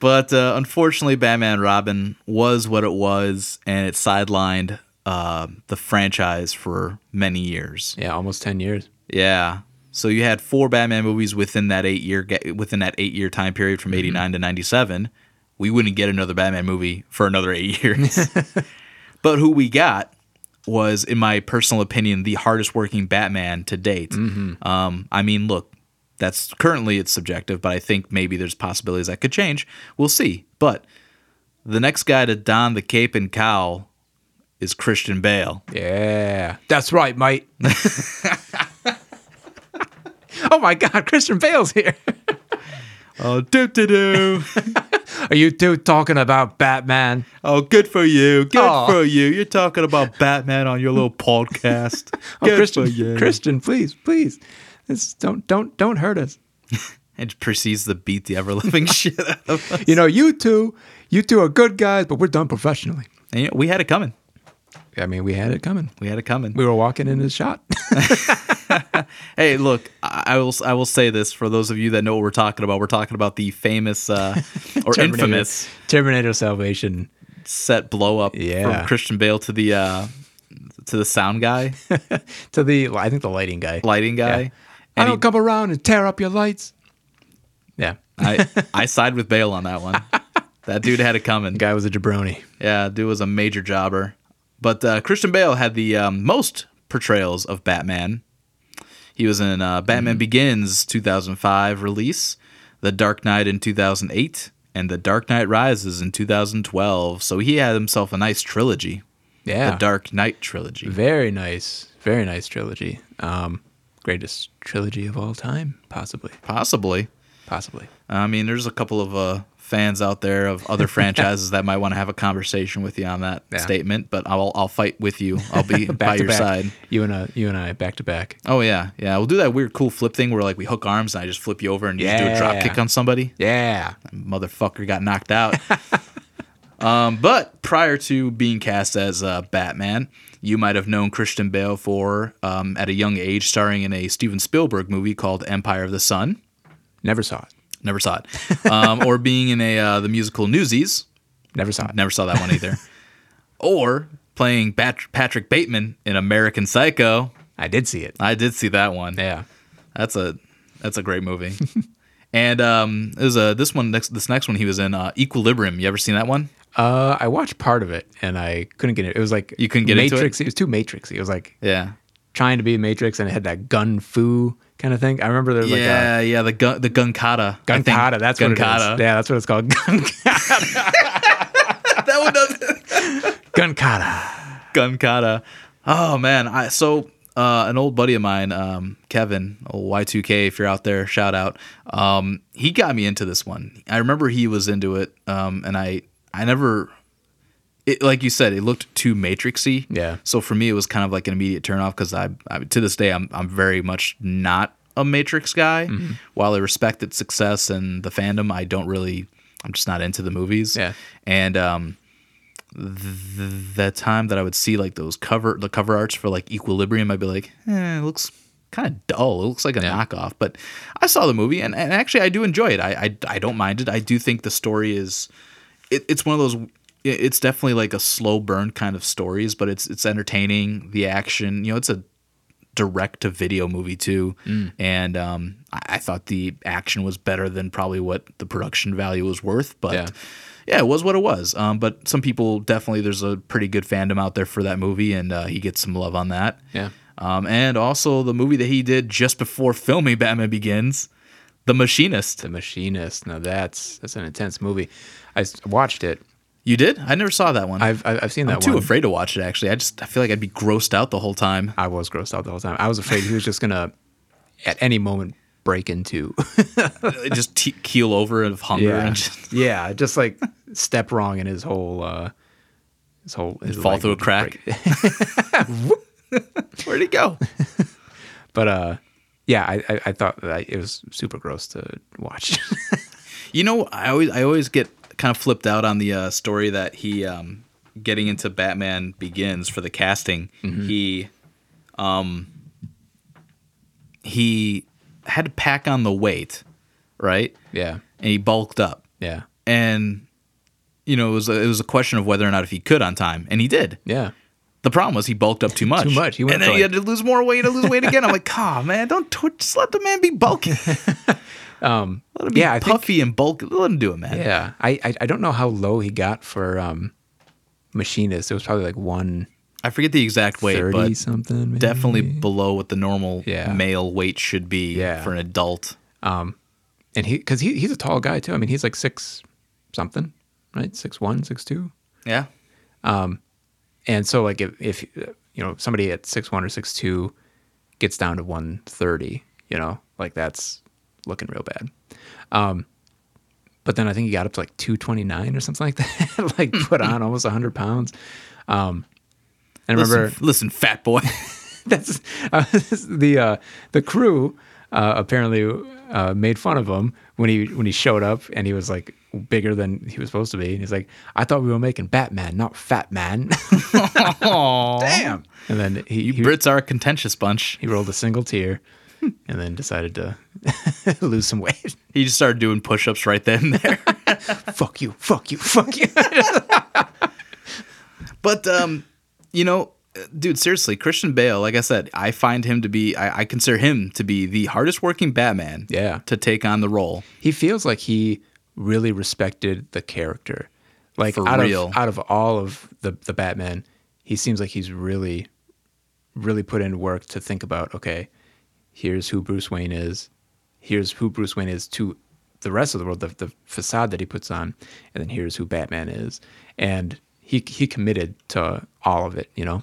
But uh, unfortunately, Batman Robin was what it was, and it sidelined uh, the franchise for many years. Yeah, almost ten years. Yeah. So you had four Batman movies within that eight-year within that eight-year time period from eighty-nine mm-hmm. to ninety-seven. We wouldn't get another Batman movie for another eight years. But who we got was, in my personal opinion, the hardest working Batman to date. Mm-hmm. Um, I mean, look, that's currently it's subjective, but I think maybe there's possibilities that could change. We'll see. But the next guy to don the cape and cowl is Christian Bale. Yeah, that's right, mate. Oh my God, Christian Bale's here. Oh, doo doo doo. Are you two talking about Batman? Oh, good for you. Good oh. for you. You're talking about Batman on your little podcast. oh, good Christian, for you. Christian, please, please. It's, don't don't don't hurt us. And proceeds to beat the ever living shit out of us. You know, you two, you two are good guys, but we're done professionally. And you know, we had it coming. I mean, we had it coming. We had it coming. We were walking into the shot. Hey, look, I will I will say this for those of you that know what we're talking about. We're talking about the famous uh, or Terminator, infamous Terminator Salvation set blow up yeah. from Christian Bale to the uh, to the sound guy to the I think the lighting guy. Lighting guy. Yeah. And I don't he, come around and tear up your lights. Yeah. I I side with Bale on that one. That dude had it coming. The guy was a jabroni. Yeah, dude was a major jobber. But uh, Christian Bale had the um, most portrayals of Batman. He was in uh, Batman mm. Begins two thousand five release, The Dark Knight in two thousand eight, and The Dark Knight Rises in two thousand twelve. So he had himself a nice trilogy. Yeah. The Dark Knight trilogy. Very nice. Very nice trilogy. Um, greatest trilogy of all time, possibly. Possibly. Possibly. I mean, there's a couple of... Uh, fans out there of other franchises that might want to have a conversation with you on that yeah. statement, but I'll I'll fight with you. I'll be by your back. side. You and I, you and I back to back. Oh yeah, yeah. We'll do that weird cool flip thing where like we hook arms and I just flip you over and you yeah. just do a drop kick on somebody. Yeah, that motherfucker got knocked out. um, but prior to being cast as uh, Batman, you might have known Christian Bale for um, at a young age starring in a Steven Spielberg movie called Empire of the Sun. Never saw it. Never saw it. Um, or being in a uh, the musical Newsies. Never saw it. Never saw that one either. Or playing Bat- Patrick Bateman in American Psycho. I did see it. I did see that one. Yeah. That's a that's a great movie. And um, there's a this one next this next one he was in uh, Equilibrium. You ever seen that one? Uh, I watched part of it and I couldn't get it. It was like you couldn't get Matrix. Into it? It was too Matrixy. It was like yeah, trying to be Matrix and it had that gun foo. Kind of thing. I remember there was like yeah, a, yeah, the gun, the gun kata, gun kata. That's gun what it kata. Is. Yeah, that's what it's called. Gun kata. That one doesn't. Gun kata. Gun kata. Oh man, I so uh, an old buddy of mine, um, Kevin, old Y two K, if you're out there, shout out. Um, he got me into this one. I remember he was into it, um, and I, I never... It, like you said, it looked too Matrixy. Yeah. So for me, it was kind of like an immediate turnoff because I, I, to this day, I'm I'm very much not a Matrix guy. Mm-hmm. While I respect its success and the fandom, I don't really. I'm just not into the movies. Yeah. And um, th- that time that I would see like those cover the cover arts for like Equilibrium, I'd be like, eh, it looks kind of dull. It looks like a yeah. knockoff. But I saw the movie, and, and actually, I do enjoy it. I, I I don't mind it. I do think the story is. It, it's one of those. It's definitely like a slow burn kind of stories, but it's it's entertaining. The action, you know, it's a direct to video movie too, mm. and um, I, I thought the action was better than probably what the production value was worth. But yeah, yeah it was what it was. Um, but some people definitely there's a pretty good fandom out there for that movie, and uh, he gets some love on that. Yeah, um, and also the movie that he did just before filming Batman Begins, The Machinist. The Machinist. Now that's that's an intense movie. I watched it. You did? I never saw that one. I've I've seen that one. I'm too one. afraid to watch it, actually. I just I feel like I'd be grossed out the whole time. I was grossed out the whole time. I was afraid he was just going to, at any moment, break into. just te- keel over of hunger. Yeah, and just, yeah, just like step wrong in his whole... Uh, his whole his fall through a crack. Where'd he go? But uh, yeah, I, I, I thought that it was super gross to watch. You know, I always I always get... kind of flipped out on the uh, story that he um, getting into Batman Begins for the casting. Mm-hmm. He um, he had to pack on the weight, right? Yeah, and he bulked up. Yeah, and you know it was a, it was a question of whether or not if he could on time, and he did. Yeah. The problem was he bulked up too much. Too much. He went and then he like... had to lose more weight and lose weight again. I'm like, God, man, don't tw- just let the man be bulky. Um, let him be yeah, puffy think, and bulky. Let him do it, man. Yeah. I, I I don't know how low he got for um, Machinist. It was probably like one. I forget the exact weight, but something, maybe. Definitely below what the normal yeah. male weight should be yeah. for an adult. Um, and he because he he's a tall guy too. I mean, he's like six something, right? Six one, six two. Yeah. Um. And so, like, if, if you know somebody at six one or six two gets down to one thirty, you know, like, that's looking real bad. Um, but then I think he got up to, like, two twenty-nine or something like that, like, put on almost one hundred pounds. Um, and listen, remember... Listen, fat boy. that's uh, the uh, the crew uh, apparently uh, made fun of him when he when he showed up, and he was, like... bigger than he was supposed to be, and he's like, "I thought we were making Batman, not Fat Man." Damn! And then he, you he, Brits are a contentious bunch. He rolled a single tear, and then decided to lose some weight. He just started doing push-ups right then and there. Fuck you! Fuck you! Fuck you! But um, you know, dude, seriously, Christian Bale. Like I said, I find him to be. I, I consider him to be the hardest-working Batman. Yeah. To take on the role, he feels like he. Really respected the character, like For out real. of out of all of the the Batman, he seems like he's really, really put in work to think about. Okay, here's who Bruce Wayne is, here's who Bruce Wayne is to the rest of the world, the, the facade that he puts on, and then here's who Batman is, and he he committed to all of it. You know,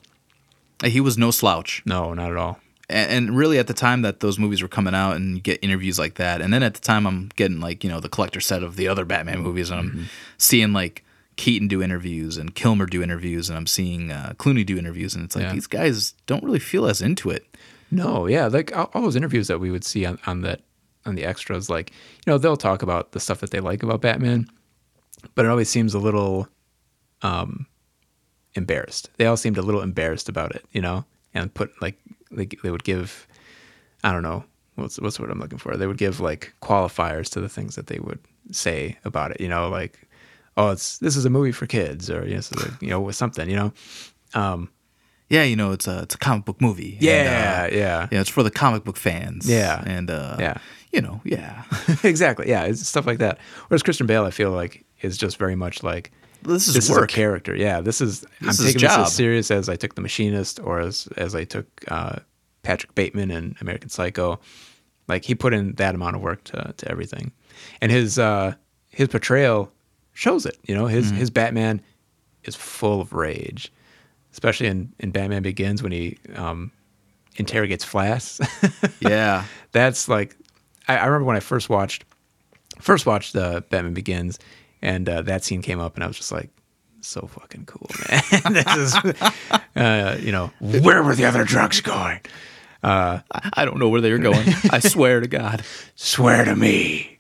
he was no slouch. No, not at all. And really at the time that those movies were coming out and you get interviews like that. And then at the time I'm getting like, you know, the collector set of the other Batman movies and I'm mm-hmm. seeing like Keaton do interviews and Kilmer do interviews and I'm seeing uh, Clooney do interviews. And it's like yeah. these guys don't really feel as into it. No, yeah. Like all those interviews that we would see on, on, that, on the extras, like, you know, they'll talk about the stuff that they like about Batman, but it always seems a little um, embarrassed. They all seemed a little embarrassed about it, you know, and put like... They they would give, I don't know, what's what's the word I'm looking for? They would give like qualifiers to the things that they would say about it. You know, like, oh, it's this is a movie for kids, or yes, you know, like, you know, with something. You know, um, yeah, you know, it's a it's a comic book movie. Yeah, and, uh, yeah, yeah. It's for the comic book fans. Yeah, and uh, yeah, you know, yeah, exactly. Yeah, it's stuff like that. Whereas Christian Bale, I feel like is just very much like. This is this work. Is a character, yeah. This is this I'm taking this as serious as I took The Machinist or as as I took uh, Patrick Bateman and American Psycho. Like he put in that amount of work to to everything, and his uh, his portrayal shows it. You know, his mm-hmm. his Batman is full of rage, especially in, in Batman Begins when he um, interrogates Flash. Yeah. That's like, I, I remember when I first watched, first watched uh, Batman Begins, and uh, that scene came up, and I was just like, so fucking cool, man. This is, uh, you know, where were the other drugs going? Uh, I don't know where they were going. I swear to God. Swear to me.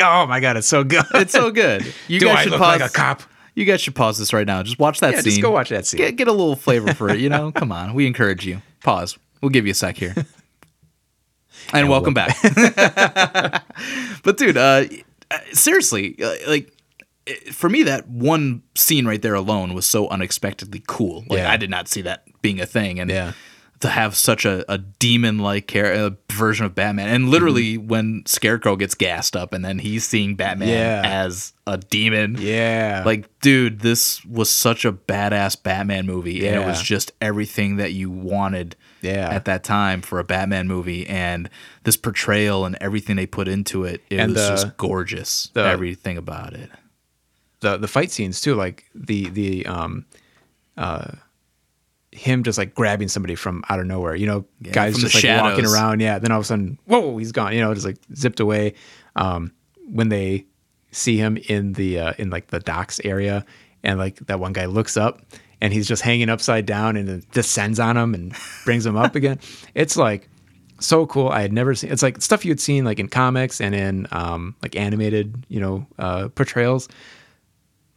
Oh my God, it's so good. It's so good. You Do guys I should look pause, like a cop? You guys should pause this right now. Just watch that yeah, scene. Just go watch that scene. Get, get a little flavor for it, you know? Come on. We encourage you. Pause. We'll give you a sec here. And, and welcome we'll... back. But dude, uh, seriously, like, for me, that one scene right there alone was so unexpectedly cool. Like, yeah. I did not see that being a thing. And yeah. to have such a, a demon-like car- version of Batman. And literally mm-hmm. when Scarecrow gets gassed up and then he's seeing Batman yeah. as a demon. Yeah. Like, dude, this was such a badass Batman movie. Yeah. And it was just everything that you wanted yeah. at that time for a Batman movie. And this portrayal and everything they put into it, it and was the, just gorgeous. The, everything about it. The the fight scenes, too. Like, the... the um uh. him just like grabbing somebody from out of nowhere, you know, yeah, guys just like shadows. walking around. Yeah. Then all of a sudden, whoa, he's gone, you know, just like zipped away. Um, when they see him in the, uh, in like the docks area, and like that one guy looks up and he's just hanging upside down and it descends on him and brings him up again. It's like so cool. I had never seen, it's like stuff you had seen like in comics and in, um, like animated, you know, uh, portrayals,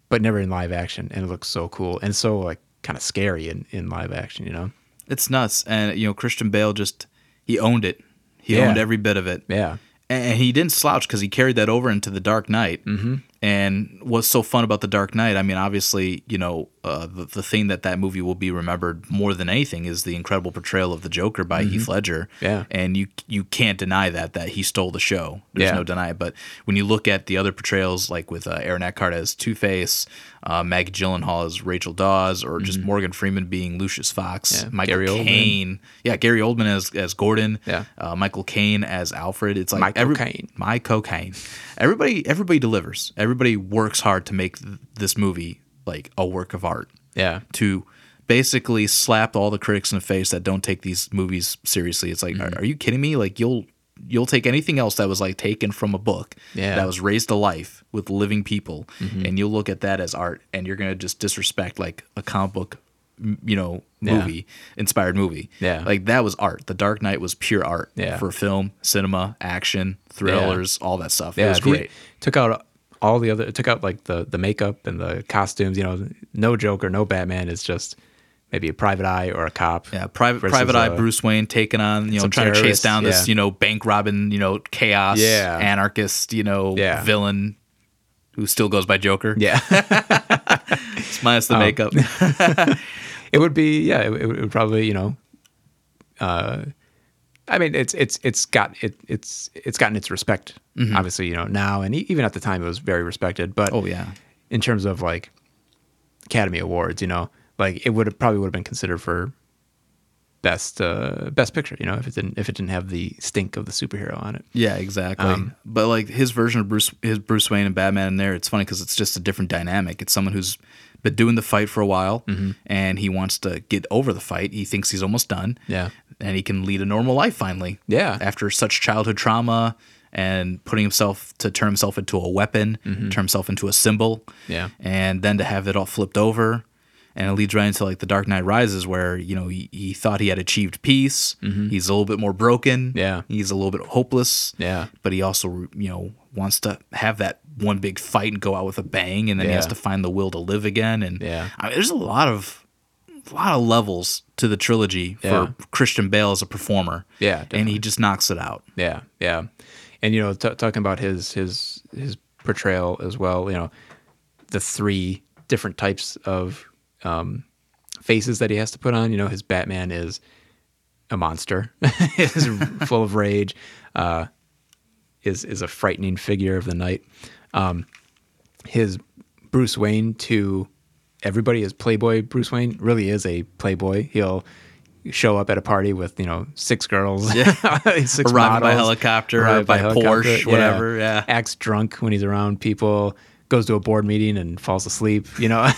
but never in live action. And it looks so cool. And so like, kind of scary in, in live action, you know? It's nuts. And, you know, Christian Bale just, he owned it. He yeah. owned every bit of it. Yeah. And he didn't slouch because he carried that over into The Dark Knight. Mm-hmm. And what's so fun about The Dark Knight, I mean, obviously, you know, uh, the, the thing that that movie will be remembered more than anything is the incredible portrayal of the Joker by mm-hmm. Heath Ledger. Yeah. And you you can't deny that, that he stole the show. There's yeah. no deny it. But when you look at the other portrayals, like with uh, Aaron Eckhart as Two-Face, uh, Maggie Gyllenhaal as Rachel Dawes, or just mm-hmm. Morgan Freeman being Lucius Fox, yeah. Michael Gary Caine. Oldman. Yeah, Gary Oldman as, as Gordon, yeah. uh, Michael Caine as Alfred. It's like Michael every, Caine. Michael Caine. Everybody, everybody delivers. Everybody works hard to make th- this movie like a work of art. Yeah. To basically slap all the critics in the face that don't take these movies seriously. It's like, mm-hmm. are, are you kidding me? Like you'll you'll take anything else that was like taken from a book yeah. that was raised to life with living people, mm-hmm. and you'll look at that as art, and you're gonna just disrespect like a comic book, you know, movie yeah. inspired movie. Yeah. Like that was art. The Dark Knight was pure art yeah. for film, cinema, action, thrillers, yeah. all that stuff. Yeah, it was great. Took out. All the other, it took out like the, the makeup and the costumes, you know, no Joker, no Batman. It's just maybe a private eye or a cop. Yeah, private private eye, a, Bruce Wayne taking on, you know, trying terrorists. to chase down this, yeah. you know, bank robbing, you know, chaos, yeah. anarchist, you know, yeah. villain who still goes by Joker. Yeah. It's minus the um, makeup. It would be, yeah, it, it would probably, you know, uh, I mean, it's it's it's got it it's it's gotten its respect, mm-hmm. obviously, you know, now, and even at the time it was very respected. But oh yeah, in terms of like Academy Awards, you know, like it would have probably would have been considered for best uh, best picture, you know, if it didn't if it didn't have the stink of the superhero on it. Yeah, exactly. Um, but like his version of Bruce his Bruce Wayne and Batman in there, it's funny because it's just a different dynamic. It's someone who's been doing the fight for a while, mm-hmm. and he wants to get over the fight. He thinks he's almost done. Yeah. And he can lead a normal life finally. Yeah. After such childhood trauma and putting himself to turn himself into a weapon, mm-hmm. turn himself into a symbol. Yeah. And then to have it all flipped over. And it leads right into like The Dark Knight Rises where, you know, he, he thought he had achieved peace. Mm-hmm. He's a little bit more broken. Yeah. He's a little bit hopeless. Yeah. But he also, you know, wants to have that one big fight and go out with a bang. And then yeah. he has to find the will to live again. And yeah. I mean, there's a lot of... a lot of levels to the trilogy yeah. for Christian Bale as a performer. Yeah, definitely. And he just knocks it out. Yeah, yeah. And, you know, t- talking about his his his portrayal as well, you know, the three different types of um, faces that he has to put on. You know, his Batman is a monster, is full of rage, uh, is is a frightening figure of the night. Um, his Bruce Wayne to... everybody is Playboy. Bruce Wayne really is a Playboy. He'll show up at a party with, you know, six girls, yeah. six arrived models, by helicopter, arrived by, by Porsche, helicopter, whatever. Yeah. yeah, acts drunk when he's around people. goes to a board meeting and falls asleep, you know,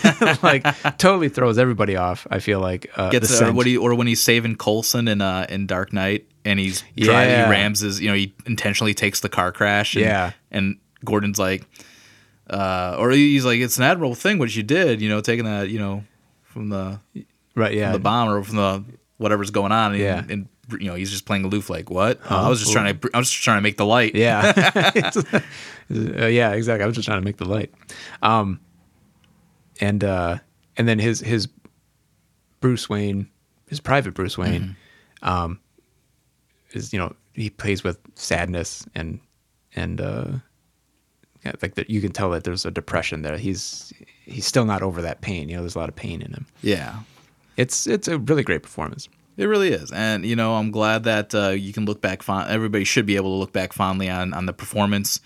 like totally throws everybody off. I feel like uh, gets the uh, what do you, or when he's saving Coulson in uh, in Dark Knight and he's driving, yeah. he rams his, you know, he intentionally takes the car crash. And, yeah, and Gordon's like, uh, or he's like, it's an admirable thing what you did, you know, taking that, you know, from the right, yeah, from the bomb or from the whatever's going on, and, yeah, and you know, he's just playing aloof, like, what? Oh, I was just cool. trying to, I was just trying to make the light. Yeah. uh, yeah, exactly. I was just trying to make the light. Um, and, uh, and then his, his Bruce Wayne, his private Bruce Wayne, mm-hmm. um, is, you know, he plays with sadness and, and, uh, yeah, like that, you can tell that there's a depression there. He's, he's still not over that pain. You know, there's a lot of pain in him. Yeah. It's, it's a really great performance. It really is. And, you know, I'm glad that uh, you can look back fond- – everybody should be able to look back fondly on, on the performance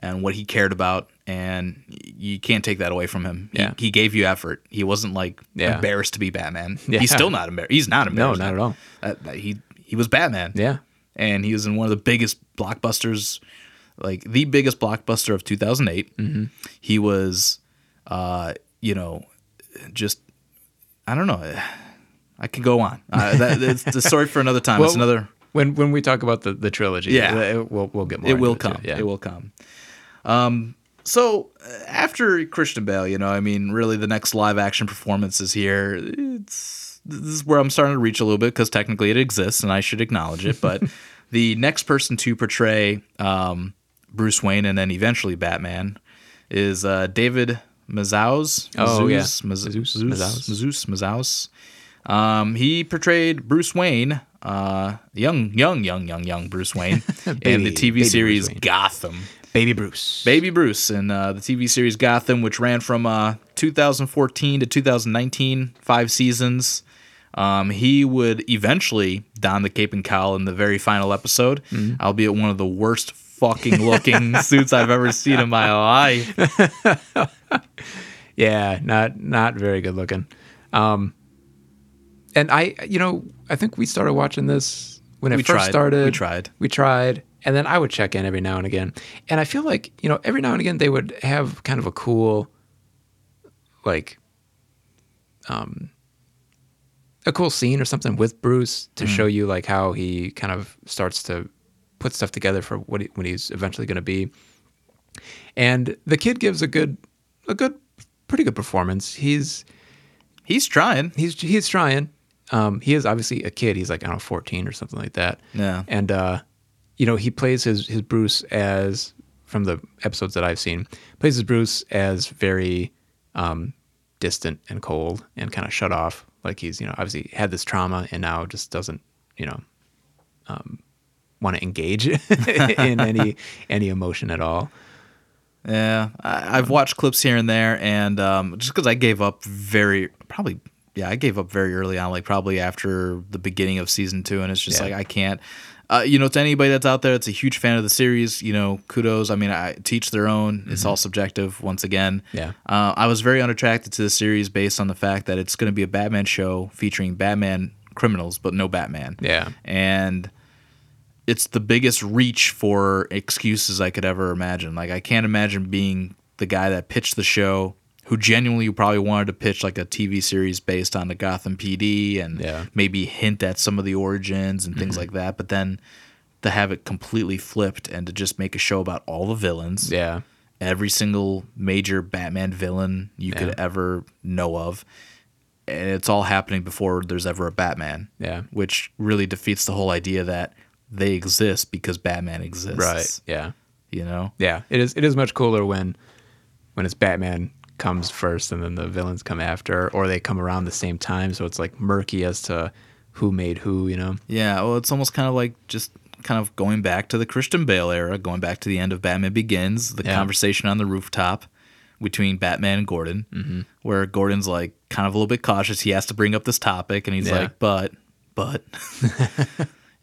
and what he cared about, and you can't take that away from him. Yeah. He, he gave you effort. He wasn't, like, yeah. embarrassed to be Batman. Yeah. He's still not embarrassed. He's not embarrassed. No, not at all. That, that he he was Batman. Yeah. And he was in one of the biggest blockbusters, like the biggest blockbuster of two thousand eight. Mm-hmm. He was, uh, you know, just – I don't know – I can go on. Uh, that, it's the story for another time. Well, it's another when when we talk about the, the trilogy. Yeah, it, we'll we'll get more. It will come. It, yeah. it will come. Um. So after Christian Bale, you know, I mean, really, the next live action performance is here. It's this is where I'm starting to reach a little bit because technically it exists and I should acknowledge it. But the next person to portray um, Bruce Wayne and then eventually Batman is uh, David Mazouz. Oh Mazouz, yeah, Mazouz, Mazouz, Mazouz, Mazouz. Um, he portrayed Bruce Wayne, uh, young, young, young, young, young Bruce Wayne baby, in the T V series Gotham. Baby Bruce. Baby Bruce in uh, the T V series Gotham, which ran from uh, two thousand fourteen to two thousand nineteen, five seasons. Um, he would eventually don the cape and cowl in the very final episode, mm-hmm. albeit one of the worst fucking looking suits I've ever seen in my life. Yeah, not not very good looking. Um And I, you know, I think we started watching this when it we first tried. started. We tried. We tried. And then I would check in every now and again. And I feel like, you know, every now and again they would have kind of a cool, like, um, a cool scene or something with Bruce to mm. show you, like, how he kind of starts to put stuff together for what he, when he's eventually going to be. And the kid gives a good, a good, pretty good performance. He's, he's trying. He's, he's trying. Um, he is obviously a kid. He's like, I don't know, fourteen or something like that. Yeah. And, uh, you know, he plays his, his Bruce as, from the episodes that I've seen, plays his Bruce as very um, distant and cold and kind of shut off. Like he's, you know, obviously had this trauma and now just doesn't, you know, um, want to engage in any any emotion at all. Yeah, I, I've watched clips here and there, and um, just because I gave up very probably, yeah, I gave up very early on, like probably after the beginning of season two, and it's just yeah. like I can't. Uh, you know, to anybody that's out there that's a huge fan of the series, you know, kudos. I mean, I teach their own. Mm-hmm. It's all subjective once again. Yeah, uh, I was very unattracted to the series based on the fact that it's going to be a Batman show featuring Batman criminals, but no Batman. Yeah, and. It's the biggest reach for excuses I could ever imagine. Like, I can't imagine being the guy that pitched the show who genuinely probably wanted to pitch like a T V series based on the Gotham P D and yeah. maybe hint at some of the origins and things mm-hmm. like that. But then to have it completely flipped and to just make a show about all the villains. Yeah. Every single major Batman villain you yeah. could ever know of. And it's all happening before there's ever a Batman. Yeah. Which really defeats the whole idea that they exist because Batman exists. Right. Yeah. You know? Yeah. It is it is much cooler when when it's Batman comes first and then the villains come after, or they come around the same time, so it's like murky as to who made who, you know? Yeah, well, it's almost kind of like just kind of going back to the Christian Bale era, going back to the end of Batman Begins, the yeah. conversation on the rooftop between Batman and Gordon, mm-hmm. where Gordon's like kind of a little bit cautious. He has to bring up this topic and he's yeah. like, but, but...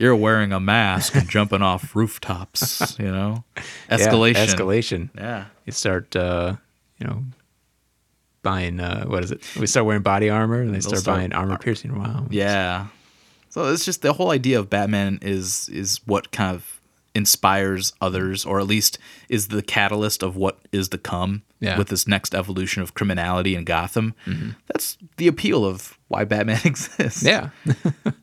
You're wearing a mask and jumping off rooftops, you know? Escalation. Yeah, escalation. Yeah. You start, uh, you know, buying, uh, what is it? We start wearing body armor and they start, start buying armor piercing. Wow. Yeah. So it's just the whole idea of Batman is is what kind of inspires others, or at least is the catalyst of what is to come yeah. with this next evolution of criminality in Gotham. Mm-hmm. That's the appeal of why Batman exists. Yeah.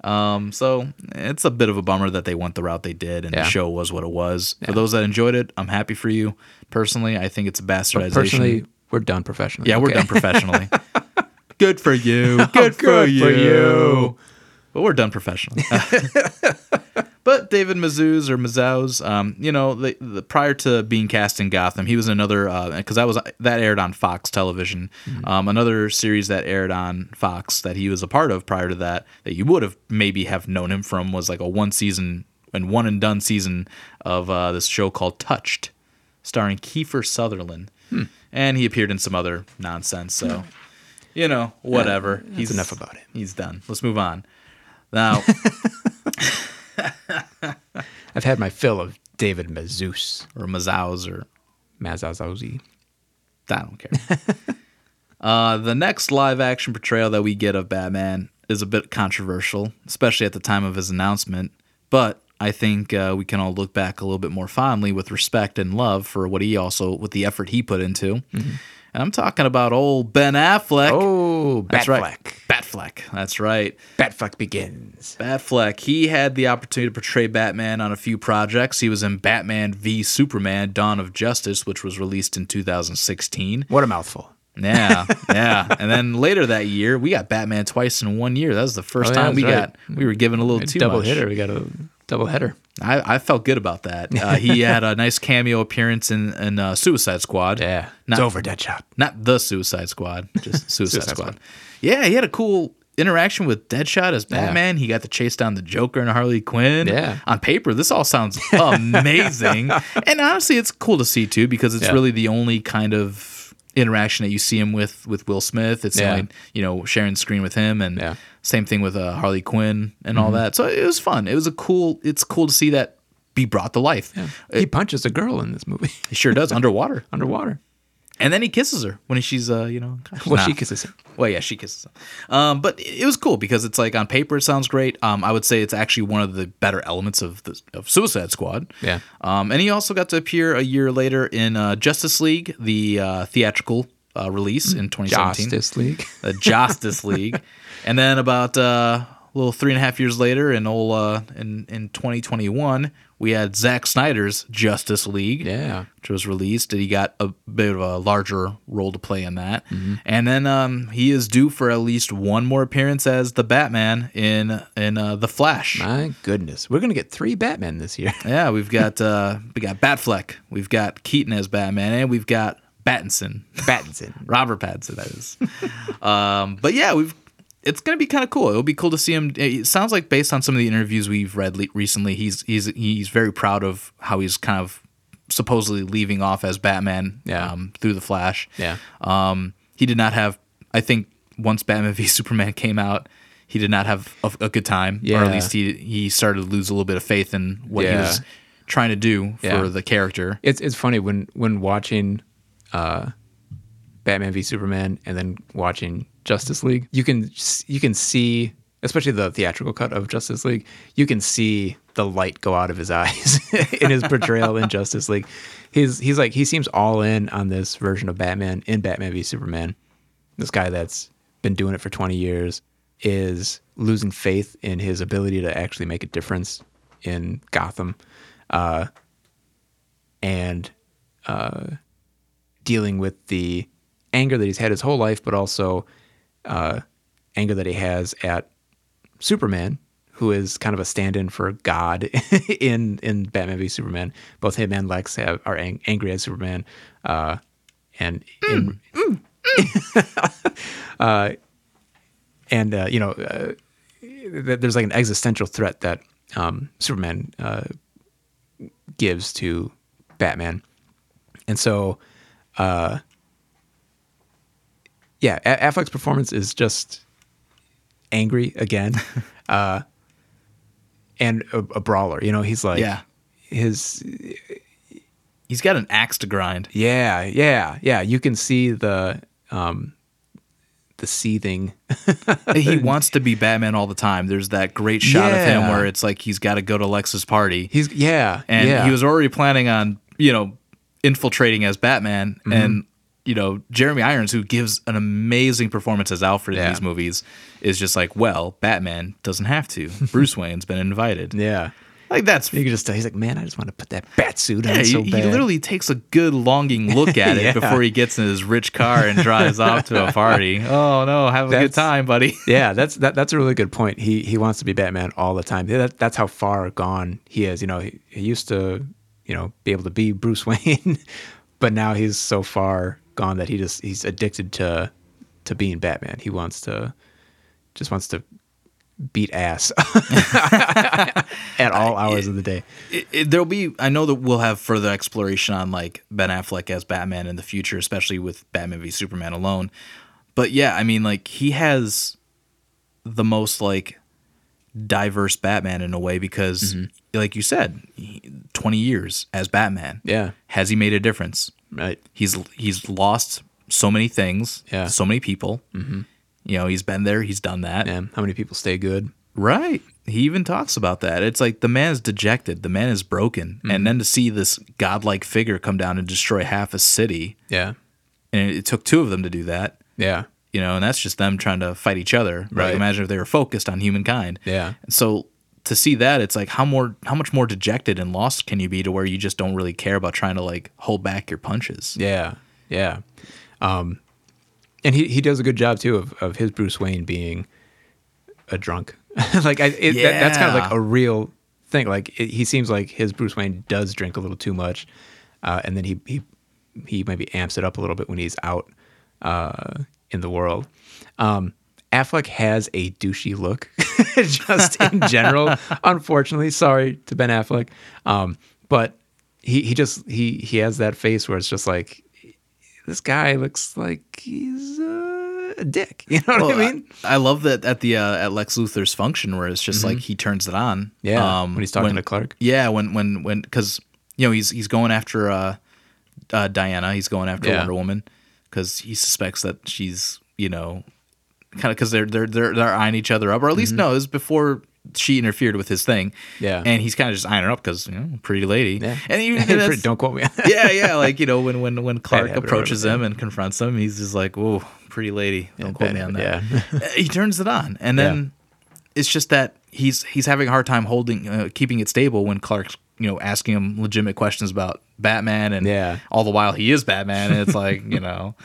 um, so it's a bit of a bummer that they went the route they did, and yeah. the show was what it was. Yeah. For those that enjoyed it, I'm happy for you. Personally, I think it's a bastardization. But personally, we're done professionally. Yeah, okay. We're done professionally. Good for you. Good, oh, good for, you. for you. But we're done professionally. But David Mazouz or Mazouz, um, you know, the, the, prior to being cast in Gotham, he was another, because uh, that was that aired on Fox Television, mm-hmm. um, another series that aired on Fox that he was a part of prior to that, that you would have maybe have known him from, was like a one season and one and done season of uh, this show called Touched, starring Kiefer Sutherland. Hmm. And he appeared in some other nonsense, so, no. you know, whatever. Yeah, he's enough about it. He's done. Let's move on. Now, I've had my fill of David Mazouz or Mazouz or Mazouzzi. I don't care. uh, the next live action portrayal that we get of Batman is a bit controversial, especially at the time of his announcement. But I think uh, we can all look back a little bit more fondly with respect and love for what he also, with the effort he put into. Mm-hmm. And I'm talking about old Ben Affleck. Oh, Batfleck. Right. Batfleck. That's right. Batfleck begins. Batfleck. He had the opportunity to portray Batman on a few projects. He was in Batman v Superman, Dawn of Justice, which was released in two thousand sixteen. What a mouthful. Yeah, yeah. And then later that year, we got Batman twice in one year. That was the first oh, yeah, time we right. got, we were given a little a too double much. Double hitter. We got a double header. I, I felt good about that. Uh, he had a nice cameo appearance in, in uh, Suicide Squad. Yeah. Not, it's over, Deadshot. Not the Suicide Squad, just Suicide, Suicide Squad. Squad. Yeah, he had a cool interaction with Deadshot as Batman. Yeah. He got to chase down the Joker and Harley Quinn. Yeah. On paper, this all sounds amazing. And honestly, it's cool to see, too, because it's yeah. really the only kind of interaction that you see him with with Will Smith. It's yeah. like, you know, sharing the screen with him, and yeah. same thing with uh, Harley Quinn and mm-hmm. all that. So it was fun. It was a cool, it's cool to see that be brought to life. Yeah. It, he punches a girl in this movie. He sure does. Underwater. Underwater. And then he kisses her when she's, uh, you know. Gosh, well, nah. she kisses him. Well, yeah, she kisses him. Um, but it was cool because it's like on paper it sounds great. Um, I would say it's actually one of the better elements of the of Suicide Squad. Yeah. Um, and he also got to appear a year later in uh, Justice League, the uh, theatrical uh, release in twenty seventeen. Justice League. The Justice League. And then about uh, a little three and a half years later in, old, uh, in, in twenty twenty-one, we had Zack Snyder's Justice League, yeah. which was released, and he got a bit of a larger role to play in that. Mm-hmm. And then um, he is due for at least one more appearance as the Batman in in uh, The Flash. My goodness, we're gonna get three Batman this year. Yeah, we've got uh, we got Batfleck, we've got Keaton as Batman, and we've got Pattinson, Pattinson, Robert Pattinson, that is. um, but yeah, we've. It's going to be kind of cool. It'll be cool to see him. It sounds like, based on some of the interviews we've read le- recently, he's he's he's very proud of how he's kind of supposedly leaving off as Batman yeah. um, through The Flash. Yeah. Um, he did not have, I think, once Batman v Superman came out, he did not have a, a good time. Yeah. Or at least he he started to lose a little bit of faith in what yeah. he was trying to do for yeah. the character. It's it's funny when, when watching uh, Batman v Superman and then watching Justice League, you can you can see, especially the theatrical cut of Justice League, you can see the light go out of his eyes in his portrayal in Justice League. He's he's like he seems all in on this version of Batman in Batman v Superman. This guy that's been doing it for twenty years is losing faith in his ability to actually make a difference in Gotham, uh, and uh, dealing with the anger that he's had his whole life, but also Uh, anger that he has at Superman, who is kind of a stand-in for God in in Batman v Superman. Both him and Lex have, are ang- angry at Superman, uh, and mm, in, mm, uh, and uh, you know, uh, there's like an existential threat that um, Superman uh, gives to Batman, and so. Uh, Yeah, Affleck's performance is just angry again, uh, and a, a brawler. You know, he's like, yeah. his he's got an axe to grind. Yeah, yeah, yeah. You can see the um, the seething. He wants to be Batman all the time. There's that great shot yeah. of him where it's like he's got to go to Lex's party. He's yeah, and yeah. he was already planning on, you know, infiltrating as Batman, mm-hmm. and you know, Jeremy Irons, who gives an amazing performance as Alfred yeah. in these movies, is just like, well, Batman doesn't have to. Bruce Wayne's been invited. Yeah. Like that's you can just tell he's like, man, I just want to put that bat suit yeah, on so he, bad. He literally takes a good longing look at it yeah. before he gets in his rich car and drives off to a party. Oh no, have a that's, good time, buddy. yeah, that's that, that's a really good point. He he wants to be Batman all the time. That, that's how far gone he is. You know, he, he used to, you know, be able to be Bruce Wayne, but now he's so far gone that he just he's addicted to to being Batman. He wants to just wants to beat ass at all hours it, of the day. It, it, there'll be, I know that we'll have further exploration on like Ben Affleck as Batman in the future, especially with Batman v Superman alone. But yeah, I mean, like he has the most like diverse Batman in a way because, mm-hmm. like you said, twenty years as Batman. Yeah, has he made a difference? Right. He's he's lost so many things. Yeah. So many people. Mm-hmm. You know, he's been there, he's done that. Yeah. How many people stay good? Right. He even talks about that. It's like the man is dejected, the man is broken. Mm-hmm. And then to see this godlike figure come down and destroy half a city. Yeah. And it took two of them to do that. Yeah. You know, and that's just them trying to fight each other. Right. Like, imagine if they were focused on humankind. Yeah. And so to see that, it's like how more how much more dejected and lost can you be to where you just don't really care about trying to like hold back your punches. Yeah. Yeah. Um And he, he does a good job, too, of, of his Bruce Wayne being a drunk. like I, it, yeah. that, That's kind of like a real thing. Like it, he seems like his Bruce Wayne does drink a little too much, uh, and then he, he he maybe amps it up a little bit when he's out uh, in the world. Um, Affleck has a douchey look just in general, unfortunately. Sorry to Ben Affleck. Um, but he, he just he he has that face where it's just like, this guy looks like he's uh, a dick. You know what well, I mean? I, I love that at the uh, at Lex Luthor's function where it's just mm-hmm. like he turns it on. Yeah, um, when he's talking when, to Clark. Yeah, when when when because you know he's he's going after uh, uh, Diana. He's going after yeah. Wonder Woman because he suspects that she's you know kind of because they're they're they're they're eyeing each other up, or at least mm-hmm. no, it was before she interfered with his thing. Yeah. And he's kind of just eyeing her up because, you know, pretty lady. Yeah. And even don't quote me. yeah, yeah. Like, you know, when when, when Clark approaches him and confronts him, he's just like, whoa, pretty lady. Don't yeah, quote me on that. Yeah. He turns it on. And then yeah. it's just that he's he's having a hard time holding, uh, keeping it stable when Clark's, you know, asking him legitimate questions about Batman. And yeah. all the while he is Batman. And it's like, you know,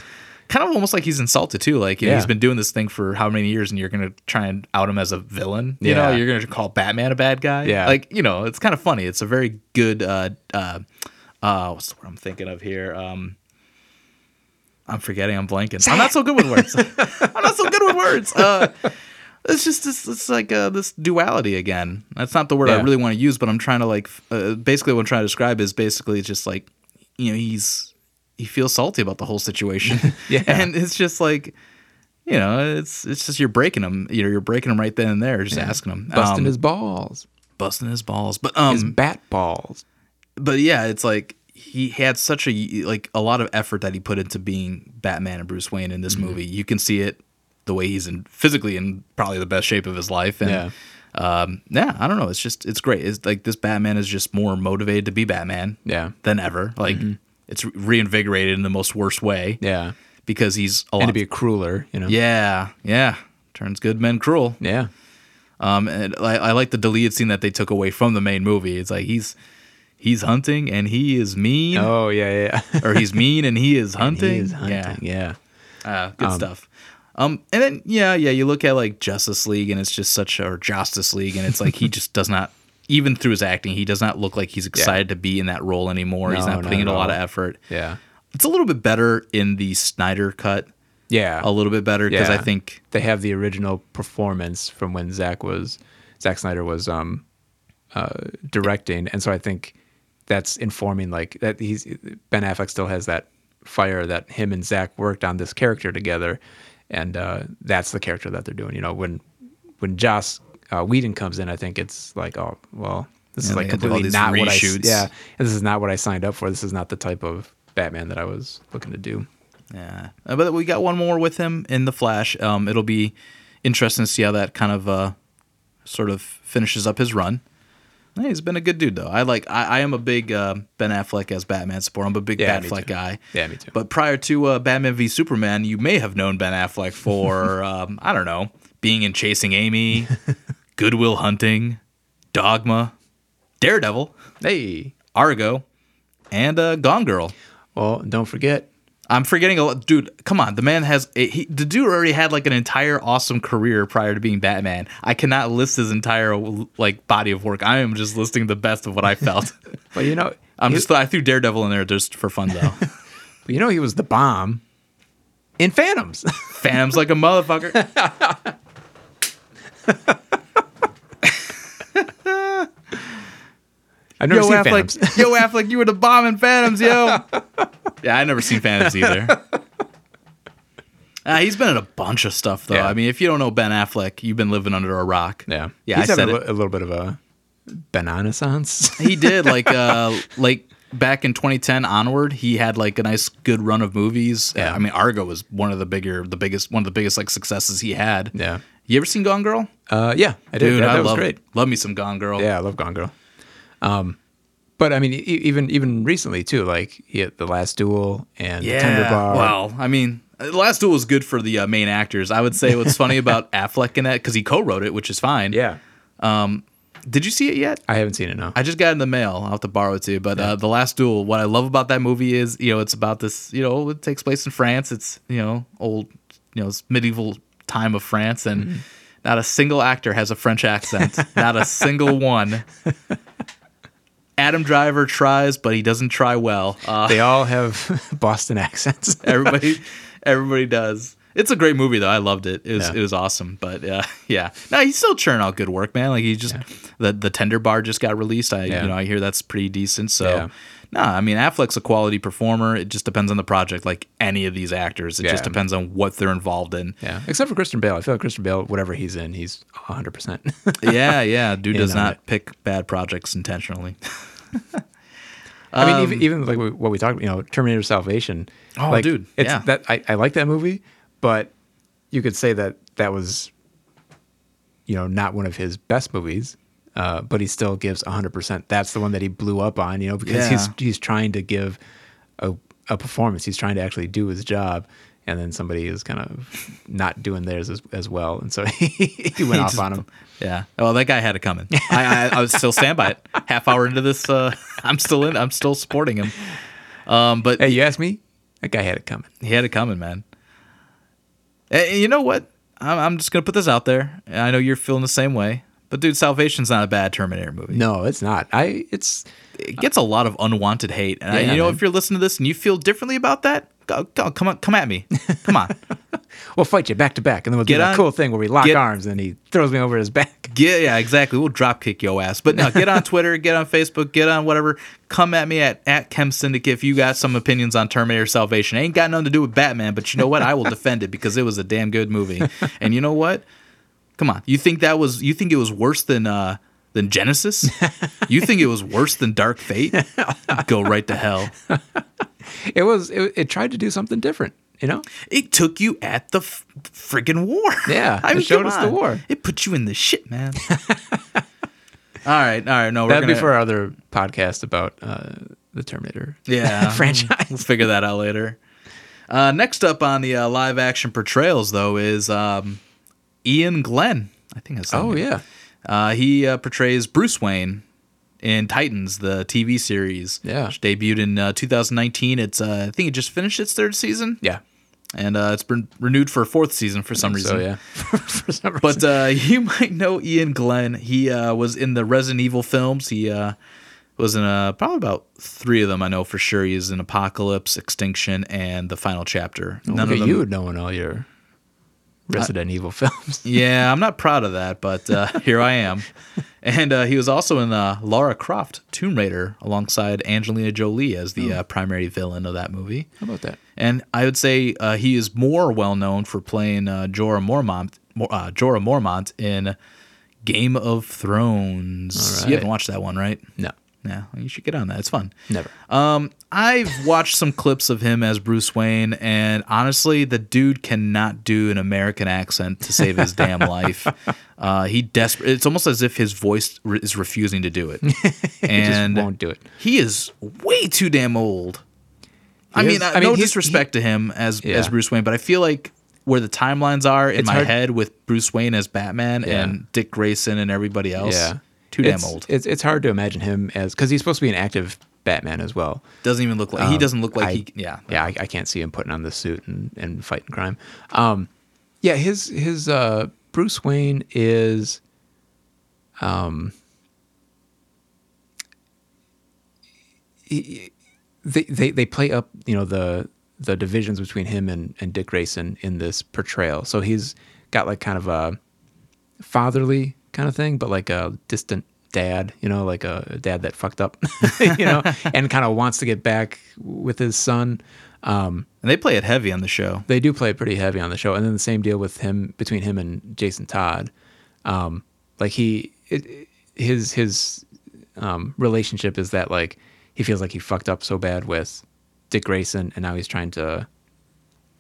kind of almost like he's insulted too. Like you yeah. know, he's been doing this thing for how many years and you're going to try and out him as a villain. You yeah. know, you're going to call Batman a bad guy. Yeah. Like, you know, it's kind of funny. It's a very good, uh, uh, uh, what's the word I'm thinking of here? Um, I'm forgetting. I'm blanking. I'm not so good with words. I'm not so good with words. Uh, it's just, this, it's like uh, this duality again. That's not the word yeah. I really want to use, but I'm trying to like, uh, basically what I'm trying to describe is basically just like, you know, he's, he feels salty about the whole situation. yeah. And it's just like, you know, it's it's just you're breaking him. You know, you're breaking him right then and there, just yeah. asking him. Busting um, his balls. Busting his balls. But um his bat balls. But yeah, it's like he had such a like a lot of effort that he put into being Batman and Bruce Wayne in this mm-hmm. movie. You can see it the way he's in physically in probably the best shape of his life. And yeah. um yeah, I don't know. It's just it's great. It's like this Batman is just more motivated to be Batman yeah. than ever. Like mm-hmm. it's reinvigorated in the most worst way. Yeah. Because he's a lot. And to be a crueler, you know? Yeah. Yeah. Turns good men cruel. Yeah. Um, and I, I like the deleted scene that they took away from the main movie. It's like he's he's hunting and he is mean. Oh, yeah, yeah. Or he's mean and he is hunting. He is hunting, yeah. yeah. Uh, good um, stuff. Um, and then, yeah, yeah, you look at like Justice League and it's just such a, or Justice League and it's like he just does not. Even through his acting, he does not look like he's excited yeah. to be in that role anymore. No, he's not putting not in a lot of effort. Yeah. It's a little bit better in the Snyder cut. Yeah. A little bit better because yeah. I think they have the original performance from when Zack was Zack Snyder was um, uh, directing, and so I think that's informing like that he's Ben Affleck still has that fire that him and Zack worked on this character together, and uh, that's the character that they're doing. You know, when when Joss Uh, Whedon comes in, I think it's like, oh, well, this yeah, is like completely not reshoots. what I, yeah, this is not what I signed up for. This is not the type of Batman that I was looking to do. Yeah, but we got one more with him in The Flash. Um, it'll be interesting to see how that kind of uh, sort of finishes up his run. Hey, he's been a good dude, though. I like. I, I am a big uh, Ben Affleck as Batman supporter. I'm a big yeah, Batfleck guy. Yeah, me too. But prior to uh, Batman v Superman, you may have known Ben Affleck for, um, I don't know, being in Chasing Amy, Good Will Hunting, Dogma, Daredevil, hey, Argo, and uh, Gone Girl. Well, don't forget. I'm forgetting a lot. Dude, come on. The man has... A, he, the dude already had like an entire awesome career prior to being Batman. I cannot list his entire like body of work. I am just listing the best of what I felt. But you know... I'm he, just, I threw Daredevil in there just for fun, though. But you know he was the bomb in Phantoms. Phantoms like a motherfucker. I've never yo, seen Affleck, Phantoms. Yo, Affleck, you were the bomb in Phantoms, yo. Yeah, I've never seen Phantoms either. Uh, he's been in a bunch of stuff, though. Yeah. I mean, if you don't know Ben Affleck, you've been living under a rock. Yeah. Yeah, he's I said a, l- a little bit of a banana-sance. He did. Like, uh, like back in twenty ten onward, he had like a nice good run of movies. Yeah. Uh, I mean, Argo was one of the bigger, the biggest, one of the biggest like successes he had. Yeah. You ever seen Gone Girl? Uh, yeah, I did. Dude, that, that I was love, great. Love me some Gone Girl. Yeah, I love Gone Girl. Um, But I mean, even even recently too, like he had The Last Duel and yeah. Tender Bar. Well, I mean, The Last Duel was good for the uh, main actors. I would say what's funny about Affleck in that because he co-wrote it, which is fine. Yeah. Um, did you see it yet? I haven't seen it. No. I just got it in the mail. I'll have to borrow it to you. But yeah. uh, The Last Duel, what I love about that movie is, you know, it's about this. You know, it takes place in France. It's you know old, you know, it's medieval time of France, and mm-hmm. not a single actor has a French accent. Not a single one. Adam Driver tries, but he doesn't try well. Uh, they all have Boston accents. everybody, everybody does. It's a great movie, though. I loved it. It was, yeah. it was awesome. But uh, yeah, no, he's still churning out good work, man. Like he just yeah. the the Tender Bar just got released. I yeah. you know I hear that's pretty decent. So yeah. no, nah, I mean Affleck's a quality performer. It just depends on the project, like any of these actors. It yeah. just depends on what they're involved in. Yeah, except for Christian Bale. I feel like Christian Bale, whatever he's in, he's one hundred percent. Yeah, yeah. Dude does not it. pick bad projects intentionally. I mean, um, even, even like we, what we talked about, you know, Terminator Salvation. Oh, like, dude, it's, yeah. That I, I like that movie, but you could say that that was, you know, not one of his best movies. Uh, but he still gives one hundred percent. That's the one that he blew up on, you know, because yeah. he's he's trying to give a a performance. He's trying to actually do his job, and then somebody is kind of not doing theirs as, as well, and so he, he went he off just, on him. Yeah. Well, that guy had it coming. I, I I still stand by it. Half hour into this, uh, I'm still in. I'm still supporting him. Um, but hey, you asked me. That guy had it coming. He had it coming, man. And you know what? I'm, I'm just gonna put this out there. I know you're feeling the same way. But dude, Salvation's not a bad Terminator movie. No, it's not. I it's it gets a lot of unwanted hate, and yeah, I, you know man. If you're listening to this and you feel differently about that, go, go come on, come at me, come on. We'll fight you back to back, and then we'll get do that on, cool thing where we lock get, arms and he throws me over his back. Yeah, yeah, exactly. We'll drop kick your ass. But no, get on Twitter, get on Facebook, get on whatever. Come at me at at Chem Syndicate if you got some opinions on Terminator Salvation. It ain't got nothing to do with Batman, but you know what? I will defend it because it was a damn good movie. And you know what? Come on, you think that was you think it was worse than uh, than Genesis? You think it was worse than Dark Fate? Go right to hell. It was. It, it tried to do something different, you know. It took you at the f- friggin' war. Yeah, I mean, it showed us the war. It put you in the shit, man. all right, all right. No, we're that'd gonna... be for our other podcast about uh, the Terminator. Yeah, franchise. We'll figure that out later. Uh, next up on the uh, live action portrayals, though, is. Um, Ian Glen, I think that's oh name. yeah, uh, he uh, portrays Bruce Wayne in Titans, the T V series, yeah, which debuted in uh, two thousand nineteen. It's uh, I think it just finished its third season, yeah, and uh, it's been renewed for a fourth season for some reason. So, yeah, for some reason. But uh, you might know Ian Glen. He uh, was in the Resident Evil films. He uh, was in a, probably about three of them. I know for sure. He is in Apocalypse, Extinction, and the Final Chapter. Oh, None of them. You would know in all your. Resident uh, Evil films. Yeah, I'm not proud of that, but uh, here I am. And uh, he was also in uh, Lara Croft Tomb Raider alongside Angelina Jolie as the oh. uh, primary villain of that movie. How about that? And I would say uh, he is more well-known for playing uh, Jorah Mormont, uh, Jorah Mormont in Game of Thrones. Right. You haven't watched that one, right? No. Yeah, you should get on that. It's fun. Never. Um, I've watched some clips of him as Bruce Wayne, and honestly, the dude cannot do an American accent to save his damn life. Uh, he desperate. It's almost as if his voice re- is refusing to do it, and just won't do it. He is way too damn old. I mean, I mean, no disrespect he, to him as yeah. as Bruce Wayne, but I feel like where the timelines are in it's my hard. head with Bruce Wayne as Batman yeah. and Dick Grayson and everybody else. Yeah. Too damn it's, old. It's it's hard to imagine him as, because he's supposed to be an active Batman as well. Doesn't even look like um, he doesn't look like I, he. Yeah, yeah. I, I can't see him putting on the suit and, and fighting crime. Um, yeah, his his uh, Bruce Wayne is, um, he, they they they play up, you know, the the divisions between him and, and Dick Grayson in this portrayal. So he's got like kind of a fatherly kind of thing, but like a distant dad, you know, like a dad that fucked up, you know, and kind of wants to get back with his son. Um, and they play it heavy on the show. They do play it pretty heavy on the show. And then the same deal with him, between him and Jason Todd. Um, like he, it, his, his um, relationship is that like, he feels like he fucked up so bad with Dick Grayson, and now he's trying to,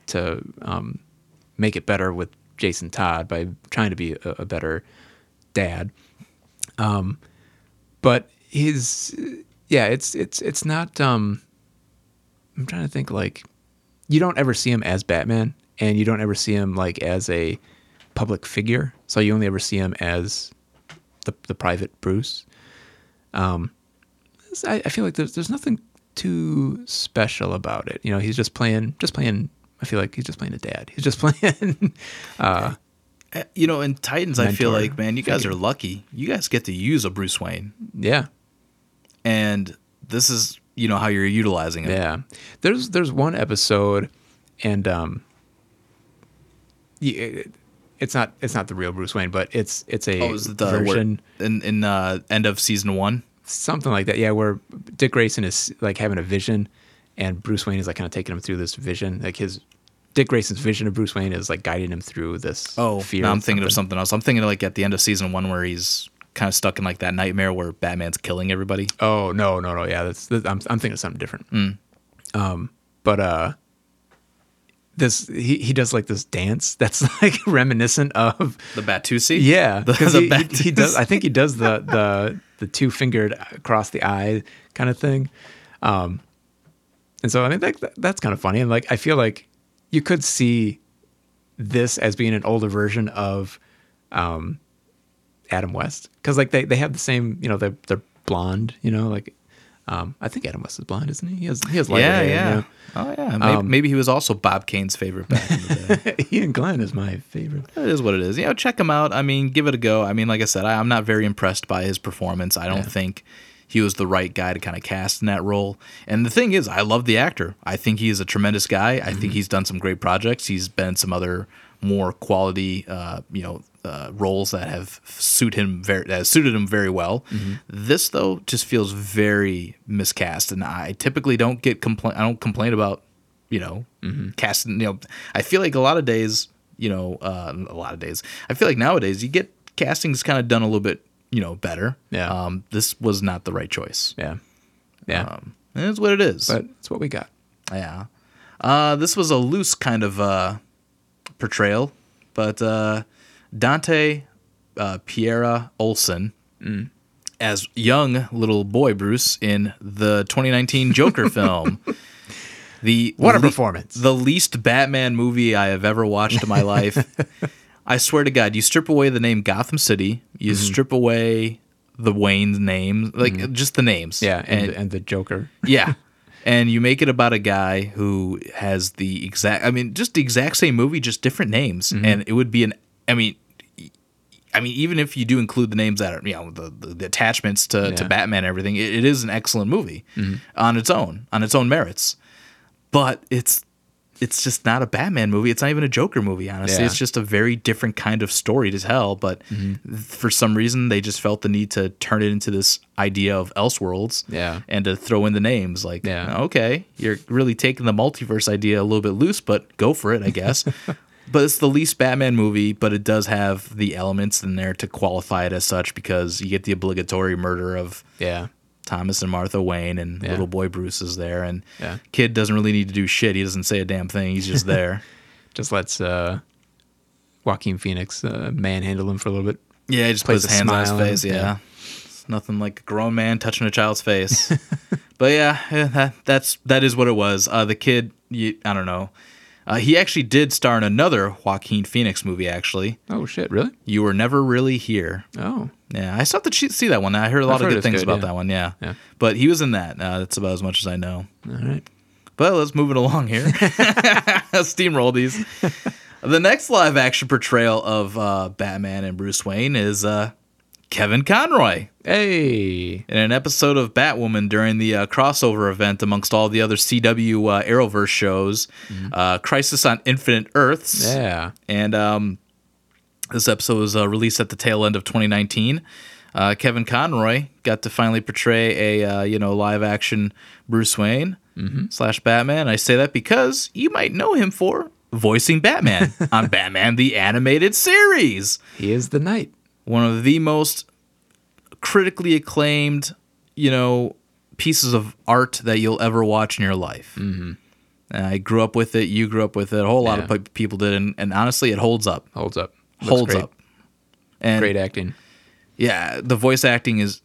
to um, make it better with Jason Todd by trying to be a, a better dad. Um, but his, yeah, it's, it's, it's not, um, I'm trying to think, like, you don't ever see him as Batman, and you don't ever see him like as a public figure. So you only ever see him as the, the private Bruce. Um, I, I feel like there's, there's nothing too special about it. You know, he's just playing, just playing. I feel like he's just playing a dad. He's just playing, uh, you know, in Titans, Mentor. I feel like, man, you guys are lucky. You guys get to use a Bruce Wayne. Yeah. And this is, you know, how you're utilizing it. Yeah. There's there's one episode, and um, it, it's not it's not the real Bruce Wayne, but it's it's a oh, it's the, version in in uh, end of season one, something like that. Yeah, where Dick Grayson is like having a vision, and Bruce Wayne is like kind of taking him through this vision, like his. Dick Grayson's vision of Bruce Wayne is like guiding him through this oh, fear. No, I'm thinking something. of something else. I'm thinking of like at the end of season one where he's kind of stuck in like that nightmare where Batman's killing everybody. Oh no, no, no. Yeah. That's, that's I'm, I'm thinking of something different. Mm. Um, but, uh, this, he, he does like this dance that's like reminiscent of the Batusi. Yeah. Cause the, the he, he, he does, I think he does the, the, the two fingered across the eye kind of thing. Um, and so I mean, that, that, that's kind of funny. And like, I feel like, you could see this as being an older version of um, Adam West, because like they, they have the same, you know, they're they're blonde, you know, like um, I think Adam West is blonde, isn't he? He has he has light yeah, hair. Yeah, yeah. Oh yeah. Maybe, um, maybe he was also Bob Kane's favorite back in the day. Ian Glen is my favorite. It is what it is. You know, check him out. I mean, give it a go. I mean, like I said, I, I'm not very impressed by his performance. I don't yeah. think he was the right guy to kind of cast in that role. And the thing is, I love the actor. I think he is a tremendous guy. I mm-hmm. think he's done some great projects. He's been in some other more quality, uh, you know, uh, roles that have suit him very, that suited him very well. Mm-hmm. This though just feels very miscast. And I typically don't get complain. I don't complain about, you know, mm-hmm. casting. You know, I feel like a lot of days, you know, uh, a lot of days. I feel like nowadays you get castings kind of done a little bit, you know, better. Yeah. Um, this was not the right choice. Yeah. Yeah. Um, and it's what it is. But it's what we got. Yeah. Uh, this was a loose kind of uh, portrayal, but uh, Dante uh, Piera Olsen mm. as young little boy Bruce in the twenty nineteen Joker film. The What a le- performance. The least Batman movie I have ever watched in my life. I swear to God, you strip away the name Gotham City, you mm-hmm. strip away the Wayne's name, like mm-hmm. just the names. Yeah, and, and, and the Joker. Yeah, and you make it about a guy who has the exact, I mean, just the exact same movie, just different names. Mm-hmm. And it would be an, I mean, I mean, even if you do include the names that are, you know, the, the, the attachments to, yeah. to Batman and everything, it, it is an excellent movie mm-hmm. on its own, on its own merits. But it's, It's just not a Batman movie. It's not even a Joker movie, honestly. Yeah. It's just a very different kind of story to tell. But mm-hmm. for some reason, they just felt the need to turn it into this idea of Elseworlds yeah. and to throw in the names. Like, yeah. okay, you're really taking the multiverse idea a little bit loose, but go for it, I guess. But it's the least Batman movie, but it does have the elements in there to qualify it as such because you get the obligatory murder of yeah. Thomas and Martha Wayne, and yeah. little boy Bruce is there, and yeah. kid doesn't really need to do shit. He doesn't say a damn thing. He's just there. Just lets uh, Joaquin Phoenix uh, manhandle him for a little bit. Yeah, he just puts his hands on his face. Yeah. yeah. It's nothing like a grown man touching a child's face. But yeah, yeah that, that's, that is what it was. Uh, the kid, you, I don't know. Uh, he actually did star in another Joaquin Phoenix movie, actually. Oh, shit, really? You Were Never Really Here. Oh. Yeah, I still have to see that one. I heard a lot I've of good things good, about yeah. that one, yeah. yeah. But he was in that. Uh, that's about as much as I know. All right. But let's move it along here. Steamroll these. The next live-action portrayal of uh, Batman and Bruce Wayne is uh, Kevin Conroy. Hey. In an episode of Batwoman during the uh, crossover event amongst all the other C W uh, Arrowverse shows, mm-hmm. uh, Crisis on Infinite Earths. Yeah. And um, this episode was uh, released at the tail end of twenty nineteen. Uh, Kevin Conroy got to finally portray a uh, you know live-action Bruce Wayne mm-hmm. slash Batman. I say that because you might know him for voicing Batman on Batman the Animated Series. He is the Knight. One of the most critically acclaimed, you know, pieces of art that you'll ever watch in your life. Mm-hmm. I grew up with it. You grew up with it. A whole lot yeah. of people did. And, and honestly, it holds up. Holds up. Looks holds great. up. And great acting. Yeah. The voice acting is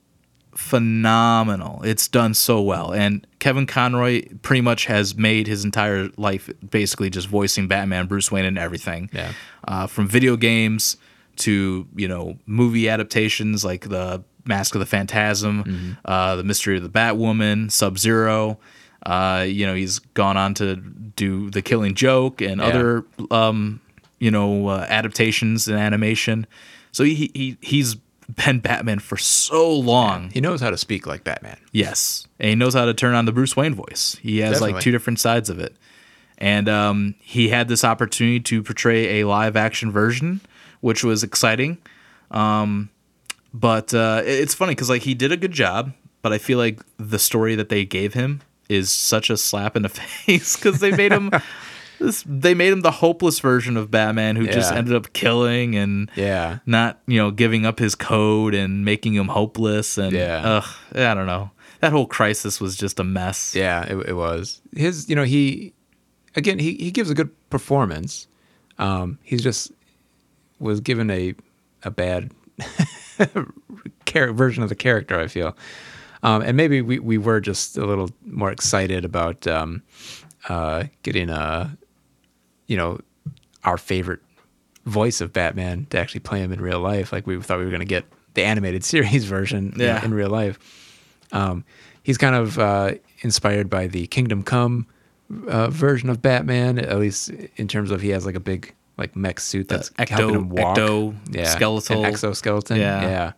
phenomenal. It's done so well. And Kevin Conroy pretty much has made his entire life basically just voicing Batman, Bruce Wayne, and everything. Yeah. Uh, from video games to, you know, movie adaptations like The Mask of the Phantasm, mm-hmm. uh, The Mystery of the Batwoman, Sub-Zero. Uh, you know, he's gone on to do The Killing Joke and yeah. other, um, you know, uh, adaptations and animation. So he, he he's been Batman for so long. Yeah. He knows how to speak like Batman. Yes. And he knows how to turn on the Bruce Wayne voice. He has Definitely. like two different sides of it. And um, he had this opportunity to portray a live action version, which was exciting. Um, but uh, it's funny because like he did a good job, but I feel like the story that they gave him is such a slap in the face because they made him this, they made him the hopeless version of Batman who yeah. just ended up killing and yeah. not, you know, giving up his code and making him hopeless. And yeah. ugh, I don't know. That whole crisis was just a mess. Yeah, it, it was. His, you know, he, again, he, he gives a good performance. Um, he's just... was given a a bad version of the character, I feel. Um, and maybe we, we were just a little more excited about um, uh, getting, a, you know, our favorite voice of Batman to actually play him in real life. Like we thought we were going to get the animated series version yeah. in, in real life. Um, he's kind of uh, inspired by the Kingdom Come uh, version of Batman, at least in terms of he has like a big... like mech suit that's ecto, helping him walk. Ecto, yeah. skeletal. An exoskeleton. Yeah. yeah.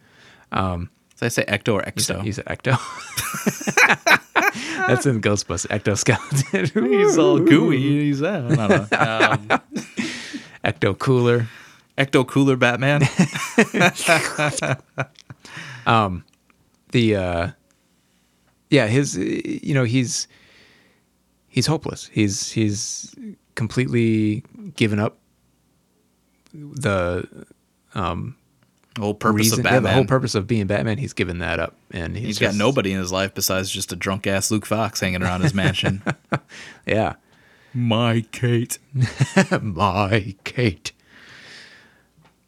Um, Did I say ecto or exo? He said ecto. That's in Ghostbusters. Ectoskeleton. He's all gooey. He's that. I don't know. Um, ecto cooler. Ecto cooler Batman. um, the uh, yeah, his you know he's he's hopeless. He's he's completely given up. The um, whole purpose reason, of Batman. Yeah, the whole purpose of being Batman, he's given that up, and he's, he's just, got nobody in his life besides just a drunk ass Luke Fox hanging around his mansion. yeah, my Kate, my Kate.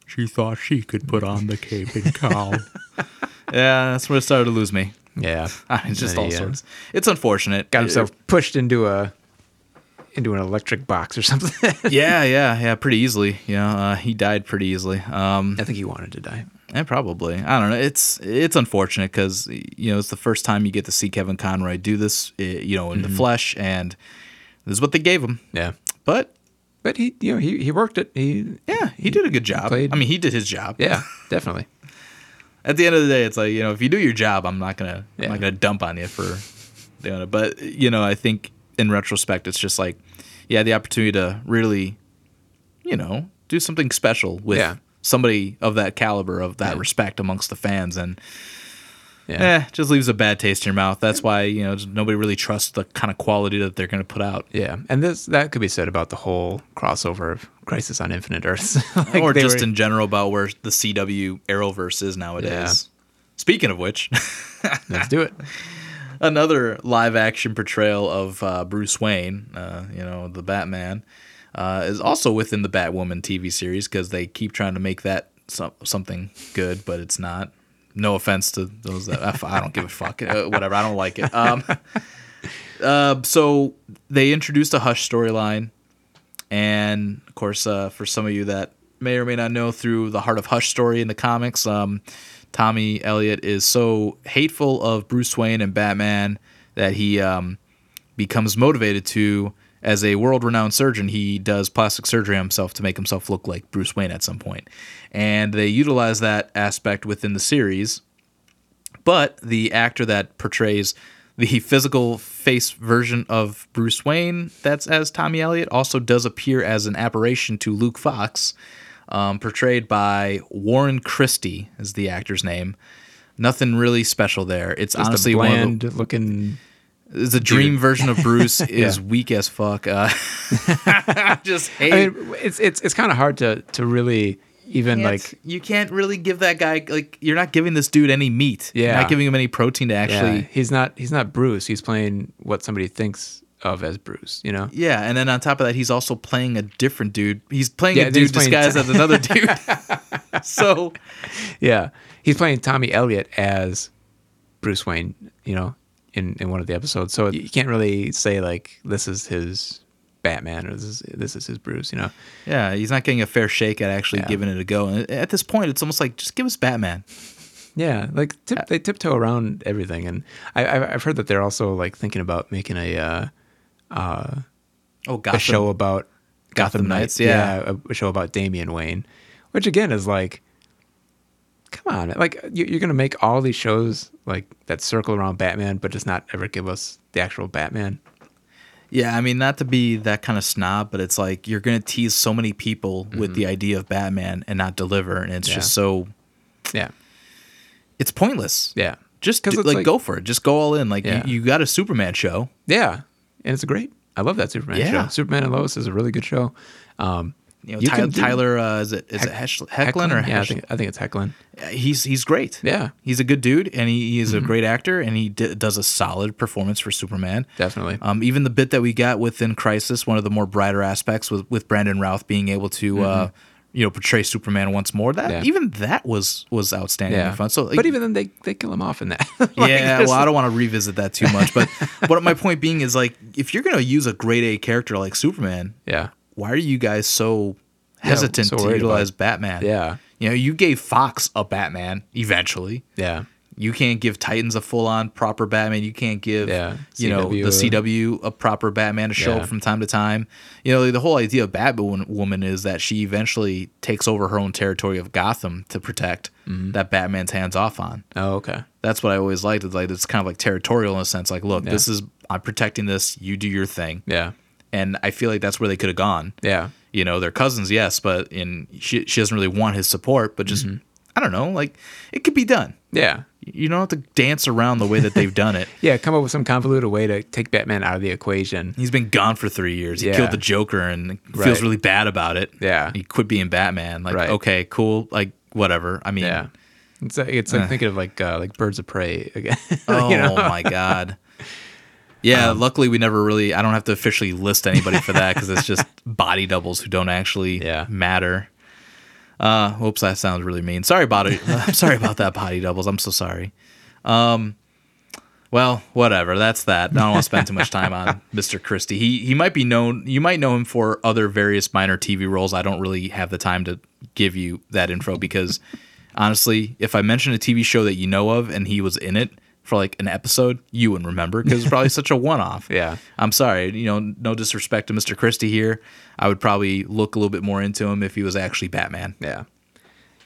She thought she could put on the cape and cowl. yeah, that's where it started to lose me. Yeah, I mean, just uh, all yeah. sorts. It's unfortunate. Got himself it, pushed into a. into an electric box or something. yeah, yeah, yeah, pretty easily. Yeah, uh, he died pretty easily. Um, I think he wanted to die. Yeah, probably. I don't know. It's it's unfortunate because, you know, it's the first time you get to see Kevin Conroy do this, you know, in mm-hmm. the flesh, and this is what they gave him. Yeah. But but he, you know, he, he worked it. He Yeah, he, he did a good job. Played. I mean, he did his job. Yeah, definitely. At the end of the day, it's like, you know, if you do your job, I'm not going to yeah. I'm not going to dump on you for doing it. But, you know, I think in retrospect, it's just like, yeah, the opportunity to really, you know, do something special with yeah. somebody of that caliber, of that yeah. respect amongst the fans, and yeah, eh, just leaves a bad taste in your mouth. That's why, you know, nobody really trusts the kind of quality that they're going to put out. Yeah, and this that could be said about the whole crossover of Crisis on Infinite Earths, like or just were... in general about where the C W Arrowverse is nowadays. Yeah. Speaking of which, let's do it. Another live action portrayal of uh, Bruce Wayne, uh, you know, the Batman, uh, is also within the Batwoman T V series because they keep trying to make that so- something good, but it's not. No offense to those that I, I don't give a fuck. Uh, whatever, I don't like it. Um, uh, so they introduced a Hush storyline, and of course, uh, for some of you that may or may not know, through the Heart of Hush story in the comics, um, Tommy Elliott is so hateful of Bruce Wayne and Batman that he um, becomes motivated to, as a world-renowned surgeon, he does plastic surgery on himself to make himself look like Bruce Wayne at some point. And they utilize that aspect within the series. But the actor that portrays the physical face version of Bruce Wayne that's as Tommy Elliott also does appear as an apparition to Luke Fox, Um, portrayed by Warren Christie is the actor's name. Nothing really special there. It's Just honestly a bland one the, looking. The dream dude. version of Bruce is yeah. weak as fuck. Uh, just hate. I mean, it's it's it's kind of hard to to really even you like. You can't really give that guy like you're not giving this dude any meat. Yeah, you're not giving him any protein to actually. Yeah. He's not he's not Bruce. He's playing what somebody thinks of as Bruce, you know? Yeah, and then on top of that, he's also playing a different dude. He's playing yeah, a dude playing disguised t- as another dude. So, yeah, he's playing Tommy Elliott as Bruce Wayne, you know, in, in one of the episodes. So you can't really say like this is his Batman or this is this is his Bruce, you know? Yeah, he's not getting a fair shake at actually yeah. giving it a go. And at this point, it's almost like just give us Batman. Yeah, like tip, they tiptoe around everything, and I, I've heard that they're also like thinking about making a. Uh, Uh, oh, Gotham. A show about Gotham, Gotham Knights, Knights yeah. yeah, a show about Damian Wayne, which again is like, come on, like you're gonna make all these shows like that circle around Batman, but just not ever give us the actual Batman. Yeah, I mean, not to be that kind of snob, but it's like you're gonna tease so many people mm-hmm. with the idea of Batman and not deliver, and it's yeah. just so, yeah, it's pointless. Yeah, just do, like, like go for it, just go all in. Like yeah. you, you got a Superman show. Yeah. And it's great. I love that Superman yeah. show. Superman and Lois is a really good show. Um, you know, you Tyler, do, Tyler uh, is it is Heck, it Hecklin or Heck? Yeah, I think, I think it's Hecklin. He's he's great. Yeah, he's a good dude, and he, he is mm-hmm. a great actor, and he d- does a solid performance for Superman. Definitely. Um, even the bit that we got within Crisis, one of the more brighter aspects with with Brandon Routh being able to. Mm-hmm. Uh, you know, portray Superman once more. That yeah. even that was was outstanding yeah. and fun. So, like, but even then, they, they kill him off in that. like, yeah, well, I don't want to revisit that too much. But what my point being is, like, if you're going to use a grade A character like Superman, yeah, why are you guys so hesitant yeah, so to utilize Batman? Yeah, you know, you gave Fox a Batman eventually. Yeah, you can't give Titans a full on proper Batman. You can't give yeah. you know the C W a proper Batman to show yeah. up from time to time. You know, the whole idea of Batwoman is that she eventually takes over her own territory of Gotham to protect mm-hmm. that Batman's hands off on. Oh, okay. That's what I always liked. It's like it's kind of like territorial in a sense. Like, look, yeah. this is I'm protecting this. You do your thing. Yeah. And I feel like that's where they could have gone. Yeah. You know, they're cousins, yes, but in she she doesn't really want his support, but just. Mm-hmm. I don't know, like, it could be done. Yeah. You don't have to dance around the way that they've done it. yeah, come up with some convoluted way to take Batman out of the equation. He's been gone for three years. Yeah. He killed the Joker and right. feels really bad about it. Yeah. He quit being Batman. Like, right. okay, cool, like, whatever. I mean. Yeah. It's like, it's like uh, thinking of, like, uh, like Birds of Prey again. oh, you know? my God. Yeah, um, luckily we never really, I don't have to officially list anybody for that because it's just body doubles who don't actually yeah. matter. Uh, oops, that sounds really mean. Sorry about it. I'm sorry about that, body doubles. I'm so sorry. Um, well, whatever. That's that. I don't want to spend too much time on Mister Christie. He he might be known. You might know him for other various minor T V roles. I don't really have the time to give you that info because, honestly, if I mention a T V show that you know of and he was in it for like an episode, you wouldn't remember because it's probably such a one-off. Yeah. I'm sorry. You know, no disrespect to Mister Christie here. I would probably look a little bit more into him if he was actually Batman. Yeah.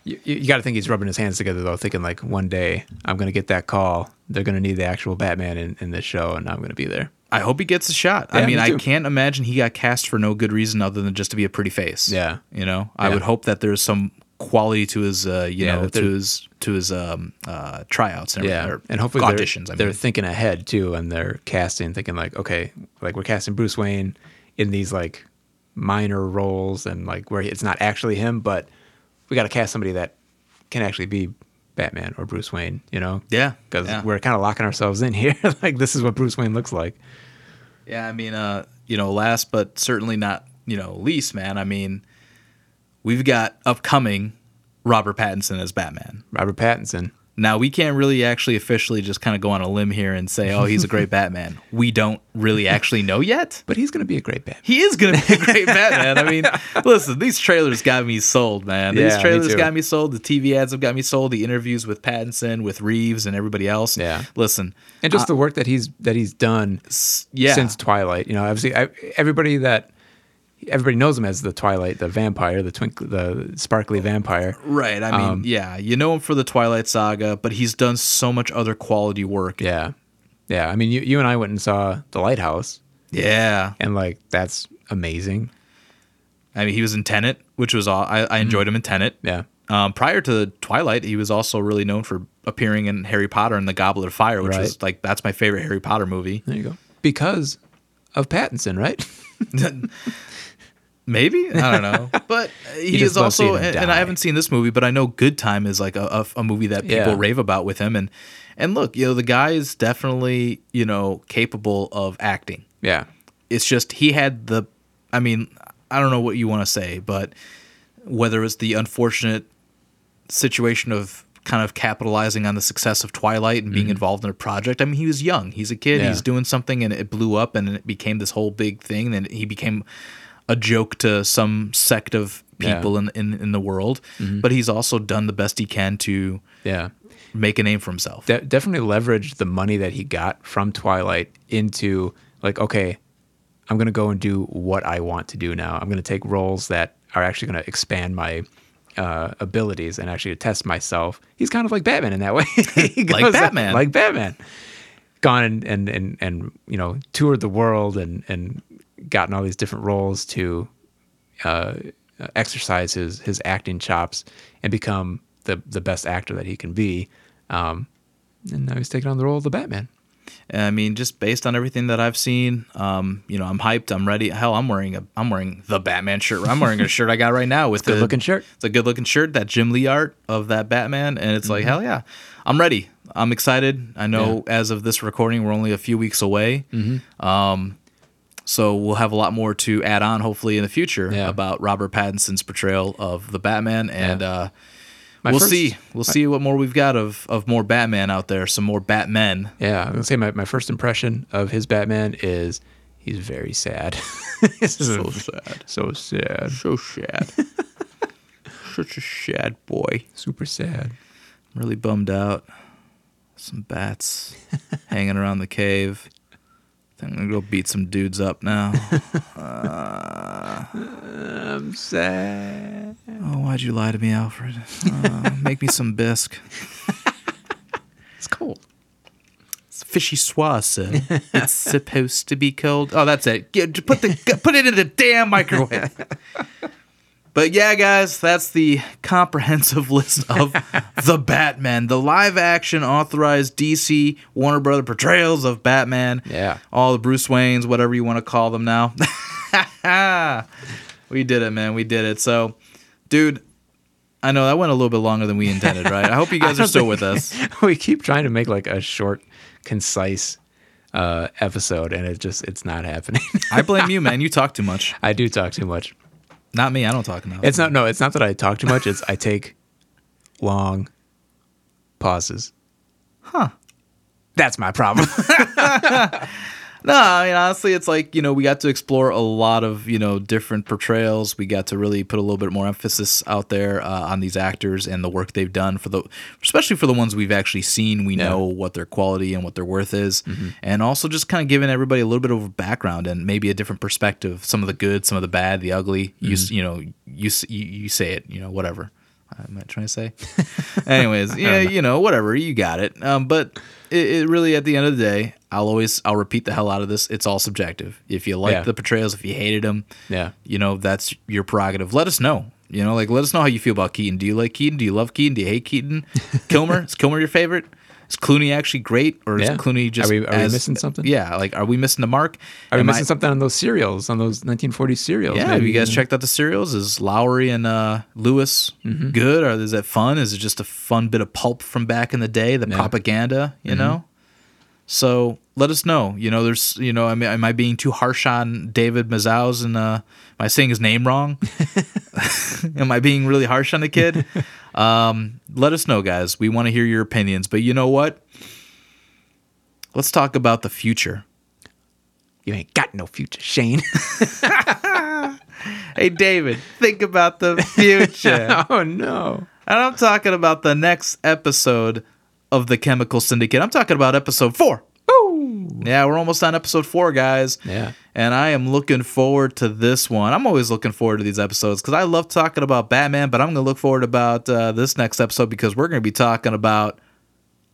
You, you got to think he's rubbing his hands together, though, thinking like one day I'm going to get that call. They're going to need the actual Batman in, in this show, and I'm going to be there. I hope he gets a shot. Yeah, I mean, me I can't imagine he got cast for no good reason other than just to be a pretty face. Yeah. You know, yeah. I would hope that there's some quality to his, uh, you yeah, know, to his to his um, uh, tryouts and yeah. and hopefully auditions. They're, I mean. they're thinking ahead too, and they're casting, thinking like, okay, like we're casting Bruce Wayne in these like minor roles, and like where it's not actually him, but we got to cast somebody that can actually be Batman or Bruce Wayne, you know? Yeah. Because yeah. we're kind of locking ourselves in here. Like, this is what Bruce Wayne looks like. Yeah, I mean, uh, you know, last but certainly not, you know, least, man, I mean, we've got upcoming Robert Pattinson as Batman. Robert Pattinson. Now, we can't really actually officially just kind of go on a limb here and say, oh, he's a great Batman. We don't really actually know yet. But he's going to be a great Batman. He is going to be a great Batman. I mean, listen, these trailers got me sold, man. Yeah, these trailers me got me sold. The T V ads have got me sold. The interviews with Pattinson, with Reeves, and everybody else. Yeah. Listen. And just uh, the work that he's that he's done yeah. since Twilight. You know, obviously, I, everybody that... Everybody knows him as the Twilight, the vampire, the twinkle, the sparkly vampire. Right. I mean, um, yeah, you know him for the Twilight Saga, but he's done so much other quality work. Yeah. Yeah. I mean, you, you and I went and saw The Lighthouse. Yeah. And like, that's amazing. I mean, he was in Tenet, which was all I, I enjoyed mm-hmm. him in Tenet. Yeah. Um, prior to Twilight, he was also really known for appearing in Harry Potter and the Goblet of Fire, which right. was like, that's my favorite Harry Potter movie. There you go. Because of Pattinson, right? Maybe, I don't know, but he is also, and, and I haven't seen this movie, but I know Good Time is like a, a, a movie that people yeah. rave about with him, and and look, you know, the guy is definitely, you know, capable of acting. Yeah, it's just he had the, I mean, I don't know what you want to say, but whether it's the unfortunate situation of kind of capitalizing on the success of Twilight and being mm. involved in a project. I mean, he was young, he's a kid, yeah. he's doing something, and it blew up, and it became this whole big thing, and he became a joke to some sect of people yeah. in, in in the world, mm-hmm. but he's also done the best he can to yeah. make a name for himself. De- definitely leverage the money that he got from Twilight into like, okay, I'm going to go and do what I want to do now. I'm going to take roles that are actually going to expand my uh, abilities and actually test myself. He's kind of like Batman in that way. He goes, like Batman. Like Batman. Gone and, and, and, and, you know, toured the world and, and, gotten all these different roles to uh, exercise his his acting chops and become the the best actor that he can be. Um, and now he's taking on the role of the Batman. I mean, just based on everything that I've seen, um, you know, I'm hyped. I'm ready. Hell, I'm wearing a I'm wearing the Batman shirt. I'm wearing a shirt I got right now with it's a good looking shirt. It's a good looking shirt, that Jim Lee art of that Batman, and it's mm-hmm. like hell yeah, I'm ready. I'm excited. I know yeah. as of this recording, we're only a few weeks away. Mm-hmm. Um, So we'll have a lot more to add on, hopefully, in the future yeah. about Robert Pattinson's portrayal of the Batman, and yeah. uh, we'll first, see. We'll my, see what more we've got of, of more Batman out there, some more Batmen. Yeah, I was gonna say my, my first impression of his Batman is he's very sad. so, so sad, so sad, so sad. Such a sad boy. Super sad. I'm really bummed out. Some bats hanging around the cave. I'm gonna go beat some dudes up now. Uh, I'm sad. Oh, why'd you lie to me, Alfred? Uh, make me some bisque. It's cold. It's fishy soisa. It's supposed to be cold. Oh, that's it. Get, put the put it in the damn microwave. But yeah, guys, that's the comprehensive list of The Batman, the live-action authorized D C Warner Brother portrayals of Batman. Yeah. All the Bruce Waynes, whatever you want to call them now. We did it, man. We did it. So, dude, I know that went a little bit longer than we intended, right? I hope you guys are still with us. We keep trying to make like a short, concise uh, episode, and it just it's not happening. I blame you, man. You talk too much. I do talk too much. Not me. I don't talk enough. It's not. No, it's not that I talk too much. It's I take long pauses. Huh. That's my problem. No, I mean, honestly, it's like, you know, we got to explore a lot of, you know, different portrayals. We got to really put a little bit more emphasis out there uh, on these actors and the work they've done for the, especially for the ones we've actually seen. We yeah. know what their quality and what their worth is. Mm-hmm. And also just kind of giving everybody a little bit of a background and maybe a different perspective. Some of the good, some of the bad, the ugly. Mm-hmm. You, you know, you, you you say it, you know, whatever. Am I trying to say? Anyways, yeah, know. you know, whatever. You got it. Um, but it, it really, at the end of the day, I'll always, I'll repeat the hell out of this. It's all subjective. If you liked yeah. the portrayals, if you hated them, yeah. you know, that's your prerogative. Let us know. You know, like, let us know how you feel about Keaton. Do you like Keaton? Do you love Keaton? Do you hate Keaton? Kilmer? Is Kilmer your favorite? Is Clooney actually great, or is yeah. Clooney just? Are we, are as, we missing something? Yeah, like, are we missing the mark? Are Am we missing I, something on those serials, on those nineteen forties serials? Yeah, maybe. Have you guys checked out the serials? Is Lowry and uh, Lewis mm-hmm. good, or is that fun? Is it just a fun bit of pulp from back in the day, the yeah. propaganda, you mm-hmm. know? So let us know. You know, there's, you know, I mean, am I being too harsh on David Mazouz, and uh, am I saying his name wrong? Am I being really harsh on the kid? Um, let us know, guys. We want to hear your opinions. But you know what? Let's talk about the future. You ain't got no future, Shane. Hey, David, think about the future. Oh, no. And I'm talking about the next episode of The Chemical Syndicate. I'm talking about episode four. Ooh. Yeah, we're almost on episode four, guys. Yeah. And I am looking forward to this one. I'm always looking forward to these episodes because I love talking about Batman, but I'm going to look forward about uh, this next episode because we're going to be talking about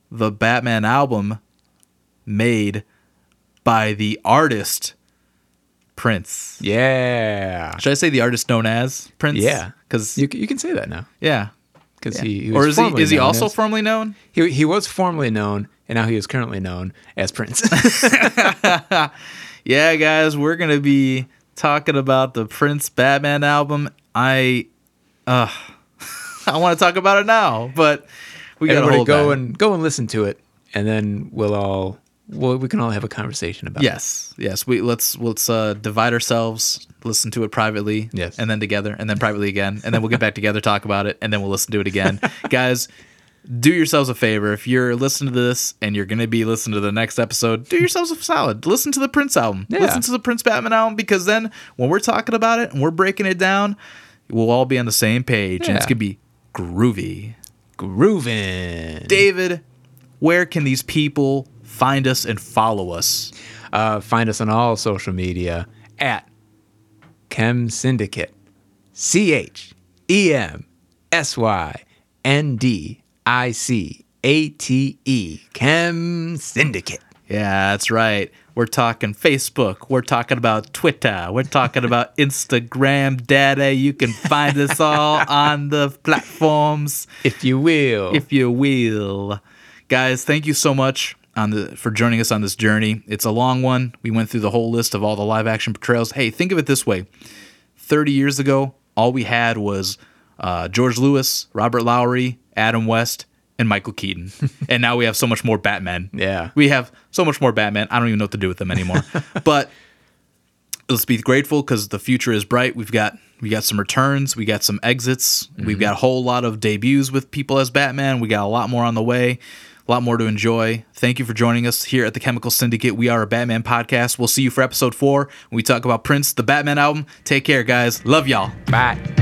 the Batman album made by the artist Prince. Yeah. Should I say the artist known as Prince? Yeah. Because you, you can say that now. Yeah. Because yeah. he, he was or is he is he also as, formerly known? He he was formerly known, and now he is currently known as Prince. Yeah, guys, we're gonna be talking about the Prince Batman album. I, uh, I want to talk about it now, but we gotta Everybody hold go back. and go and listen to it, and then we'll all well we can all have a conversation about yes, it. Yes, yes. We let's let's uh, divide ourselves. Listen to it privately, yes, and then together, and then privately again, and then we'll get back together, talk about it, and then we'll listen to it again. Guys, do yourselves a favor. If you're listening to this and you're going to be listening to the next episode, do yourselves a solid. Listen to the Prince album. Yeah. Listen to the Prince Batman album, because then when we're talking about it and we're breaking it down, we'll all be on the same page, yeah. and it's going to be groovy. Groovin'. David, where can these people find us and follow us? Uh, find us on all social media at Chem Syndicate, C H E M S Y N D I C A T E, Chem Syndicate. Yeah, that's right. We're talking Facebook. We're talking about Twitter. We're talking about Instagram, Daddy. You can find us all on the platforms. If you will. If you will. Guys, thank you so much on the for joining us on this journey. It's a long one. We went through the whole list of all the live action portrayals. Hey, think of it this way. thirty years ago, all we had was uh, George Lewis, Robert Lowry, Adam West, and Michael Keaton. And now we have so much more Batman. Yeah. We have so much more Batman. I don't even know what to do with them anymore. But let's be grateful because the future is bright. We've got we got some returns. We got some exits. Mm-hmm. We've got a whole lot of debuts with people as Batman. We got a lot more on the way. A lot more to enjoy. Thank you for joining us here at the Chemical Syndicate. We are a Batman podcast. We'll see you for episode four when we talk about Prince, the Batman album. Take care, guys. Love y'all. Bye.